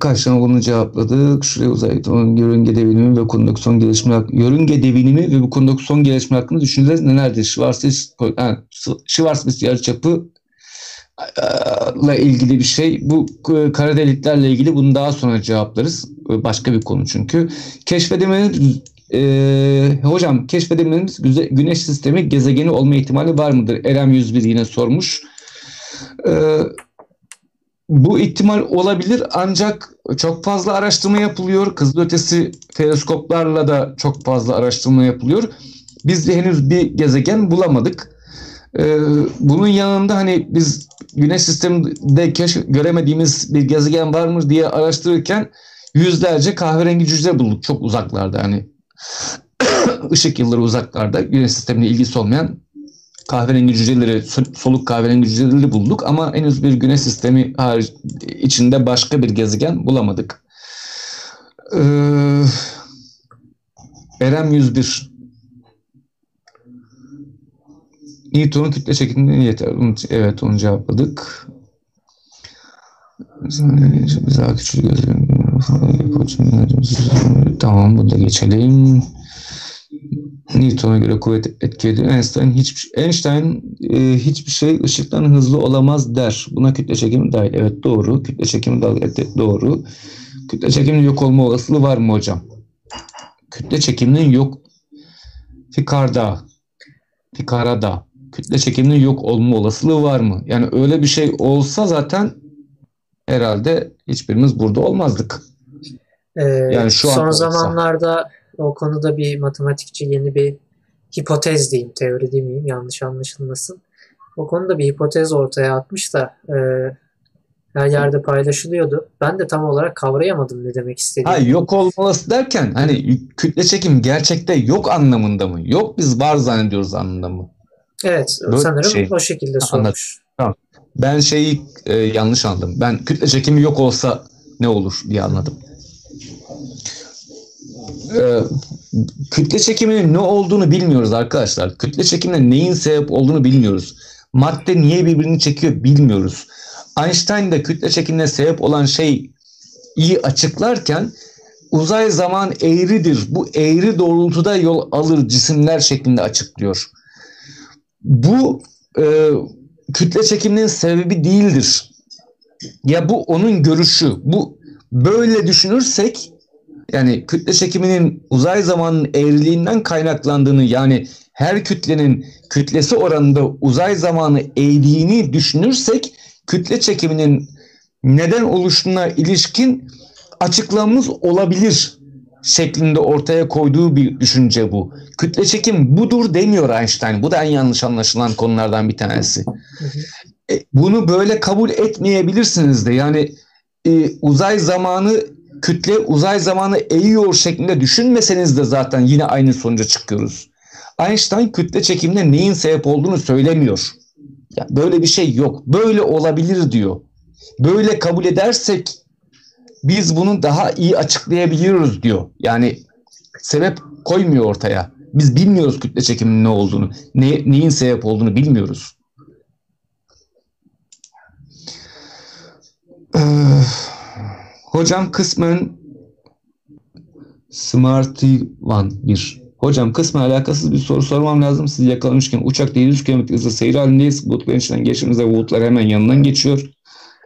Kaç tane bunu cevapladık? Şuraya uzaydan yörünge devinimi ve bu konudaki son gelişmeler. Yörünge devinimi ve bu konudaki son gelişme hakkında düşünceler nelerdir? Schwarzschild yarıçapıyla ilgili bir şey. Bu kara deliklerle ilgili bunu daha sonra cevaplarız. Başka bir konu çünkü. Hocam keşfedemediğimiz güneş sistemi gezegeni olma ihtimali var mıdır? Erem 101 yine sormuş. Bu ihtimal olabilir ancak çok fazla araştırma yapılıyor. Kızılötesi teleskoplarla da çok fazla araştırma yapılıyor. Biz de henüz bir gezegen bulamadık. Bunun yanında hani biz güneş sisteminde göremediğimiz bir gezegen var mı diye araştırırken yüzlerce kahverengi cüce bulduk çok uzaklarda hani. Işık yılları uzaklarda güneş sistemine ilgisi olmayan kahverengi cüceleri, soluk kahverengi cüceleri bulduk ama henüz bir güneş sistemi içinde başka bir gezegen bulamadık. Erem 101 Newton'un kütle çekimine yeter. Evet, onu cevapladık. Daha küçük gözlerim. Tamam, burada geçelim. Newton'a göre kuvvet etki ediyor. Einstein hiçbir şey ışıktan hızlı olamaz der. Buna kütle çekimi dahil. Evet, doğru. Kütle çekimi dahil. Doğru. Kütle çekiminin yok olma olasılığı var mı hocam? Kütle çekiminin yok. Fikara'da. Kütle çekiminin yok olma olasılığı var mı? Yani öyle bir şey olsa zaten herhalde hiçbirimiz burada olmazdık. Yani son zamanlarda o konuda bir matematikçi yeni bir hipotez diyeyim, teori demeyeyim, yanlış anlaşılmasın. O konuda bir hipotez ortaya atmış da her yerde paylaşılıyordu. Ben de tam olarak kavrayamadım ne demek istediğini. Yok olması derken hani kütle çekim gerçekte yok anlamında mı? Yok, biz var zannediyoruz anlamında mı? Evet, böyle sanırım şey, o şekilde sormuş. Tamam. Ben yanlış anladım. Ben kütle çekimi yok olsa ne olur diye anladım. Kütle çekiminin ne olduğunu bilmiyoruz arkadaşlar. Kütle çekimine neyin sebep olduğunu bilmiyoruz. Madde niye birbirini çekiyor bilmiyoruz. Einstein de kütle çekimine sebep olan şeyi açıklarken uzay zaman eğridir. Bu eğri doğrultuda yol alır cisimler şeklinde açıklıyor. Bu kütle çekiminin sebebi değildir. Ya bu onun görüşü. Bu böyle düşünürsek yani kütle çekiminin uzay zamanının eğriliğinden kaynaklandığını, yani her kütlenin kütlesi oranında uzay zamanı eğdiğini düşünürsek kütle çekiminin neden oluştuğuna ilişkin açıklamamız olabilir şeklinde ortaya koyduğu bir düşünce bu. Kütle çekim budur demiyor Einstein. Bu da en yanlış anlaşılan konulardan bir tanesi. Bunu böyle kabul etmeyebilirsiniz de. Yani uzay zamanı, kütle uzay zamanı eğiyor şeklinde düşünmeseniz de zaten yine aynı sonuca çıkıyoruz. Einstein kütle çekimine neyin sebep olduğunu söylemiyor. Ya böyle bir şey yok. Böyle olabilir diyor. Böyle kabul edersek biz bunu daha iyi açıklayabiliyoruz diyor. Yani sebep koymuyor ortaya. Biz bilmiyoruz kütle çekiminin ne olduğunu. Neyin sebep olduğunu bilmiyoruz. Hocam kısmen Hocam kısmen alakasız bir soru sormam lazım. Sizi yakalamışken uçakta 700 km hızla seyir halindeyiz. Bulutların içinden geçtiğimizde bulutlar hemen yanından geçiyor.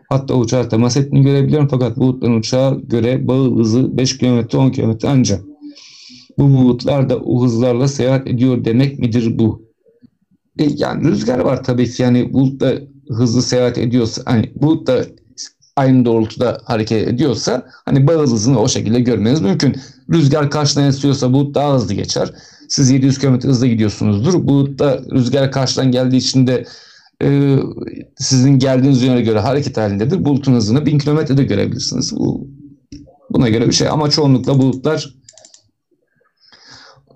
Hatta uçağa temas ettiğini görebiliyorum. Fakat bulutların uçağa göre bağıl hızı 5 km 10 km ancak. Bu bulutlar da o hızlarla seyahat ediyor demek midir bu? Yani rüzgar var tabii ki. Yani bulut da hızlı seyahat ediyorsa, hani bulut da aynı doğrultuda hareket ediyorsa hani bağıl hızını o şekilde görmeniz mümkün. Rüzgar karşıdan esiyorsa bulut daha hızlı geçer. Siz 700 km hızla gidiyorsunuzdur. Bulutta rüzgar karşıdan geldiği için de sizin geldiğiniz yöne göre hareket halindedir. Bulutun hızını 1000 km'de görebilirsiniz. Buna göre bir şey. Ama çoğunlukla bulutlar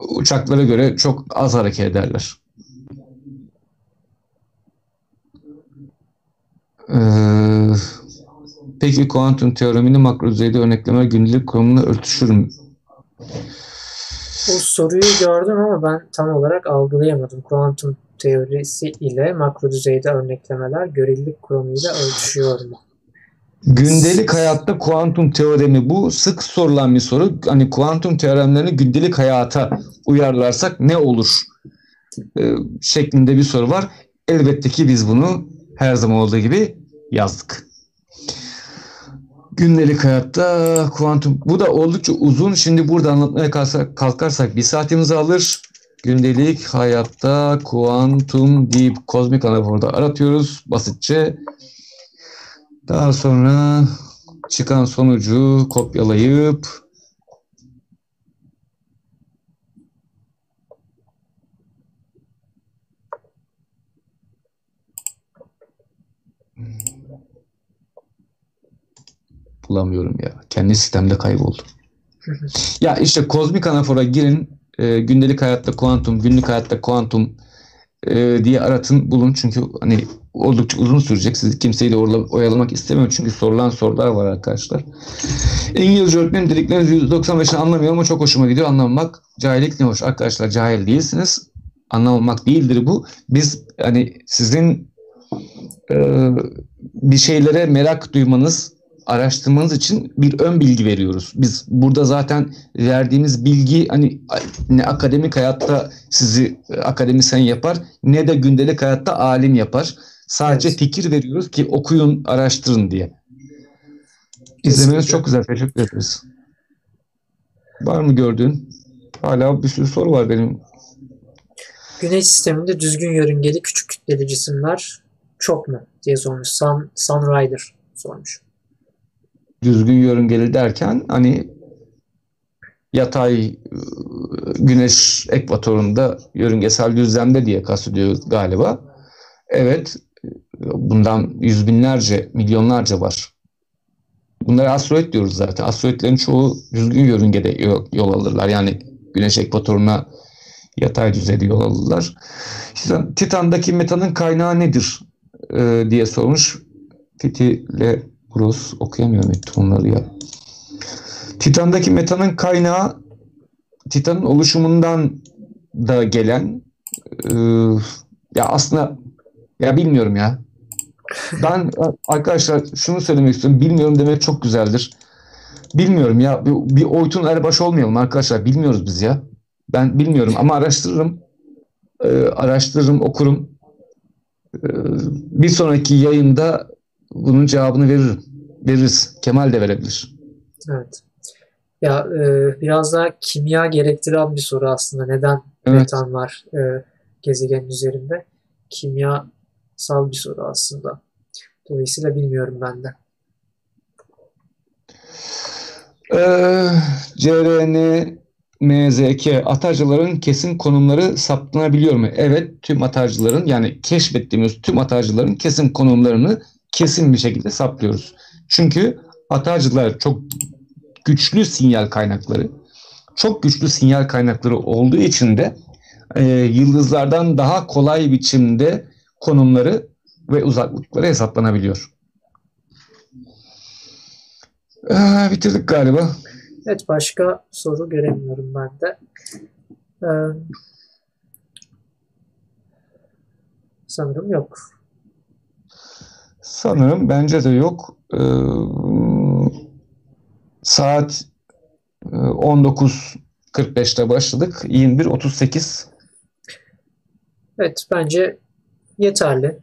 uçaklara göre çok az hareket ederler. Peki kuantum teoremini makro düzeyde örnekleme gündelik konumuna örtüşür mü? O soruyu gördüm ama ben tam olarak algılayamadım. Kuantum teorisi ile makro düzeyde örneklemeler görelilik kurumuyla örtüşüyor mu? Gündelik hayatta kuantum teoremi bu. Sık sorulan bir soru. Hani kuantum teoremlerini gündelik hayata uyarlarsak ne olur? Şeklinde bir soru var. Elbette ki biz bunu her zaman olduğu gibi yazdık. Gündelik hayatta kuantum, bu da oldukça uzun. Şimdi burada anlatmaya kalkarsak bir saatimizi alır. Gündelik hayatta kuantum deyip kozmik anaforda aratıyoruz basitçe. Daha sonra çıkan sonucu kopyalayıp bulamıyorum ya. Kendi sistemde kayboldu. Ya işte kozmik anafora girin. Gündelik hayatta kuantum, günlük hayatta kuantum diye aratın, bulun. Çünkü hani oldukça uzun sürecek. Siz kimseyi de oyalamak istemiyorum. Çünkü sorulan sorular var arkadaşlar. İngilizce öğretmenim dedikleriniz %95'ini anlamıyorum ama çok hoşuma gidiyor. Anlamamak cahillik ne hoş. Arkadaşlar cahil değilsiniz. Anlamamak değildir bu. Biz hani sizin bir şeylere merak duymanız, araştırmanız için bir ön bilgi veriyoruz. Biz burada zaten verdiğimiz bilgi hani ne akademik hayatta sizi akademisyen yapar ne de gündelik hayatta alim yapar. Sadece fikir veriyoruz ki okuyun, araştırın diye. İzlemeniz çok güzel. Teşekkür ederiz. Var mı gördüğün? Hala bir sürü soru var benim. Güneş sisteminde düzgün yörüngeli küçük kütleli cisimler çok mu diye sormuş. Sunrider sormuş. Düzgün yörüngeli derken hani yatay güneş ekvatorunda yörüngesel düzlemde diye kastediyoruz galiba. Evet, bundan yüz binlerce, milyonlarca var. Bunları asteroid diyoruz zaten. Asteroidlerin çoğu düzgün yörüngede yol alırlar. Yani güneş ekvatoruna yatay düzeyde yol alırlar. Titan'daki metanın kaynağı nedir diye sormuş. Titi'yle Burası okuyamıyorum onları ya. Titan'daki metanın kaynağı Titan'ın oluşumundan da gelen ya aslında ya bilmiyorum ya. Ben arkadaşlar şunu söylemek istiyorum. Bilmiyorum demek çok güzeldir. Bilmiyorum ya. Bir Oytun Erbaş olmayalım arkadaşlar. Bilmiyoruz biz ya. Ben bilmiyorum ama araştırırım. Araştırırım, okurum. Bir sonraki yayında bunun cevabını veririz. Kemal de verebilir. Evet. Ya biraz daha kimya gerektiren bir soru aslında. Neden metan var gezegenin üzerinde? Kimyasal bir soru aslında. Dolayısıyla bilmiyorum ben de. CRN, MZK atarcıların kesin konumları saptanabiliyor mu? Evet, tüm atarcıların, yani keşfettiğimiz tüm atarcıların kesin konumlarını kesin bir şekilde saplıyoruz. Çünkü atarcılar çok güçlü sinyal kaynakları. Çok güçlü sinyal kaynakları olduğu için de yıldızlardan daha kolay biçimde konumları ve uzaklıkları hesaplanabiliyor. Bitirdik galiba. Evet, başka soru göremiyorum ben de. Sanırım yok. Sanırım bence de yok. Saat 19.45'te başladık. 21.38. Evet, bence yeterli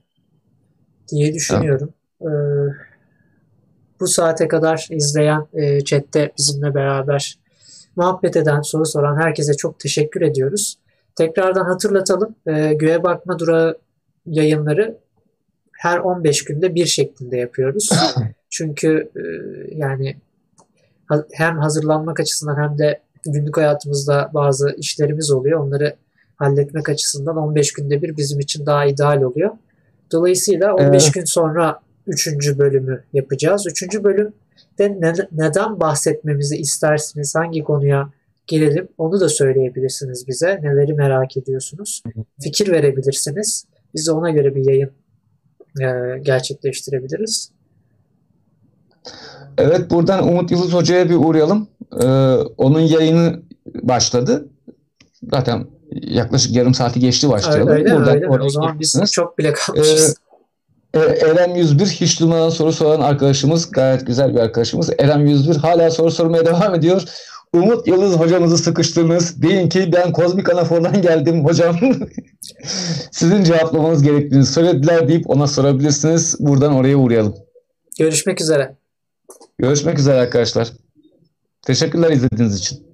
diye düşünüyorum. Evet. Bu saate kadar izleyen, chatte bizimle beraber muhabbet eden, soru soran herkese çok teşekkür ediyoruz. Tekrardan hatırlatalım. Göğe Bakma Durağı yayınları her 15 günde bir şeklinde yapıyoruz. Çünkü yani hem hazırlanmak açısından hem de günlük hayatımızda bazı işlerimiz oluyor. Onları halletmek açısından 15 günde bir bizim için daha ideal oluyor. Dolayısıyla 15 gün sonra 3. bölümü yapacağız. 3. bölümde neden bahsetmemizi istersiniz? Hangi konuya gelelim? Onu da söyleyebilirsiniz bize. Neleri merak ediyorsunuz? Fikir verebilirsiniz. Biz de ona göre bir yayın gerçekleştirebiliriz. Evet, buradan Umut Yıldız Hoca'ya bir uğrayalım. Onun yayını başladı. Zaten yaklaşık yarım saati geçti başlayalım. Öyle. O zaman biz çok bile kalmışız. Erem 101 hiç durmadan soru soran arkadaşımız, gayet güzel bir arkadaşımız. Erem 101 hala soru sormaya devam ediyor. Umut Yıldız hocamızı sıkıştırdınız. Deyin ki ben kozmik anafordan geldim hocam. Sizin cevaplamanız gerektiğini söylediler deyip ona sorabilirsiniz. Buradan oraya uğrayalım. Görüşmek üzere. Görüşmek üzere arkadaşlar. Teşekkürler izlediğiniz için.